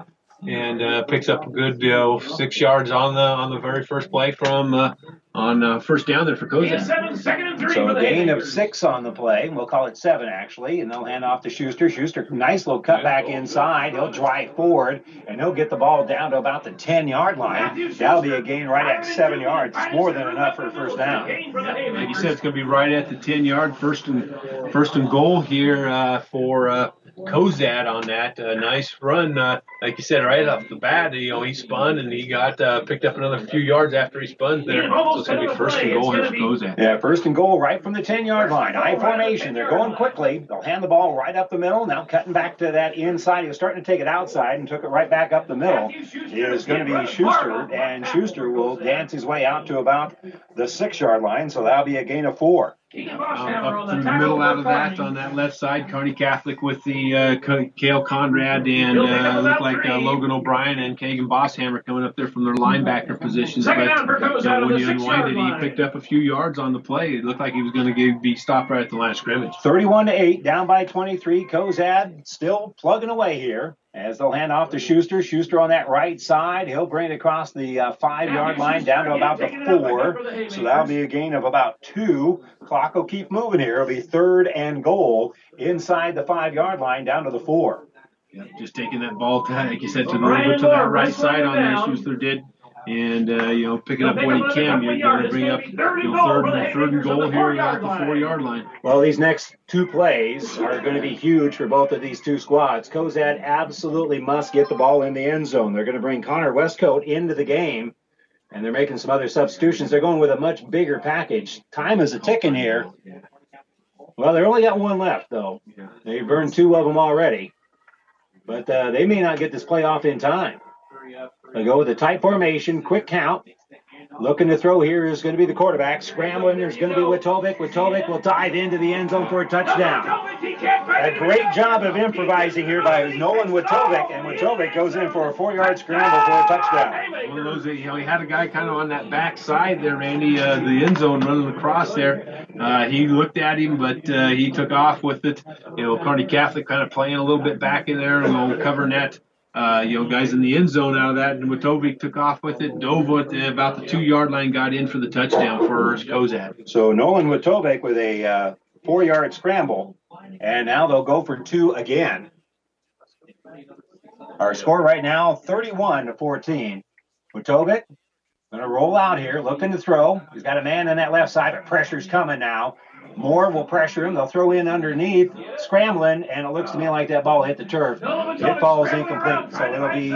and uh, picks up a good you know, six yards on the on the very first play from uh, on uh, first down there for Cozad. So a gain of six on the play. We'll call it seven, actually, and they'll hand off to Schuster. Schuster, nice little cutback inside. He'll drive forward, and he'll get the ball down to about the ten-yard line. That'll be a gain right at seven yards. It's more than enough for a first down. Yeah, like you said, it's going to be right at the ten-yard first and first and goal here uh, for uh, Cozad on that. Uh, nice run, uh, like you said, right off the bat. You know, he spun, and he got uh, picked up another few yards after he spun there. So it's going to be first and goal here for Cozad. Yeah, first and goal right from the ten-yard line. High formation. They're going quickly. They'll hand the ball right up the middle. Now cutting back to that inside. He was starting to take it outside and took it right back up the middle. It is going to be Schuster, and Schuster will dance his way out to about the six-yard line, so that'll be a gain of four. Um, up through the middle out of that on that left side, Kearney Catholic with the uh, Kale Conrad and uh, look like uh, Logan O'Brien and Kagan Bosshammer coming up there from their linebacker positions. But you know, when you unwinded, he picked up a few yards on the play. It looked like he was going to be stopped right at the line of scrimmage. thirty-one to eight, down by twenty-three. Cozad still plugging away here as they'll hand off to Schuster. Schuster on that right side. He'll bring it across the uh, five-yard line down to about the four. So that'll be a gain of about two. Clock will keep moving here. It'll be third and goal inside the five-yard line down to the four. Yep, just taking that ball, like you said, to the right, to that right side on there. Schuster did. And, uh, you know, picking up what he can, you're going to bring up you know, third, third and goal here at the four-yard line. Well, these next two plays are going to be huge for both of these two squads. Cozad absolutely must get the ball in the end zone. They're going to bring Connor Westcoat into the game, and they're making some other substitutions. They're going with a much bigger package. Time is a ticking here. Well, they only got one left, though. They burned two of them already. But uh, they may not get this play off in time. They go with a tight formation, quick count. Looking to throw here is going to be the quarterback. Scrambling, there's going to be Watovic. Watovic will dive into the end zone for a touchdown. A great job of improvising here by Nolan Watovic, and Watovic goes in for a four-yard scramble for a touchdown. One of those, you know, he had a guy kind of on that back side there, Randy, uh, the end zone running across there. Uh, he looked at him, but uh, he took off with it. You know, Kearney Catholic kind of playing a little bit back in there, a little cover net. Uh, you know, guys in the end zone out of that, and Watovic took off with it, dove with it, about the two-yard line, got in for the touchdown for Cozad. So Nolan Watovic with a uh, four-yard scramble, and now they'll go for two again. Our score right now, thirty-one to fourteen. Watovic going to roll out here, looking to throw. He's got a man on that left side, but pressure's coming now. Moore will pressure him. They'll throw in underneath, scrambling, and it looks to me like that ball hit the turf. It falls incomplete, so it'll be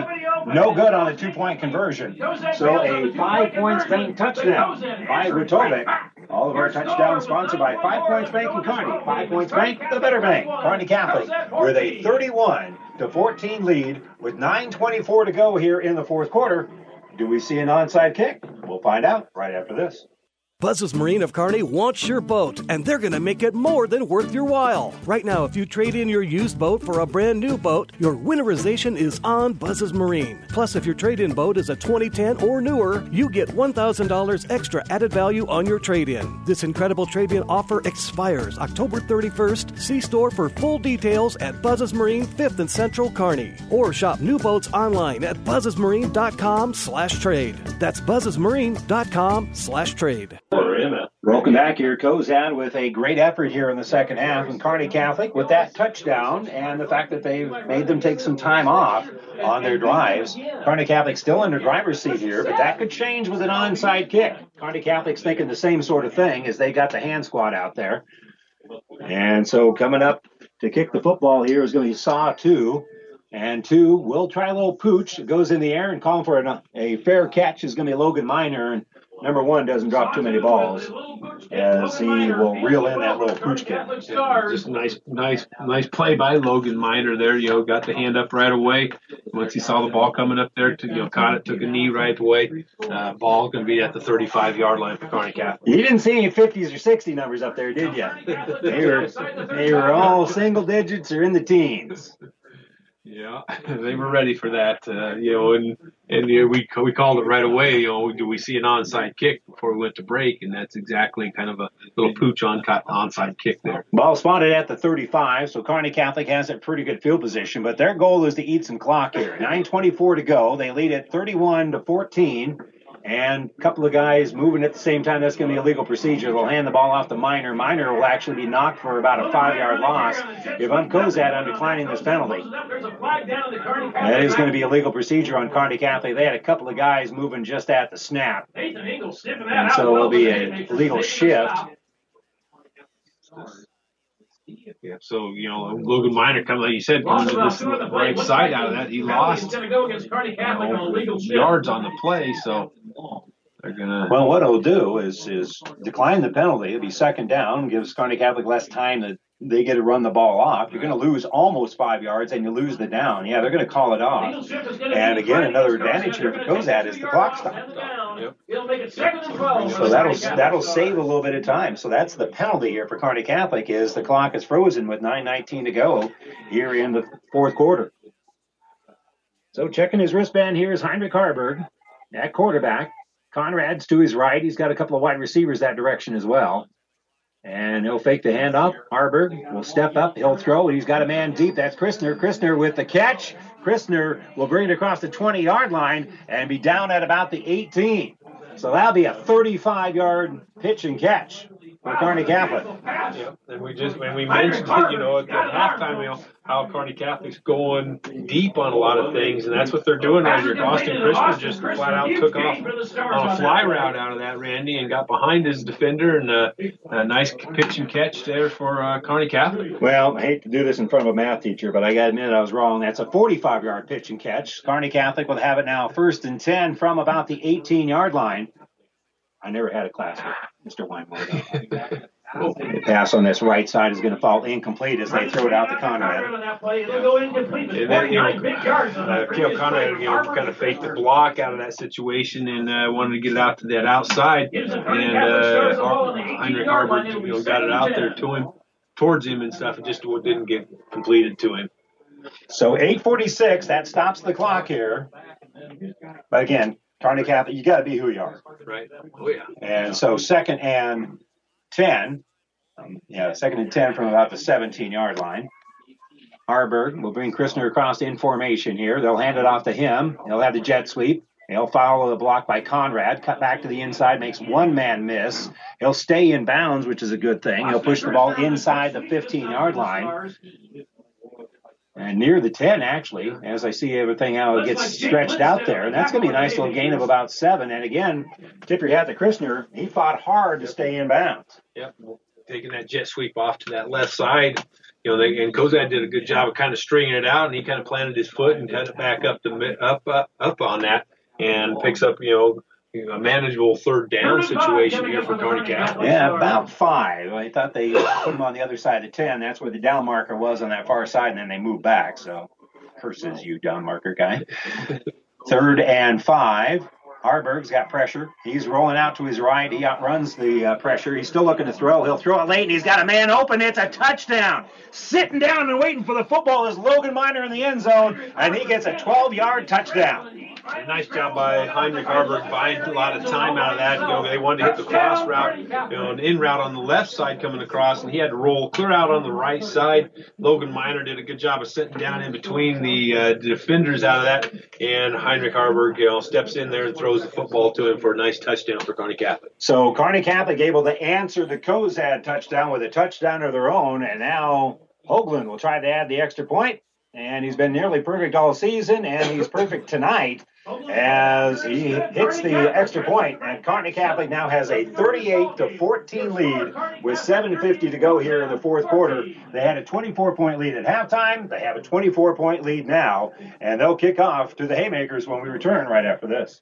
no good on a two-point conversion. So a Five Points Bank touchdown by Watovic. All of our touchdowns sponsored by Five Points Bank and Kearney. Five Points Bank, the better bank. Kearney Catholic with a thirty-one to fourteen lead with nine twenty-four to go here in the fourth quarter. Do we see an onside kick? We'll find out right after this. Buzz's Marine of Kearney wants your boat, and they're going to make it more than worth your while. Right now, if you trade in your used boat for a brand new boat, your winterization is on Buzz's Marine. Plus, if your trade-in boat is a twenty ten or newer, you get one thousand dollars extra added value on your trade-in. This incredible trade-in offer expires October thirty-first. See store for full details at Buzz's Marine, fifth and Central, Kearney. Or shop new boats online at buzzesmarine.com slash trade. That's buzzesmarine.com slash trade. Welcome back here. Cozad with a great effort here in the second half, and Kearney Catholic with that touchdown and the fact that they've made them take some time off on their drives. Kearney Catholic still in their driver's seat here, but that could change with an onside kick. Kearney Catholic's thinking the same sort of thing as they got the hand squad out there. And so coming up to kick the football here is going to be Saw two. And two, will try a little pooch. It goes in the air and calling for an, a fair catch is going to be Logan Miner. And number one doesn't drop too many balls, as he will reel in that little pooch kick. Just nice, nice, nice play by Logan Miner there. You know, got the hand up right away. Once he saw the ball coming up there, to, you know, caught it, took a knee right away. Uh, ball going to be at the thirty-five-yard line for Kearney Catholic. You didn't see any fifties or sixty numbers up there, did you? They were, they were all single digits or in the teens. Yeah, they were ready for that, uh, you know, and and you know, we we called it right away. You know, do we see an onside kick before we went to break? And that's exactly kind of a little pooch on onside kick there. Ball spotted at the thirty-five, so Kearney Catholic has a pretty good field position, but their goal is to eat some clock here. nine twenty-four to go. They lead at thirty-one to fourteen, and a couple of guys moving at the same time. That's going to be a legal procedure. They'll hand the ball off to Miner. Miner will actually be knocked for about a five-yard loss. Yvonne Cozad on declining this penalty. That is going to be a legal procedure on Kearney Catholic. They had a couple of guys moving just at the snap. And so it'll be a legal shift. Yeah, so, you know, Logan Miner, kind of like you said, comes to this right side out of that. He lost go you know, yards on the play, so they're going to... Well, what he'll do is is decline the penalty. It'll be second down, gives Kearney Catholic less time that they get to run the ball off. You're going to lose almost five yards, and you lose the down. Yeah, they're going to call it off. And, again, another advantage here for Cozad is the clock stop. Yep. So that'll that'll save a little bit of time. So that's the penalty here for Kearney Catholic is the clock is frozen with nine nineteen to go here in the fourth quarter. So checking his wristband here is Heinrich Harburg, that quarterback. Conrad's to his right. He's got a couple of wide receivers that direction as well. And he'll fake the handoff. Harburg will step up. He'll throw. He's got a man deep. That's Christner. Christner with the catch. Christner will bring it across the twenty-yard line and be down at about the eighteen. So that'll be a thirty-five-yard pitch and catch for Kearney Catholic. Yeah, and we just when we mentioned it, you know, at the halftime, you know, how Kearney Catholic's going deep on a lot of things, and that's what they're doing right here. Austin Christner just flat out took off on a fly route out of that, Randy, and got behind his defender, and uh, a nice pitch and catch there for uh, Kearney Catholic. Well, I hate to do this in front of a math teacher, but I got to admit I was wrong. That's a forty-five-yard pitch and catch. Kearney Catholic will have it now first and ten from about the eighteen-yard line. I never had a class with Mister Weinberg. The pass on this right side is going to fall incomplete as they throw it out to Conrad. Kale Conrad, you know, kind of faked the block out of that situation and uh, wanted to get it out to that outside. And uh, Heinrich Harburg, you know, got it out there to him, towards him and stuff. It just didn't get completed to him. So eight forty-six, that stops the clock here. But again, Kearney Catholic, you got to be who you are. Right. Oh, yeah. And so second and ten. Um, yeah, second and ten from about the seventeen-yard line. Harburg will bring Christner across in formation here. They'll hand it off to him. He'll have the jet sweep. He'll follow the block by Conrad. Cut back to the inside. Makes one man miss. He'll stay in bounds, which is a good thing. He'll push the ball inside the fifteen-yard line. And near the ten, actually, as I see everything, how it gets stretched out there. And that's going to be a nice little gain of about seven. And again, tip your hat to Christner. He fought hard to stay in bounds. Yep. Taking that jet sweep off to that left side. You know, they, and Cozad did a good job of kind of stringing it out, and he kind of planted his foot and cut it back up to, up, up, up on that and picks up, you know, a manageable third down situation here for Kearney Catholic. Yeah, about five. I thought they put him on the other side of ten. That's where the down marker was on that far side, and then they moved back. So, curses you, down marker guy. Third and five. Harburg's got pressure. He's rolling out to his right. He outruns the uh, pressure. He's still looking to throw. He'll throw it late, and he's got a man open. It's a touchdown. Sitting down and waiting for the football is Logan Miner in the end zone, and he gets a twelve-yard touchdown. A nice job by Heinrich Harburg buying a lot of time out of that. You know, they wanted to hit the cross route, you know, an in route on the left side coming across, and he had to roll clear out on the right side. Logan Miner did a good job of sitting down in between the uh, defenders out of that, and Heinrich Harburg, you know, steps in there and throws the football to him for a nice touchdown for Kearney Catholic. So Kearney Catholic able to answer the Cozad touchdown with a touchdown of their own, and now Hoagland will try to add the extra point. And he's been nearly perfect all season, and he's perfect tonight as he hits the extra point. And Kearney Catholic now has a thirty-eight to fourteen lead with seven fifty to go here in the fourth quarter. They had a twenty-four point lead at halftime. They have a twenty-four point lead now, and they'll kick off to the Haymakers when we return right after this.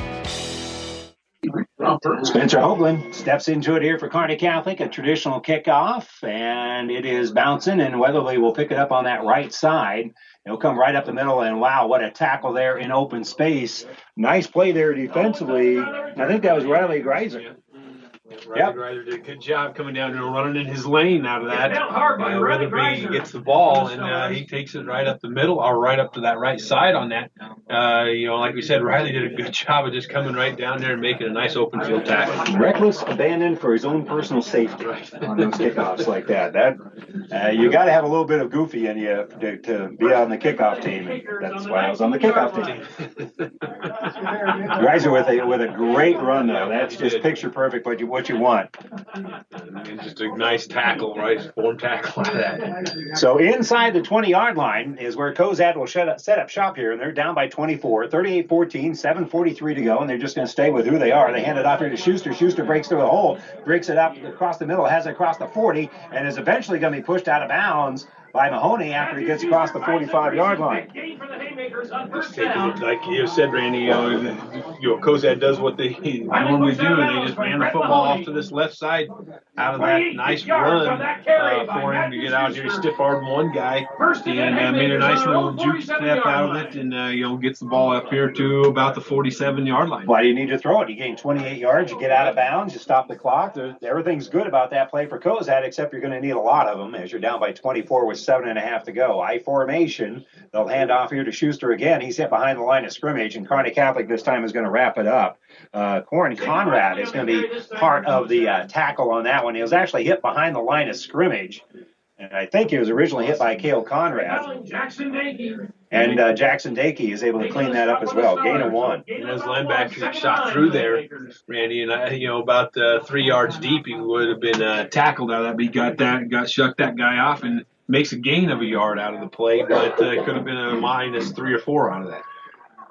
Spencer Hoagland steps into it here for Kearney Catholic, a traditional kickoff, and it is bouncing, and Weatherly will pick it up on that right side. He'll come right up the middle, and wow, what a tackle there in open space. Nice play there defensively. I think that was Riley Greiser. Yeah, Riley Greiser did a good job coming down and running in his lane out of that. Uh, Weatherby gets the ball, and uh, he takes it right up the middle, or right up to that right side on that. Uh, you know, like we said, Riley did a good job of just coming right down there and making a nice open field tackle. Reckless abandon for his own personal safety on those kickoffs like that. That uh, you got to have a little bit of goofy in you to, to be on the kickoff team. And that's why I was on the kickoff team. Greiser with a with a great run though. That's just picture perfect. What you what you want. And just a nice tackle, right? Form tackle like that. So inside the twenty-yard line is where Cozad will shut up, set up shop here, and they're down by twenty-four, thirty-eight fourteen, seven forty-three to go, and they're just going to stay with who they are. They hand it off here to Schuster. Schuster breaks through the hole, breaks it up across the middle, has it across the forty, and is eventually going to be pushed out of bounds by Mahoney after he gets across the forty-five-yard line. Just take it like you said, Randy. You know, you know Cozad does what they normally do, and they just ran the football off to this left side out of that nice run uh, for him to get out here. He stiff-armed one guy and uh, made a nice little juke snap out of it, and uh, you know gets the ball up here to about the forty-seven-yard line. Why do you need to throw it? You gain twenty-eight yards, you get out of bounds, you stop the clock. There, everything's good about that play for Cozad, except you're going to need a lot of them as you're down by twenty-four with seven and a half to go. I formation. They'll hand off here to Schuster again. He's hit behind the line of scrimmage, and Kearney Catholic this time is going to wrap it up. Uh, Corin Conrad is going to be part of the uh, tackle on that one. He was actually hit behind the line of scrimmage, and I think he was originally hit by Kale Conrad. And uh, Jackson Dakey is able to clean that up as well. Gain of one. And those linebackers shot through there, Randy, and I, you know, about uh, three yards deep, he would have been uh, tackled out of that. But he got that, got shucked that guy off, and makes a gain of a yard out of the play, but uh, it could have been a minus three or four out of that.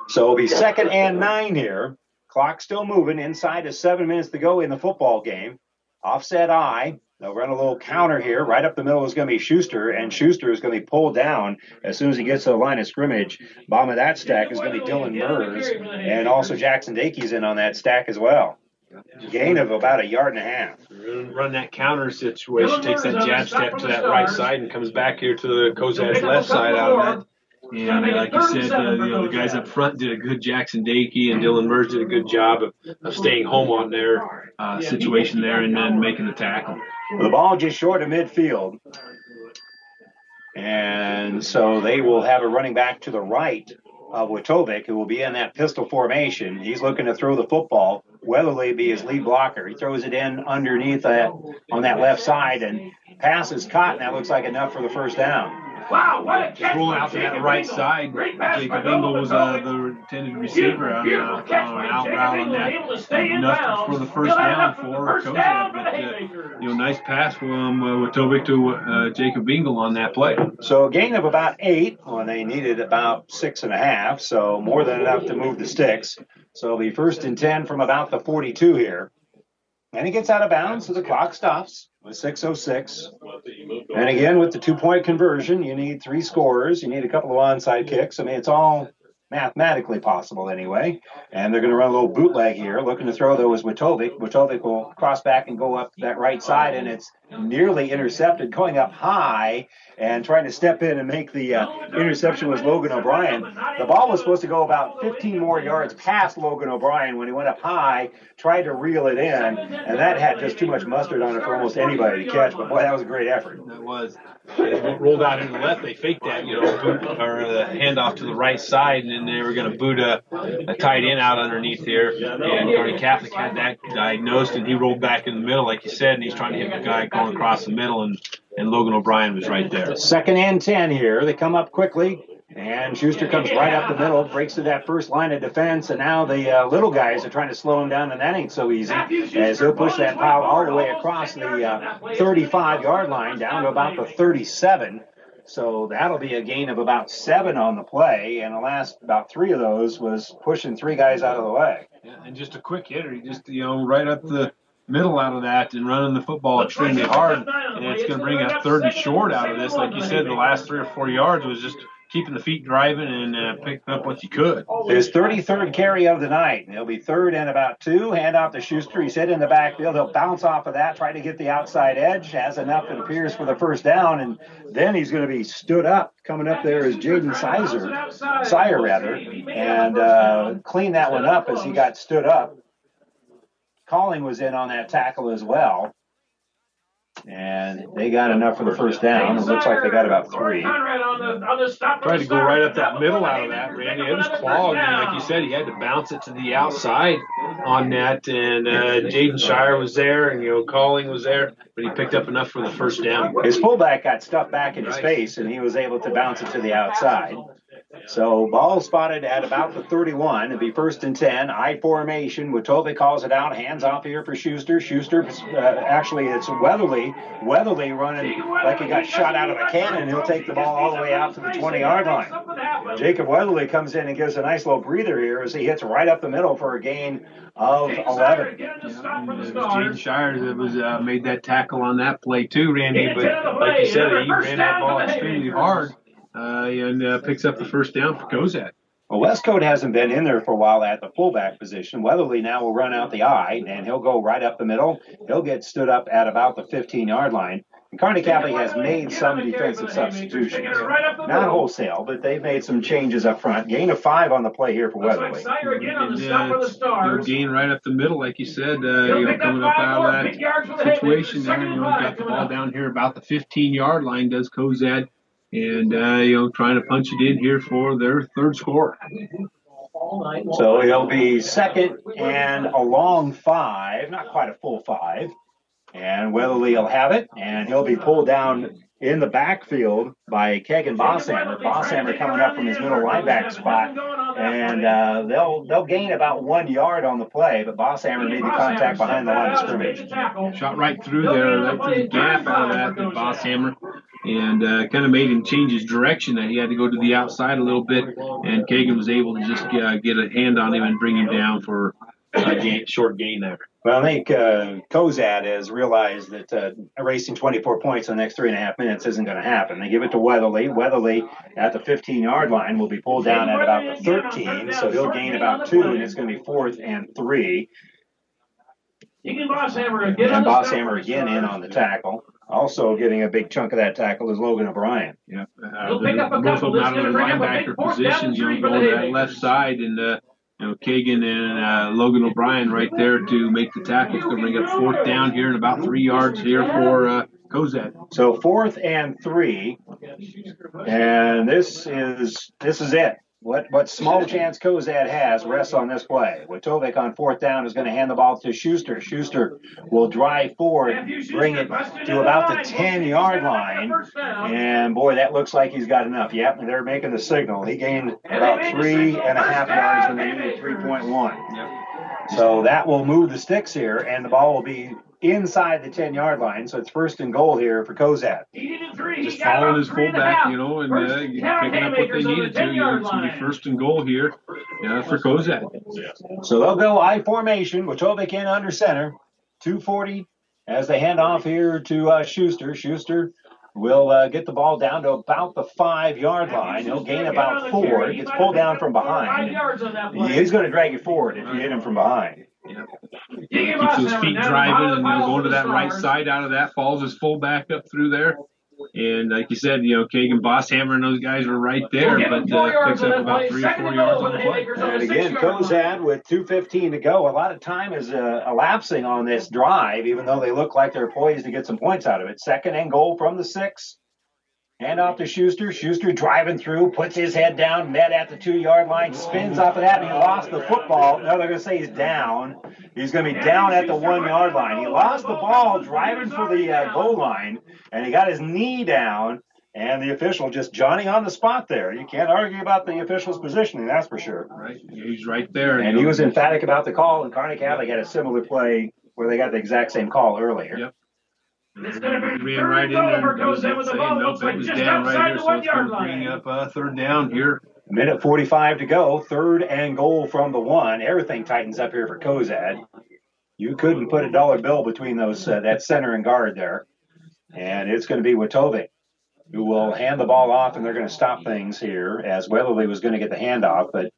So it'll be second and nine here. Clock still moving. Inside is seven minutes to go in the football game. Offset eye. They'll run a little counter here. Right up the middle is going to be Schuster, and Schuster is going to be pulled down as soon as he gets to the line of scrimmage. Bottom of that stack is going to be Dylan Mers, and also Jackson Dakey's in on that stack as well. Gain of about a yard and a half. Run that counter situation, takes that jab step to that right side and comes back here to the Cozad's left side out of that. And like you said, uh, you know, the guys up front did a good Jackson Dakey and Dylan Mers did a good job of, of staying home on their uh, situation there and then making the tackle. Well, the ball just short of midfield. And so they will have a running back to the right of Watovic, who will be in that pistol formation. He's looking to throw the football. Weatherly be his lead blocker. He throws it in underneath that on that left side, and pass is caught, and that looks like enough for the first down. Wow, what a catch! Roll out to that right side. Jacob Engel was uh, the intended receiver on uh, an out route on that. Enough for the first down for Cozad. But, uh, you know, nice pass from uh, Watovic to uh, Jacob Engel on that play. So a gain of about eight when they needed about six and a half, so more than enough to move the sticks. So it'll be first and ten from about the forty-two here. And he gets out of bounds, so the clock stops with six oh six. And again, with the two-point conversion, you need three scorers. You need a couple of onside kicks. I mean, it's all mathematically possible anyway. And they're going to run a little bootleg here. Looking to throw, though, is Watovic. Watovic will cross back and go up that right side, and it's nearly intercepted, going up high and trying to step in and make the uh, interception was Logan O'Brien. The ball was supposed to go about fifteen more yards past Logan O'Brien when he went up high, tried to reel it in, and that had just too much mustard on it for almost anybody to catch. But boy, that was a great effort. That was. It rolled out into the left. They faked that, you know, boot, or the handoff to the right side, and then they were going to boot a, a tight end out underneath there. And Kearney Catholic had that diagnosed, and he rolled back in the middle, like you said, and he's trying to hit the guy going across the middle, and, and Logan O'Brien was right there. Second and ten here. They come up quickly, and Schuster comes right up the middle, breaks to that first line of defense, and now the uh, little guys are trying to slow him down, and that ain't so easy, as he'll push that pile all the way across the thirty-five-yard uh, line down to about the thirty-seven. So that'll be a gain of about seven on the play, and the last about three of those was pushing three guys out of the way. Yeah, and just a quick hitter, just, you know, right up the middle out of that and running the football extremely hard, and it's going to bring up third and short out of this. Like you said, the last three or four yards was just keeping the feet driving and uh, picking up what you could. His thirty-third carry of the night. It'll be third and about two. Hand off to Schuster. He's hit in the backfield. He'll bounce off of that, try to get the outside edge. Has enough, it appears, for the first down, and then he's going to be stood up. Coming up there is Jaden Sizer, Sire, rather, and uh, cleaned that one up as he got stood up. Calling was in on that tackle as well. And they got enough for the first down. It looks like they got about three. Tried to go right up that middle out of that, Randy. It was clogged. And like you said, he had to bounce it to the outside on that. And uh, Jaden Shire was there, and, you know, Calling was there. But he picked up enough for the first down. His fullback got stuffed back in his face, and he was able to bounce it to the outside. So ball spotted at about the thirty-one. It'll be first and ten. I formation. Watovic calls it out. Hands off here for Schuster. Schuster, uh, actually, it's Weatherly. Weatherly running like he got shot out of a cannon. He'll take the ball all the way out to the twenty-yard line. Jacob Weatherly comes in and gives a nice little breather here as he hits right up the middle for a gain of eleven. Yeah, it was Gene Shires that was, uh, made that tackle on that play too, Randy. But like you said, he ran that ball extremely hard uh, and uh, picks up the first down for Cozad. Well, Westcote hasn't been in there for a while at the fullback position. Weatherly now will run out the eye, and he'll go right up the middle. He'll get stood up at about the fifteen-yard line. And Kearney Catholic has made some defensive substitutions. Not wholesale, but they've made some changes up front. Gain of five on the play here for Weatherly. Gain right up the middle, like you said. Uh, you know, coming up out of that situation there, you know, got the ball down here about the fifteen-yard line, does Cozad. And, uh, you know, trying to punch it in here for their third score. So it'll be second and a long five, not quite a full five. And Weatherly will have it, and he'll be pulled down in the backfield by Kegan Bosshammer. Bosshammer coming up from his middle linebacker spot, and uh, they'll they'll gain about one yard on the play, but Bosshammer made the contact behind the line of scrimmage. Shot right through there, right through the gap out of that, Bosshammer, and uh, kind of made him change his direction. That he had to go to the outside a little bit, and Kegan was able to just uh, get a hand on him and bring him down for a gain, short gain there. Well, I think uh, Cozad has realized that uh, erasing twenty-four points in the next three and a half minutes isn't going to happen. They give it to Weatherly. Weatherly at the fifteen-yard line will be pulled down at about the thirteen, so he'll gain about two, and it's going to be fourth and three. And Bosshammer again in on the tackle. Also getting a big chunk of that tackle is Logan O'Brien. Yeah, uh, the, both of them out of their linebacker positions, you know, going to that left side and uh, you know, Kegan and uh, Logan O'Brien right there to make the tackle. It's going to bring up fourth down here and about three yards here for uh, Cozad. So fourth and three, and this is this is it. What what small chance Cozad has rests on this play. Watovic on fourth down is going to hand the ball to Schuster. Schuster will drive forward, bring it to about the ten-yard line. And, boy, that looks like he's got enough. Yep, they're making the signal. He gained about three and a half yards when they needed three point one. So that will move the sticks here, and the ball will be inside the ten-yard line, so it's first and goal here for Cozad. Just following his fullback, you know, and uh, picking up what they needed to. You know, it's going to be first and goal here uh, for Cozad. So they'll go I formation, Watovic in under center, two forty as they hand off here to uh, Schuster. Schuster will uh, get the ball down to about the five-yard line. He'll gain about four. He gets pulled down from behind. He's going to drag it forward if you hit him from behind. Yeah. Keeps his feet driving and then going to that right side out of that. Falls his fullback up through there. And like you said, you know, Kegan Bosshammer and those guys were right there, but uh, picks up about three or four yards on the play. And again, Cozad with two fifteen to go. A lot of time is uh, elapsing on this drive, even though they look like they're poised to get some points out of it. Second and goal from the six. Hand off to Schuster. Schuster driving through, puts his head down, met at the two-yard line, spins off of that, and he lost the football. No, they're going to say he's down. He's going to be down at the one-yard line. He lost the ball driving for the uh, goal line, and he got his knee down, and the official just Johnny on the spot there. You can't argue about the official's positioning, that's for sure. Right, he's right there. And he was emphatic about the call, and Kearney Catholic had a similar play where they got the exact same call earlier. Yep. It's going to be right in there. Goes in with the ball. Nope, it was down right here, so it's going to bring up uh, third down here. A minute forty-five to go. Third and goal from the one. Everything tightens up here for Cozad. You couldn't put a dollar bill between those uh, that center and guard there. And it's going to be Watovic who will hand the ball off, and they're going to stop things here as Weatherly was going to get the handoff. But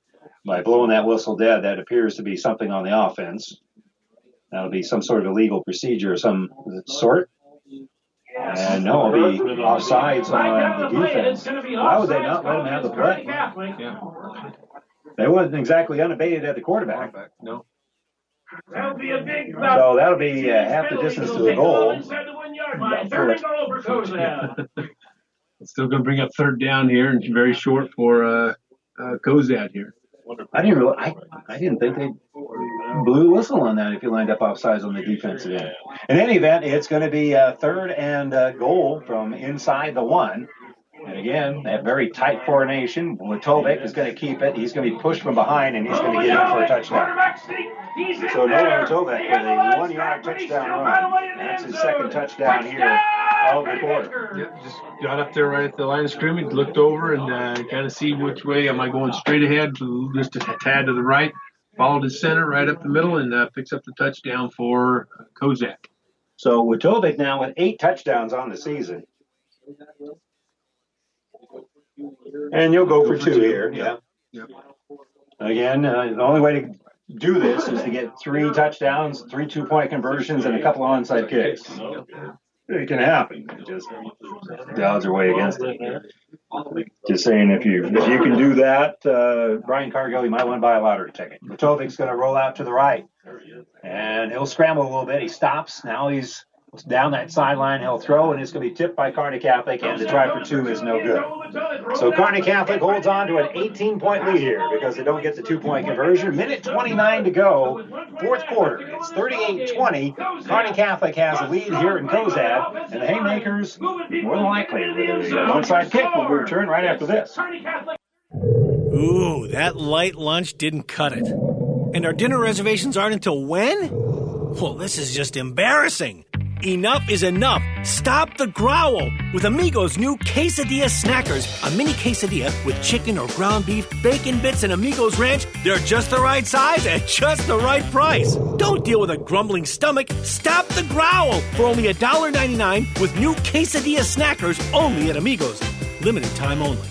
by blowing that whistle dead, that appears to be something on the offense. That'll be some sort of illegal procedure of some sort. And no, it'll be offsides on the defense. Why would they not let him have the play? Yeah. They wasn't exactly unabated at the quarterback. No. That'll be a big. So that'll be uh, half the distance to the goal. It's still going to bring up third down here, and it's very short for uh, uh, Cozad here. I didn't really, I, I didn't think they blew the whistle on that if you lined up offsides on the defensive end. In any event, it's going to be a third and a goal from inside the one. And again, that very tight formation. Watovic is going to keep it. He's going to be pushed from behind, and he's going to get in for a touchdown. So Nolan Watovic with a one-yard touchdown run. That's his second touchdown here out of the corner. Yep, just got up there right at the line of scrimmage, looked over, and uh, kind of see which way am I going, straight ahead, just a tad to the right. Followed his center right up the middle and uh, picks up the touchdown for Cozad. So Watovic now with eight touchdowns on the season. And you'll go, go for, for two, two here. Yeah. Yep. Again, uh, the only way to do this is to get three touchdowns, three two-point conversions, and a couple of onside kicks. It can happen. Just dodge away against it. Just saying, if you if you can do that, uh, Brian Cargill, you might want to buy a lottery ticket. Matovic's going to roll out to the right, and he'll scramble a little bit. He stops. Now he's down that sideline. He'll throw, and it's going to be tipped by Kearney Catholic, and the try for two is no good. So Kearney Catholic holds on to an eighteen-point lead here because they don't get the two-point conversion. Minute twenty-nine to go, fourth quarter. It's thirty-eight twenty. Kearney Catholic has a lead here in Cozad, and the Haymakers, more than likely, with an onside kick will return right after this. Ooh, that light lunch didn't cut it. And our dinner reservations aren't until when? Well, this is just embarrassing. Enough is enough. Stop the growl with Amigo's new Quesadilla Snackers. A mini quesadilla with chicken or ground beef, bacon bits, and Amigo's ranch. They're just the right size at just the right price. Don't deal with a grumbling stomach. Stop the growl for only one dollar ninety-nine with new Quesadilla Snackers only at Amigo's. Limited time only.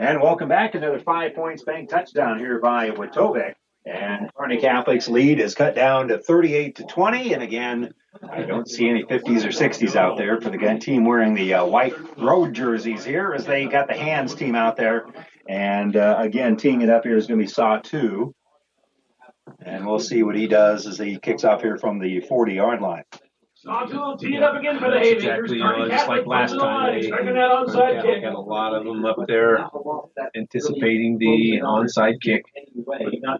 And welcome back. Another five points bank touchdown here by Watovic. And Kearney Catholic's lead is cut down to thirty-eight to twenty. And again, I don't see any fifties or sixties out there for the team wearing the uh, white road jerseys here as they got the hands team out there. And uh, again, teeing it up here is going to be Saw two. And we'll see what he does as he kicks off here from the forty-yard line. Saw two will tee it up again for the Haymakers. Exactly, you know, just like last time, they got a lot of them up there anticipating the onside kick.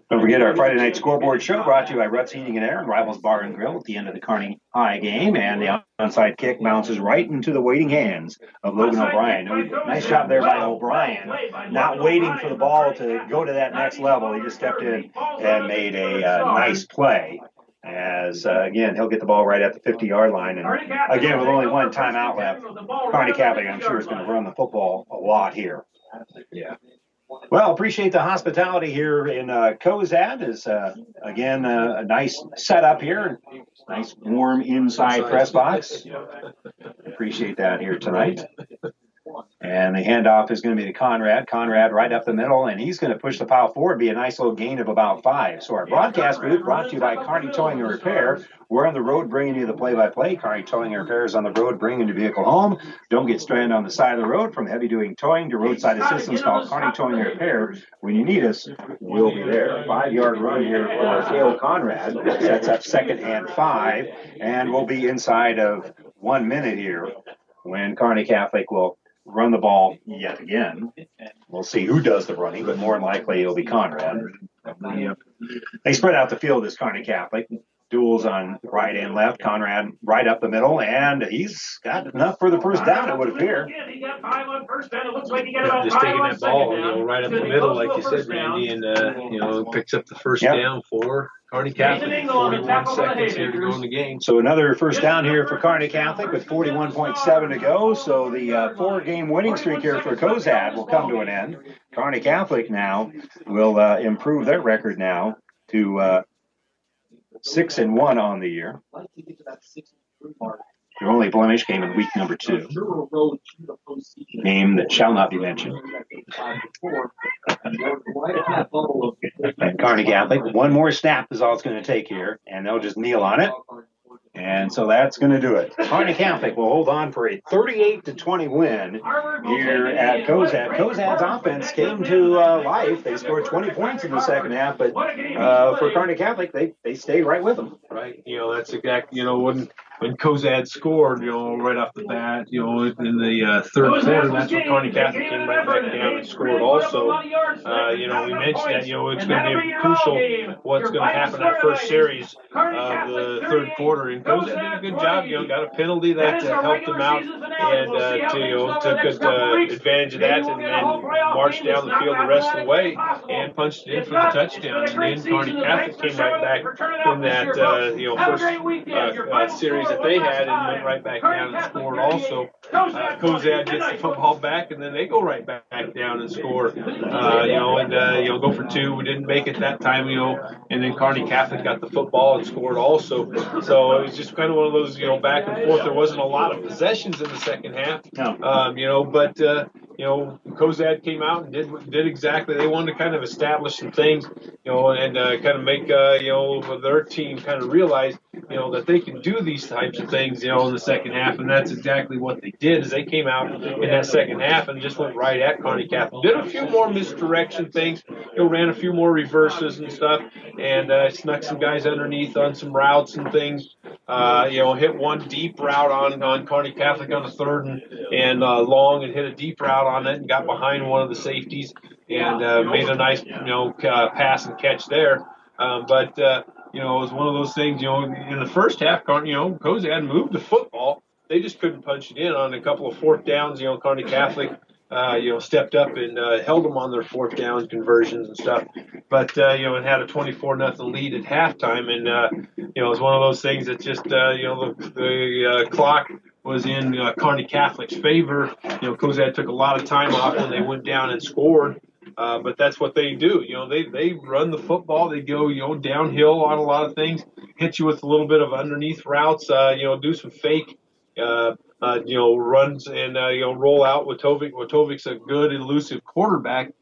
Don't forget our Friday night scoreboard show brought to you by Ruts Heating and Air and Rivals Bar and Grill at the end of the Kearney High game. And the onside kick bounces right into the waiting hands of Logan O'Brien. Nice job there by O'Brien, not waiting for the ball to go to that next level. He just stepped in and made a uh, nice play. As, uh, again, he'll get the ball right at the fifty-yard line. And, again, with only one timeout left, Kearney Catholic, I'm sure, is going to run the football a lot here. Yeah. Well, appreciate the hospitality here in uh, Cozad. Is uh, again, uh, a nice setup here. Nice, warm inside press box. Appreciate that here tonight. And the handoff is going to be to Conrad. Conrad right up the middle, and he's going to push the pile forward, be a nice little gain of about five. So our broadcast booth brought to you by Kearney Towing and Repair. We're on the road bringing you the play-by-play. Kearney Towing and Repair is on the road bringing your vehicle home. Don't get stranded on the side of the road. From heavy-duty towing to roadside assistance, call Kearney Towing and Repair. When you need us, we'll be there. Five-yard run here for Kale Conrad. Sets up second and five, and we'll be inside of one minute here when Kearney Catholic will run the ball yet again. We'll see who does the running, but more than likely it'll be Conrad. They spread out the field as Kearney Catholic. Duels on right and left. Conrad right up the middle, and he's got enough for the first down, it would appear. Yeah, just taking that ball, you know, right up the middle, like you said, Randy, and, uh, you know, picks up the first yep. down for Kearney Catholic. forty-one seconds here to go in the game. So another first down here for Kearney Catholic with forty-one point seven to go. So the uh, four-game winning streak here for Cozad will come to an end. Kearney Catholic now will uh, improve their record now to uh, six and one on the year. Their only blemish came in week number two. Name that shall not be mentioned. And Kearney Catholic, one more snap is all it's going to take here, and they'll just kneel on it. And so that's going to do it. Kearney Catholic will hold on for a thirty-eight to twenty win here at Cozad. Cozad's offense came to uh, life. They scored twenty points in the second half, but uh, for Kearney Catholic, they they stayed right with them. Right. You know, that's exactly, you know, when, when Cozad scored, you know, right off the bat, you know, in the uh, third quarter, that's when Kearney Catholic came right back down and scored also. Uh, you know, we mentioned that, you know, it's going to be crucial what's going to happen in that first series of the third quarter in Cozad. Did a good job, you know, got a penalty that uh, helped them out, and uh, to, you know, took good, uh, advantage of that, and then marched down the field the rest of the way and punched it in for the touchdown. And then Kearney Catholic came right back in that, uh, you know, first uh, uh, series that they had and went right back down and scored also. Uh, Cozad gets the football back, and then they go right back down and score. Uh, you know, and, uh, you know, go for two. We didn't make it that time, you know. And then Kearney Catholic got the football and scored also. So it was just kind of one of those, you know, back and forth. There wasn't a lot of possessions in the second half, um, you know, but, uh, you know, Cozad came out and did did exactly. They wanted to kind of establish some things, you know, and uh, kind of make, uh, you know, their team kind of realize, you know, that they can do these types of things, you know, in the second half. And that's exactly what they did, is they came out in that second half and just went right at Kearney Catholic. Did a few more misdirection things, you know, ran a few more reverses and stuff, and uh, snuck some guys underneath on some routes and things. Uh, you know, hit one deep route on, on Kearney Catholic on the third and, and uh, long, and hit a deep route on it and got behind one of the safeties and uh, made a nice, you know, uh, pass and catch there. Um, but, uh, you know, it was one of those things, you know, in the first half, you know, Cozad moved the football. They just couldn't punch it in on a couple of fourth downs. You know, Kearney Catholic, uh, you know, stepped up and uh, held them on their fourth down conversions and stuff. But, uh, you know, it had a twenty-four nothing lead at halftime. And, uh, you know, it was one of those things that just, uh, you know, the, the uh, clock was in uh, Kearney Catholic's favor. You know, Cozad took a lot of time off when they went down and scored. Uh, but that's what they do. You know, they, they run the football. They go, you know, downhill on a lot of things, hit you with a little bit of underneath routes, uh, you know, do some fake, uh, uh, you know, runs and, uh, you know, roll out. Watovic. Watovic's a good, elusive quarterback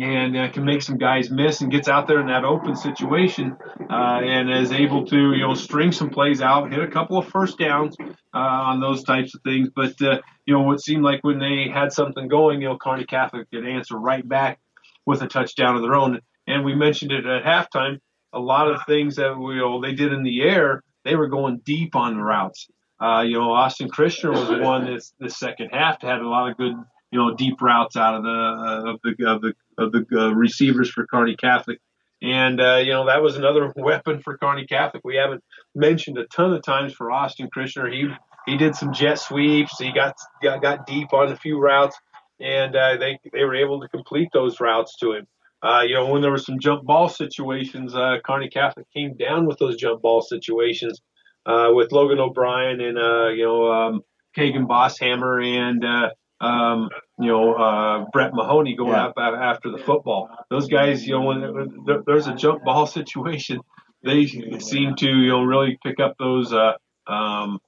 and uh, can make some guys miss and gets out there in that open situation uh, and is able to, you know, string some plays out, hit a couple of first downs uh, on those types of things. But, uh, you know, it seemed like when they had something going, you know, Kearney Catholic could answer right back with a touchdown of their own. And we mentioned it at halftime, a lot of things that we, you know, they did in the air, they were going deep on the routes. Uh, you know, Austin Christner was the one this, this second half that had a lot of good, you know, deep routes out of the uh, of the of the, of the uh, receivers for Kearney Catholic. And, uh, you know, that was another weapon for Kearney Catholic. We haven't mentioned a ton of times for Austin Christner. He he did some jet sweeps. He got got, got deep on a few routes. And uh, they they were able to complete those routes to him. Uh, you know, when there were some jump ball situations, uh, Kearney Catholic came down with those jump ball situations uh, with Logan O'Brien and, uh, you know, um, Kagan Bosshammer and, uh, um, you know, uh, Brett Mahoney going yeah. up after the football. Those guys, you know, when there, there's a jump ball situation, they seem to, you know, really pick up those uh, um,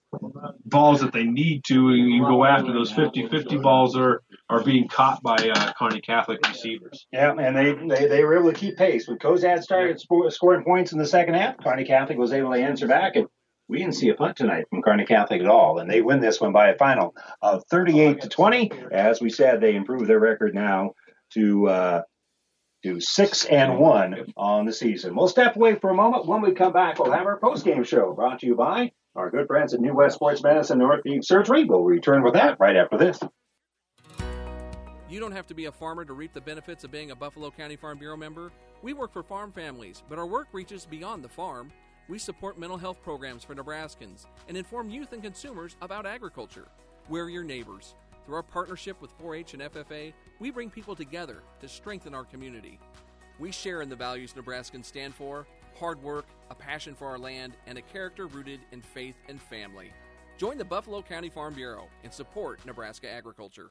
balls that they need to and go after. Those fifty-fifty balls are are being caught by uh, Kearney Catholic receivers. Yeah, and they, they, they were able to keep pace. When Cozad started sp- scoring points in the second half, Kearney Catholic was able to answer back, and we didn't see a punt tonight from Kearney Catholic at all, and they win this one by a final of thirty-eight to twenty. As we said, they improve their record now to uh, to six and one on the season. We'll step away for a moment. When we come back, we'll have our post-game show brought to you by our good friends at New West Sports Medicine and Orthopedic Surgery. We'll return with that right after this. You don't have to be a farmer to reap the benefits of being a Buffalo County Farm Bureau member. We work for farm families, but our work reaches beyond the farm. We support mental health programs for Nebraskans and inform youth and consumers about agriculture. We're your neighbors. Through our partnership with four H and F F A, we bring people together to strengthen our community. We share in the values Nebraskans stand for: hard work, a passion for our land, and a character rooted in faith and family. Join the Buffalo County Farm Bureau and support Nebraska agriculture.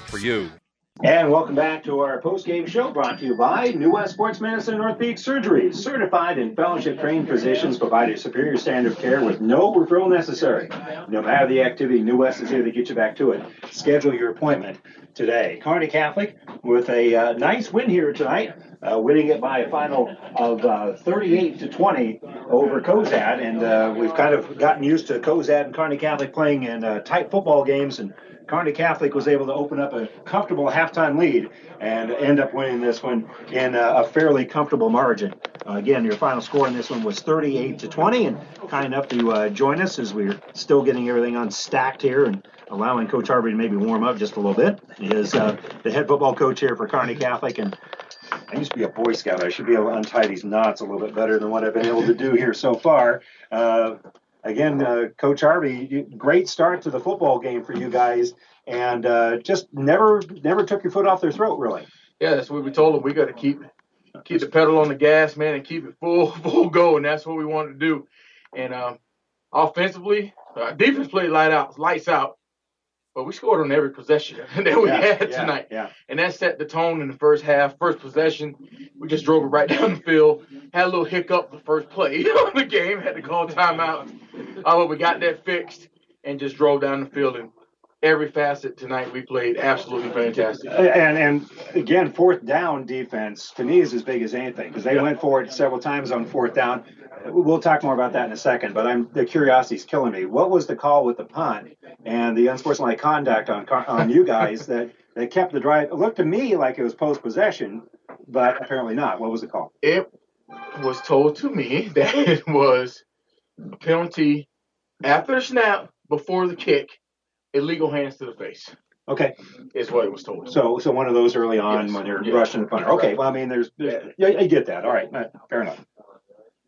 for you. And welcome back to our post-game show brought to you by New West Sports Medicine and Orthopedic Surgery. Certified and fellowship-trained physicians provide a superior standard of care with no referral necessary. No matter the activity, New West is here to get you back to it. Schedule your appointment today. Kearney Catholic with a uh, nice win here tonight, uh, winning it by a final of uh, thirty-eight to twenty over Cozad. And uh, we've kind of gotten used to Cozad and Kearney Catholic playing in uh, tight football games, and Kearney Catholic was able to open up a comfortable halftime lead and end up winning this one in a fairly comfortable margin. Uh, again, your final score in this one was thirty-eight to twenty, and kind enough to uh, join us as we're still getting everything unstacked here and allowing Coach Harvey to maybe warm up just a little bit. He is uh, the head football coach here for Kearney Catholic, and I used to be a Boy Scout. I should be able to untie these knots a little bit better than what I've been able to do here so far. Uh, Again, uh, Coach Harvey, great start to the football game for you guys, and uh, just never, never took your foot off their throat, really. Yeah, that's what we told them. We got to keep, keep the pedal on the gas, man, and keep it full, full go, and that's what we wanted to do. And um, offensively, uh, defense played light out, lights out, but we scored on every possession that we yeah, had yeah, tonight, yeah. And that set the tone in the first half. First possession, we just drove it right down the field. Had a little hiccup the first play of the game. Had to call timeout. Uh, but we got that fixed and just drove down the field, and every facet tonight we played absolutely fantastic. And and again, fourth down defense to me is as big as anything, because they yeah. went for it several times on fourth down. We'll talk more about that in a second, but I'm the curiosity's killing me. What was the call with the punt and the unsportsmanlike conduct on on you guys that, that kept the drive? It looked to me like it was post possession, but apparently not. What was the call? It was told to me that it was a penalty after the snap, before the kick, illegal hands to the face. Okay, is what it was told. So, so one of those early on yes. when you're yes. rushing the punter. Yes. Okay, well, I mean, there's, there's yeah, I get that. All right, fair enough.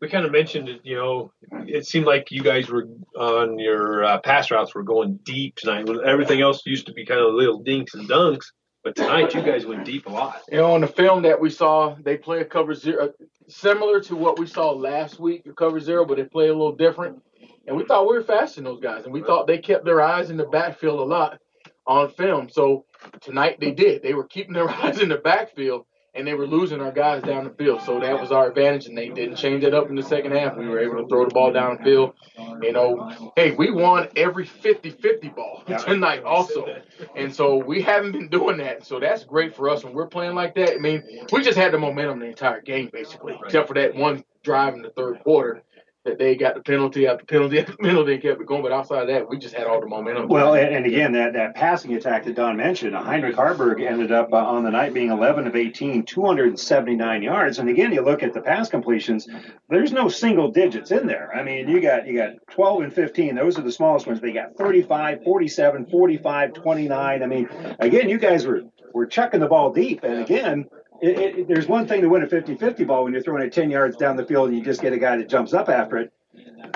We kind of mentioned it, you know, it seemed like you guys were on your uh, pass routes were going deep tonight. Everything else used to be kind of little dinks and dunks, but tonight you guys went deep a lot. You know, on the film that we saw, they play a cover zero, similar to what we saw last week, a cover zero, but they play a little different. And we thought we were faster than those guys, and we thought they kept their eyes in the backfield a lot on film. So tonight they did. They were keeping their eyes in the backfield, and they were losing our guys down the field. So that was our advantage, and they didn't change it up in the second half. We were able to throw the ball down the field. You know, hey, we won every fifty-fifty ball tonight also. And so we haven't been doing that. So that's great for us when we're playing like that. I mean, we just had the momentum the entire game basically, except for that one drive in the third quarter. That they got the penalty after penalty after penalty and kept it going. But outside of that, we just had all the momentum. Well, and, and again, that, that passing attack that Don mentioned, Heinrich Harburg ended up uh, on the night being eleven of eighteen, two hundred seventy-nine yards. And again, you look at the pass completions, there's no single digits in there. I mean, you got you got twelve and fifteen. Those are the smallest ones. They got thirty-five, forty-seven, forty-five, twenty-nine. I mean, again, you guys were, were chucking the ball deep. And again, It, it, there's one thing to win a fifty-fifty ball when you're throwing it ten yards down the field and you just get a guy that jumps up after it.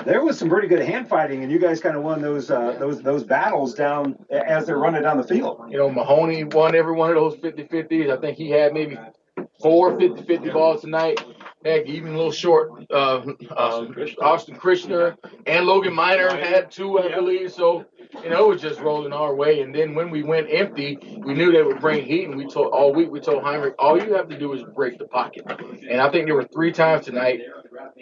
There was some pretty good hand fighting, and you guys kind of won those uh, those those battles down as they're running down the field. You know, Mahoney won every one of those fifty-fifties. I think he had maybe four fifty-fifty balls tonight. Heck, even a little short. Uh, um, Austin Christner and Logan Miner had two, I believe. So, you know, it was just rolling our way. And then when we went empty, we knew they would bring heat. And we told all week, we told Heinrich, all you have to do is break the pocket. And I think there were three times tonight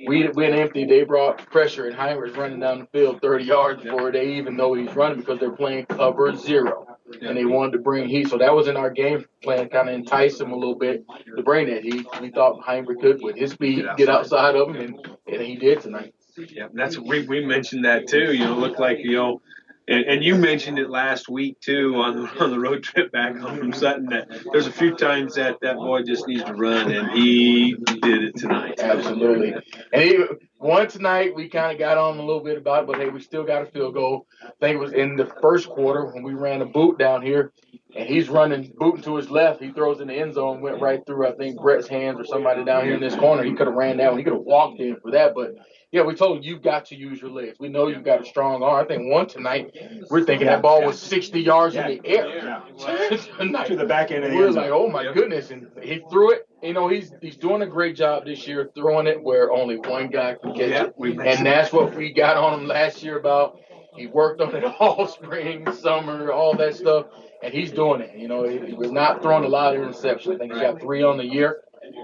we went empty. They brought pressure, and Heinrich's running down the field thirty yards before they even know he's running, because they're playing cover zero. And they wanted to bring heat. So that was in our game plan, kind of entice him a little bit to bring that heat. We thought Heinrich could, with his speed, get outside of him, and, and he did tonight. Yeah, that's we we mentioned that too. You know, looked like, you know, and, and you mentioned it last week too on on the road trip back home from Sutton. That there's a few times that that boy just needs to run, and he did it tonight. Absolutely. And he, one tonight we kind of got on a little bit about it, but hey, we still got a field goal. I think it was in the first quarter when we ran a boot down here, and he's running, booting to his left. He throws in the end zone, went right through, I think, Brett's hands or somebody down here in this corner. He could have ran that one. He could have walked in for that. But, yeah, we told him, you've got to use your legs. We know you've got a strong arm. I think one tonight, we're thinking that ball was sixty yards yeah. in the air. Yeah. To the back end of the end zone. We're like, oh, my goodness. And he threw it. You know, he's he's doing a great job this year throwing it where only one guy can catch it. And that's what we got on him last year about. He worked on it all spring, summer, all that stuff, and he's doing it. You know, he, he was not throwing a lot of interceptions. I think he got three on the year,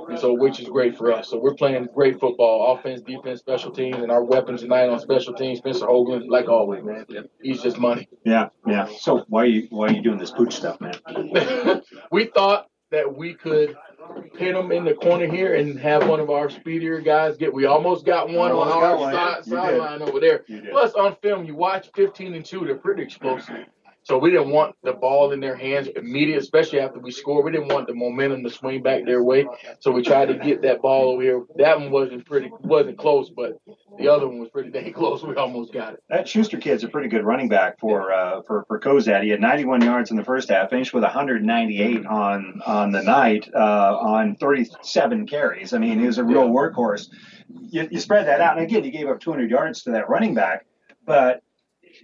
and so which is great for us. So we're playing great football, offense, defense, special teams, and our weapons tonight on special teams. Spencer Hoagland, like always, man, he's just money. Yeah, yeah. So why are you why are you doing this pooch stuff, man? We thought that we could pin them in the corner here and have one of our speedier guys get. We almost got one on our sideline side line over there. Plus, on film, you watch fifteen and two, they're pretty explosive. So we didn't want the ball in their hands immediately, especially after we scored. We didn't want the momentum to swing back their way. So we tried to get that ball over here. That one wasn't pretty, wasn't close, but the other one was pretty dang close. We almost got it. That Schuster kid's a pretty good running back for uh, for for Cozad. He had ninety-one yards in the first half, finished with one hundred ninety-eight on on the night uh, on thirty-seven carries. I mean, he was a real yeah. workhorse. You, you spread that out, and again, you gave up two hundred yards to that running back, but.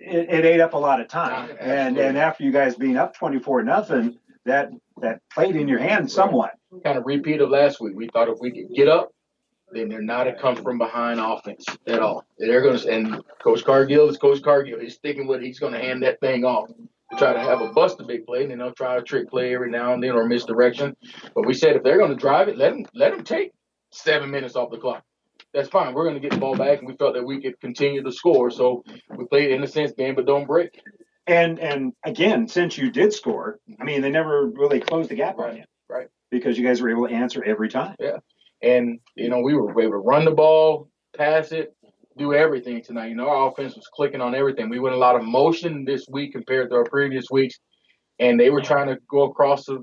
It, it ate up a lot of time, and and after you guys being up twenty-four nothing, that that played in your hand somewhat. Kind of repeat of last week. We thought if we could get up, then they're not a come from behind offense at all. They're going to, and Coach Cargill is Coach Cargill. He's sticking with it. He's going to hand that thing off. They try to have a bust a big play, and then they'll try a trick play every now and then or misdirection. But we said if they're going to drive it, let them let them take seven minutes off the clock. That's fine. We're going to get the ball back, and we felt that we could continue to score. So we played in a sense game, but don't break. And and again, since you did score, I mean, they never really closed the gap right, on you, right? Because you guys were able to answer every time. Yeah, and you know we were able to run the ball, pass it, do everything tonight. You know, our offense was clicking on everything. We went a lot of motion this week compared to our previous weeks, and they were trying to go across the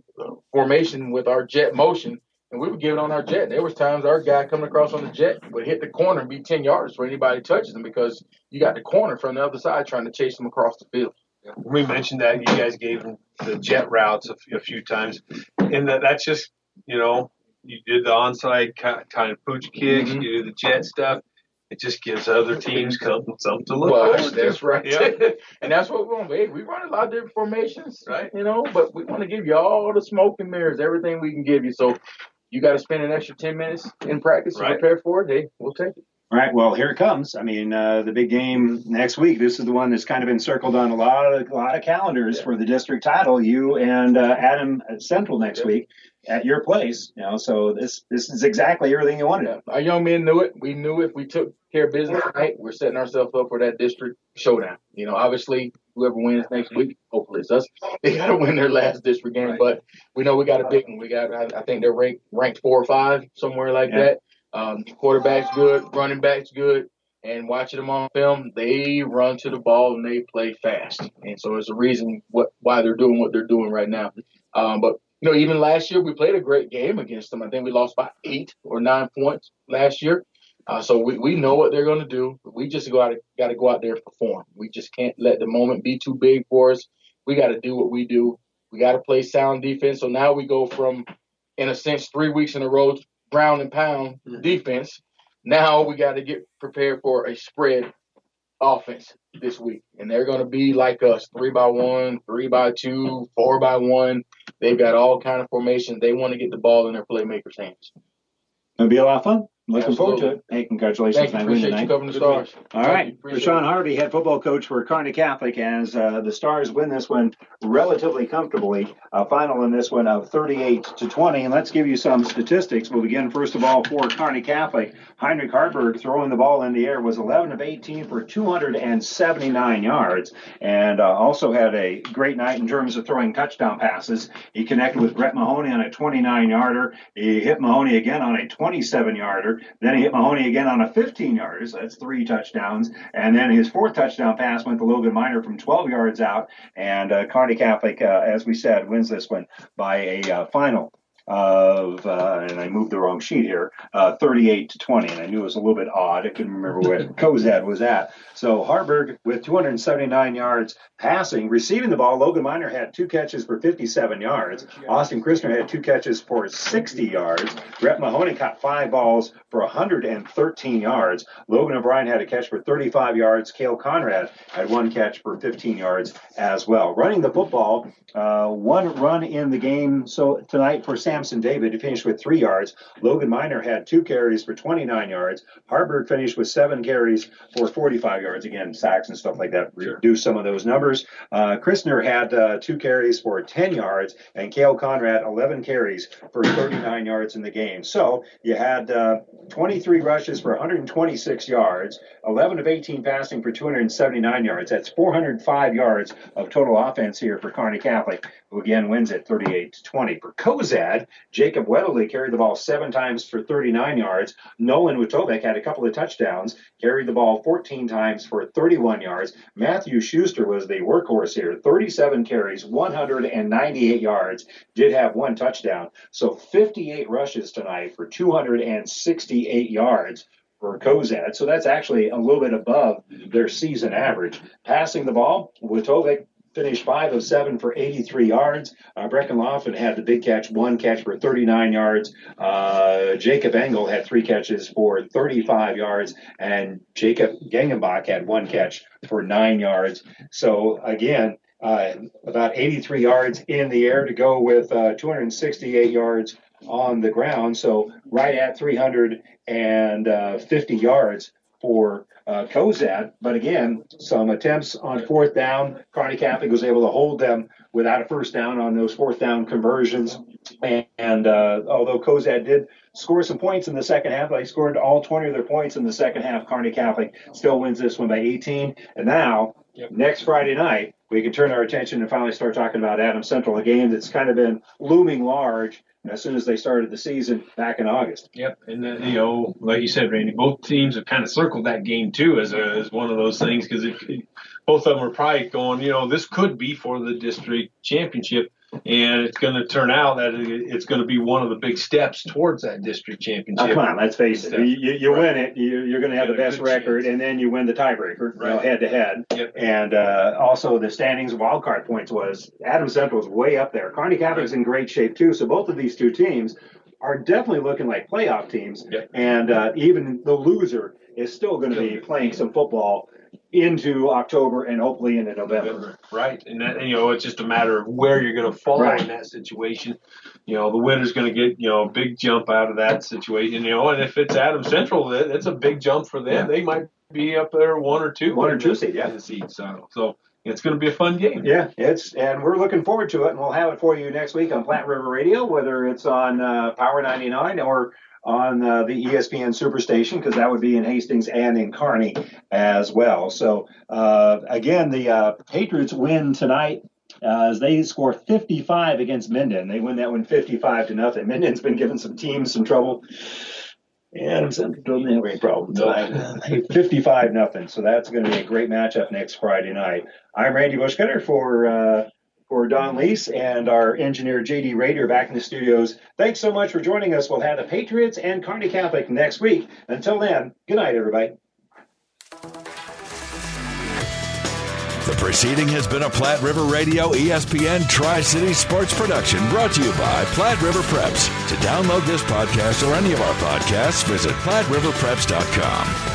formation with our jet motion. And we would give it on our jet. There was times our guy coming across on the jet would hit the corner and be ten yards before anybody touches him because you got the corner from the other side trying to chase him across the field. We mentioned that you guys gave him the jet routes a few times. And that, that's just, you know, you did the onside kind of pooch kicks, mm-hmm. you do the jet stuff. It just gives other teams something to look well, forward to. That's right. Yeah. And that's what we're going to be. We run a lot of different formations, right? You know, but we want to give you all the smoke and mirrors, everything we can give you. So, you got to spend an extra ten minutes in practice right. to prepare for it. Hey, we'll take it. All right. Well, here it comes. I mean, uh, the big game next week. This is the one that's kind of been circled on a lot of a lot of calendars yeah. for the district title. You and uh, Adam Central next yeah. week at your place. You know, so this this is exactly everything you wanted. Our young men knew it. We knew if we took care of business tonight, we're setting ourselves up for that district showdown. You know, obviously. Whoever wins next week, hopefully it's us. They got to win their last district game, right. but we know we got a big one. We got, I, I think they're ranked ranked four or five somewhere like yeah. that. Um, quarterback's good, running back's good, and watching them on film, they run to the ball and they play fast, and so it's a reason what why they're doing what they're doing right now. Um, but you know, even last year we played a great game against them. I think we lost by eight or nine points last year. Uh, so we, we know what they're going to do. We just got to got to go out there and perform. We just can't let the moment be too big for us. We got to do what we do. We got to play sound defense. So now we go from, in a sense, three weeks in a row, ground and pound mm-hmm. defense. Now we got to get prepared for a spread offense this week. And they're going to be like us, three by one, three by two, four by one. They've got all kind of formations. They want to get the ball in their playmakers' hands. It'll be a lot of fun. Looking Absolutely. forward to it. Hey, congratulations. Thank you. Appreciate tonight. You covering the Stars. All right. Rashawn Harvey, head football coach for Kearney Catholic, as uh, the Stars win this one relatively comfortably. A final in this one of thirty-eight to twenty. And let's give you some statistics. We'll begin, first of all, for Kearney Catholic. Heinrich Harburg throwing the ball in the air was eleven of eighteen for two hundred seventy-nine yards. And uh, also had a great night in terms of throwing touchdown passes. He connected with Brett Mahoney on a twenty-nine yarder. He hit Mahoney again on a twenty-seven yarder. Then he hit Mahoney again on a fifteen yarder, so that's three touchdowns. And then his fourth touchdown pass went to Logan Miner from twelve yards out. And uh, Kearney Catholic, uh, as we said, wins this one by a uh, final of, uh, and I moved the wrong sheet here, uh, thirty-eight to twenty. And I knew it was a little bit odd. I couldn't remember where Cozad was at. So Harburg with two hundred seventy-nine yards passing, receiving the ball. Logan Miner had two catches for fifty-seven yards. Austin Christner had two catches for sixty yards. Brett Mahoney caught five balls for one hundred thirteen yards. Logan O'Brien had a catch for thirty-five yards. Kale Conrad had one catch for fifteen yards as well. Running the football, uh, one run in the game so tonight for San Sampson David finished with three yards. Logan Miner had two carries for twenty-nine yards. Harburg finished with seven carries for forty-five yards. Again, sacks and stuff like that sure. reduce some of those numbers. Uh, Christner had uh, two carries for ten yards, and Kale Conrad eleven carries for thirty-nine yards in the game. So you had uh, twenty-three rushes for one hundred twenty-six yards, eleven of eighteen passing for two hundred seventy-nine yards. That's four hundred five yards of total offense here for Kearney Catholic, who again wins at thirty-eight to twenty. For Cozad, Jacob Weddley carried the ball seven times for thirty-nine yards. Nolan Watovic had a couple of touchdowns, carried the ball fourteen times for thirty-one yards. Matthew Schuster was the workhorse here, thirty-seven carries, one hundred ninety-eight yards, did have one touchdown. So fifty-eight rushes tonight for two hundred sixty-eight yards for Cozad. So that's actually a little bit above their season average. Passing the ball, Watovic finished five of seven for eighty-three yards. Uh, Breckenloffen had the big catch, one catch for thirty-nine yards. Uh, Jacob Engel had three catches for thirty-five yards, and Jacob Gangenbach had one catch for nine yards. So again, uh, about eighty-three yards in the air to go with uh, two hundred sixty-eight yards on the ground. So right at three hundred fifty yards for uh, Cozad. But again, some attempts on fourth down. Kearney Catholic was able to hold them without a first down on those fourth down conversions. And, and uh, although Cozad did score some points in the second half, they scored all twenty of their points in the second half, Kearney Catholic still wins this one by eighteen. And now, yep. next Friday night, we can turn our attention and finally start talking about Adams Central, a game that's kind of been looming large as soon as they started the season back in August. Yep, and then, you know, like you said, Randy, both teams have kind of circled that game too as a, as one of those things because both of them are probably going, you know, this could be for the district championship, and it's going to turn out that it's going to be one of the big steps towards that district championship. Oh, come on, let's face it. You, you right. win it, you, you're going to have yeah, the best record, chance. And then you win the tiebreaker, right. you know, head-to-head. Yep. And uh, also the standings wild card points was Adams Central was way up there. Kearney Catholic's right. in great shape, too, so both of these two teams are definitely looking like playoff teams, yep. and uh, even the loser is still going to be playing some football into October and hopefully into November. Right. And, that, you know, it's just a matter of where you're going to fall right. in that situation. You know, the winner's going to get, you know, a big jump out of that situation. You know, and if it's Adams Central, that's a big jump for them. Yeah. They might be up there one or two. One or two seed, yeah. Seed, so, so it's going to be a fun game. Yeah, it's and we're looking forward to it, and we'll have it for you next week on Platte River Radio, whether it's on uh, Power ninety-nine or on uh, the E S P N Superstation, because that would be in Hastings and in Kearney as well. So, uh, again, the uh, Patriots win tonight uh, as they score fifty-five against Minden. They win that one fifty-five to nothing. Minden's been giving some teams some trouble. And Adams Central doesn't have any problems. fifty-five nothing. So that's going to be a great matchup next Friday night. I'm Randy Bushcutter for uh, for Don Leese and our engineer J D Rader back in the studios. Thanks so much for joining us. We'll have the Patriots and Kearney Catholic next week. Until then, good night, everybody. The proceeding has been a Platte River Radio E S P N Tri-City Sports production brought to you by Platte River Preps. To download this podcast or any of our podcasts, visit platte river preps dot com.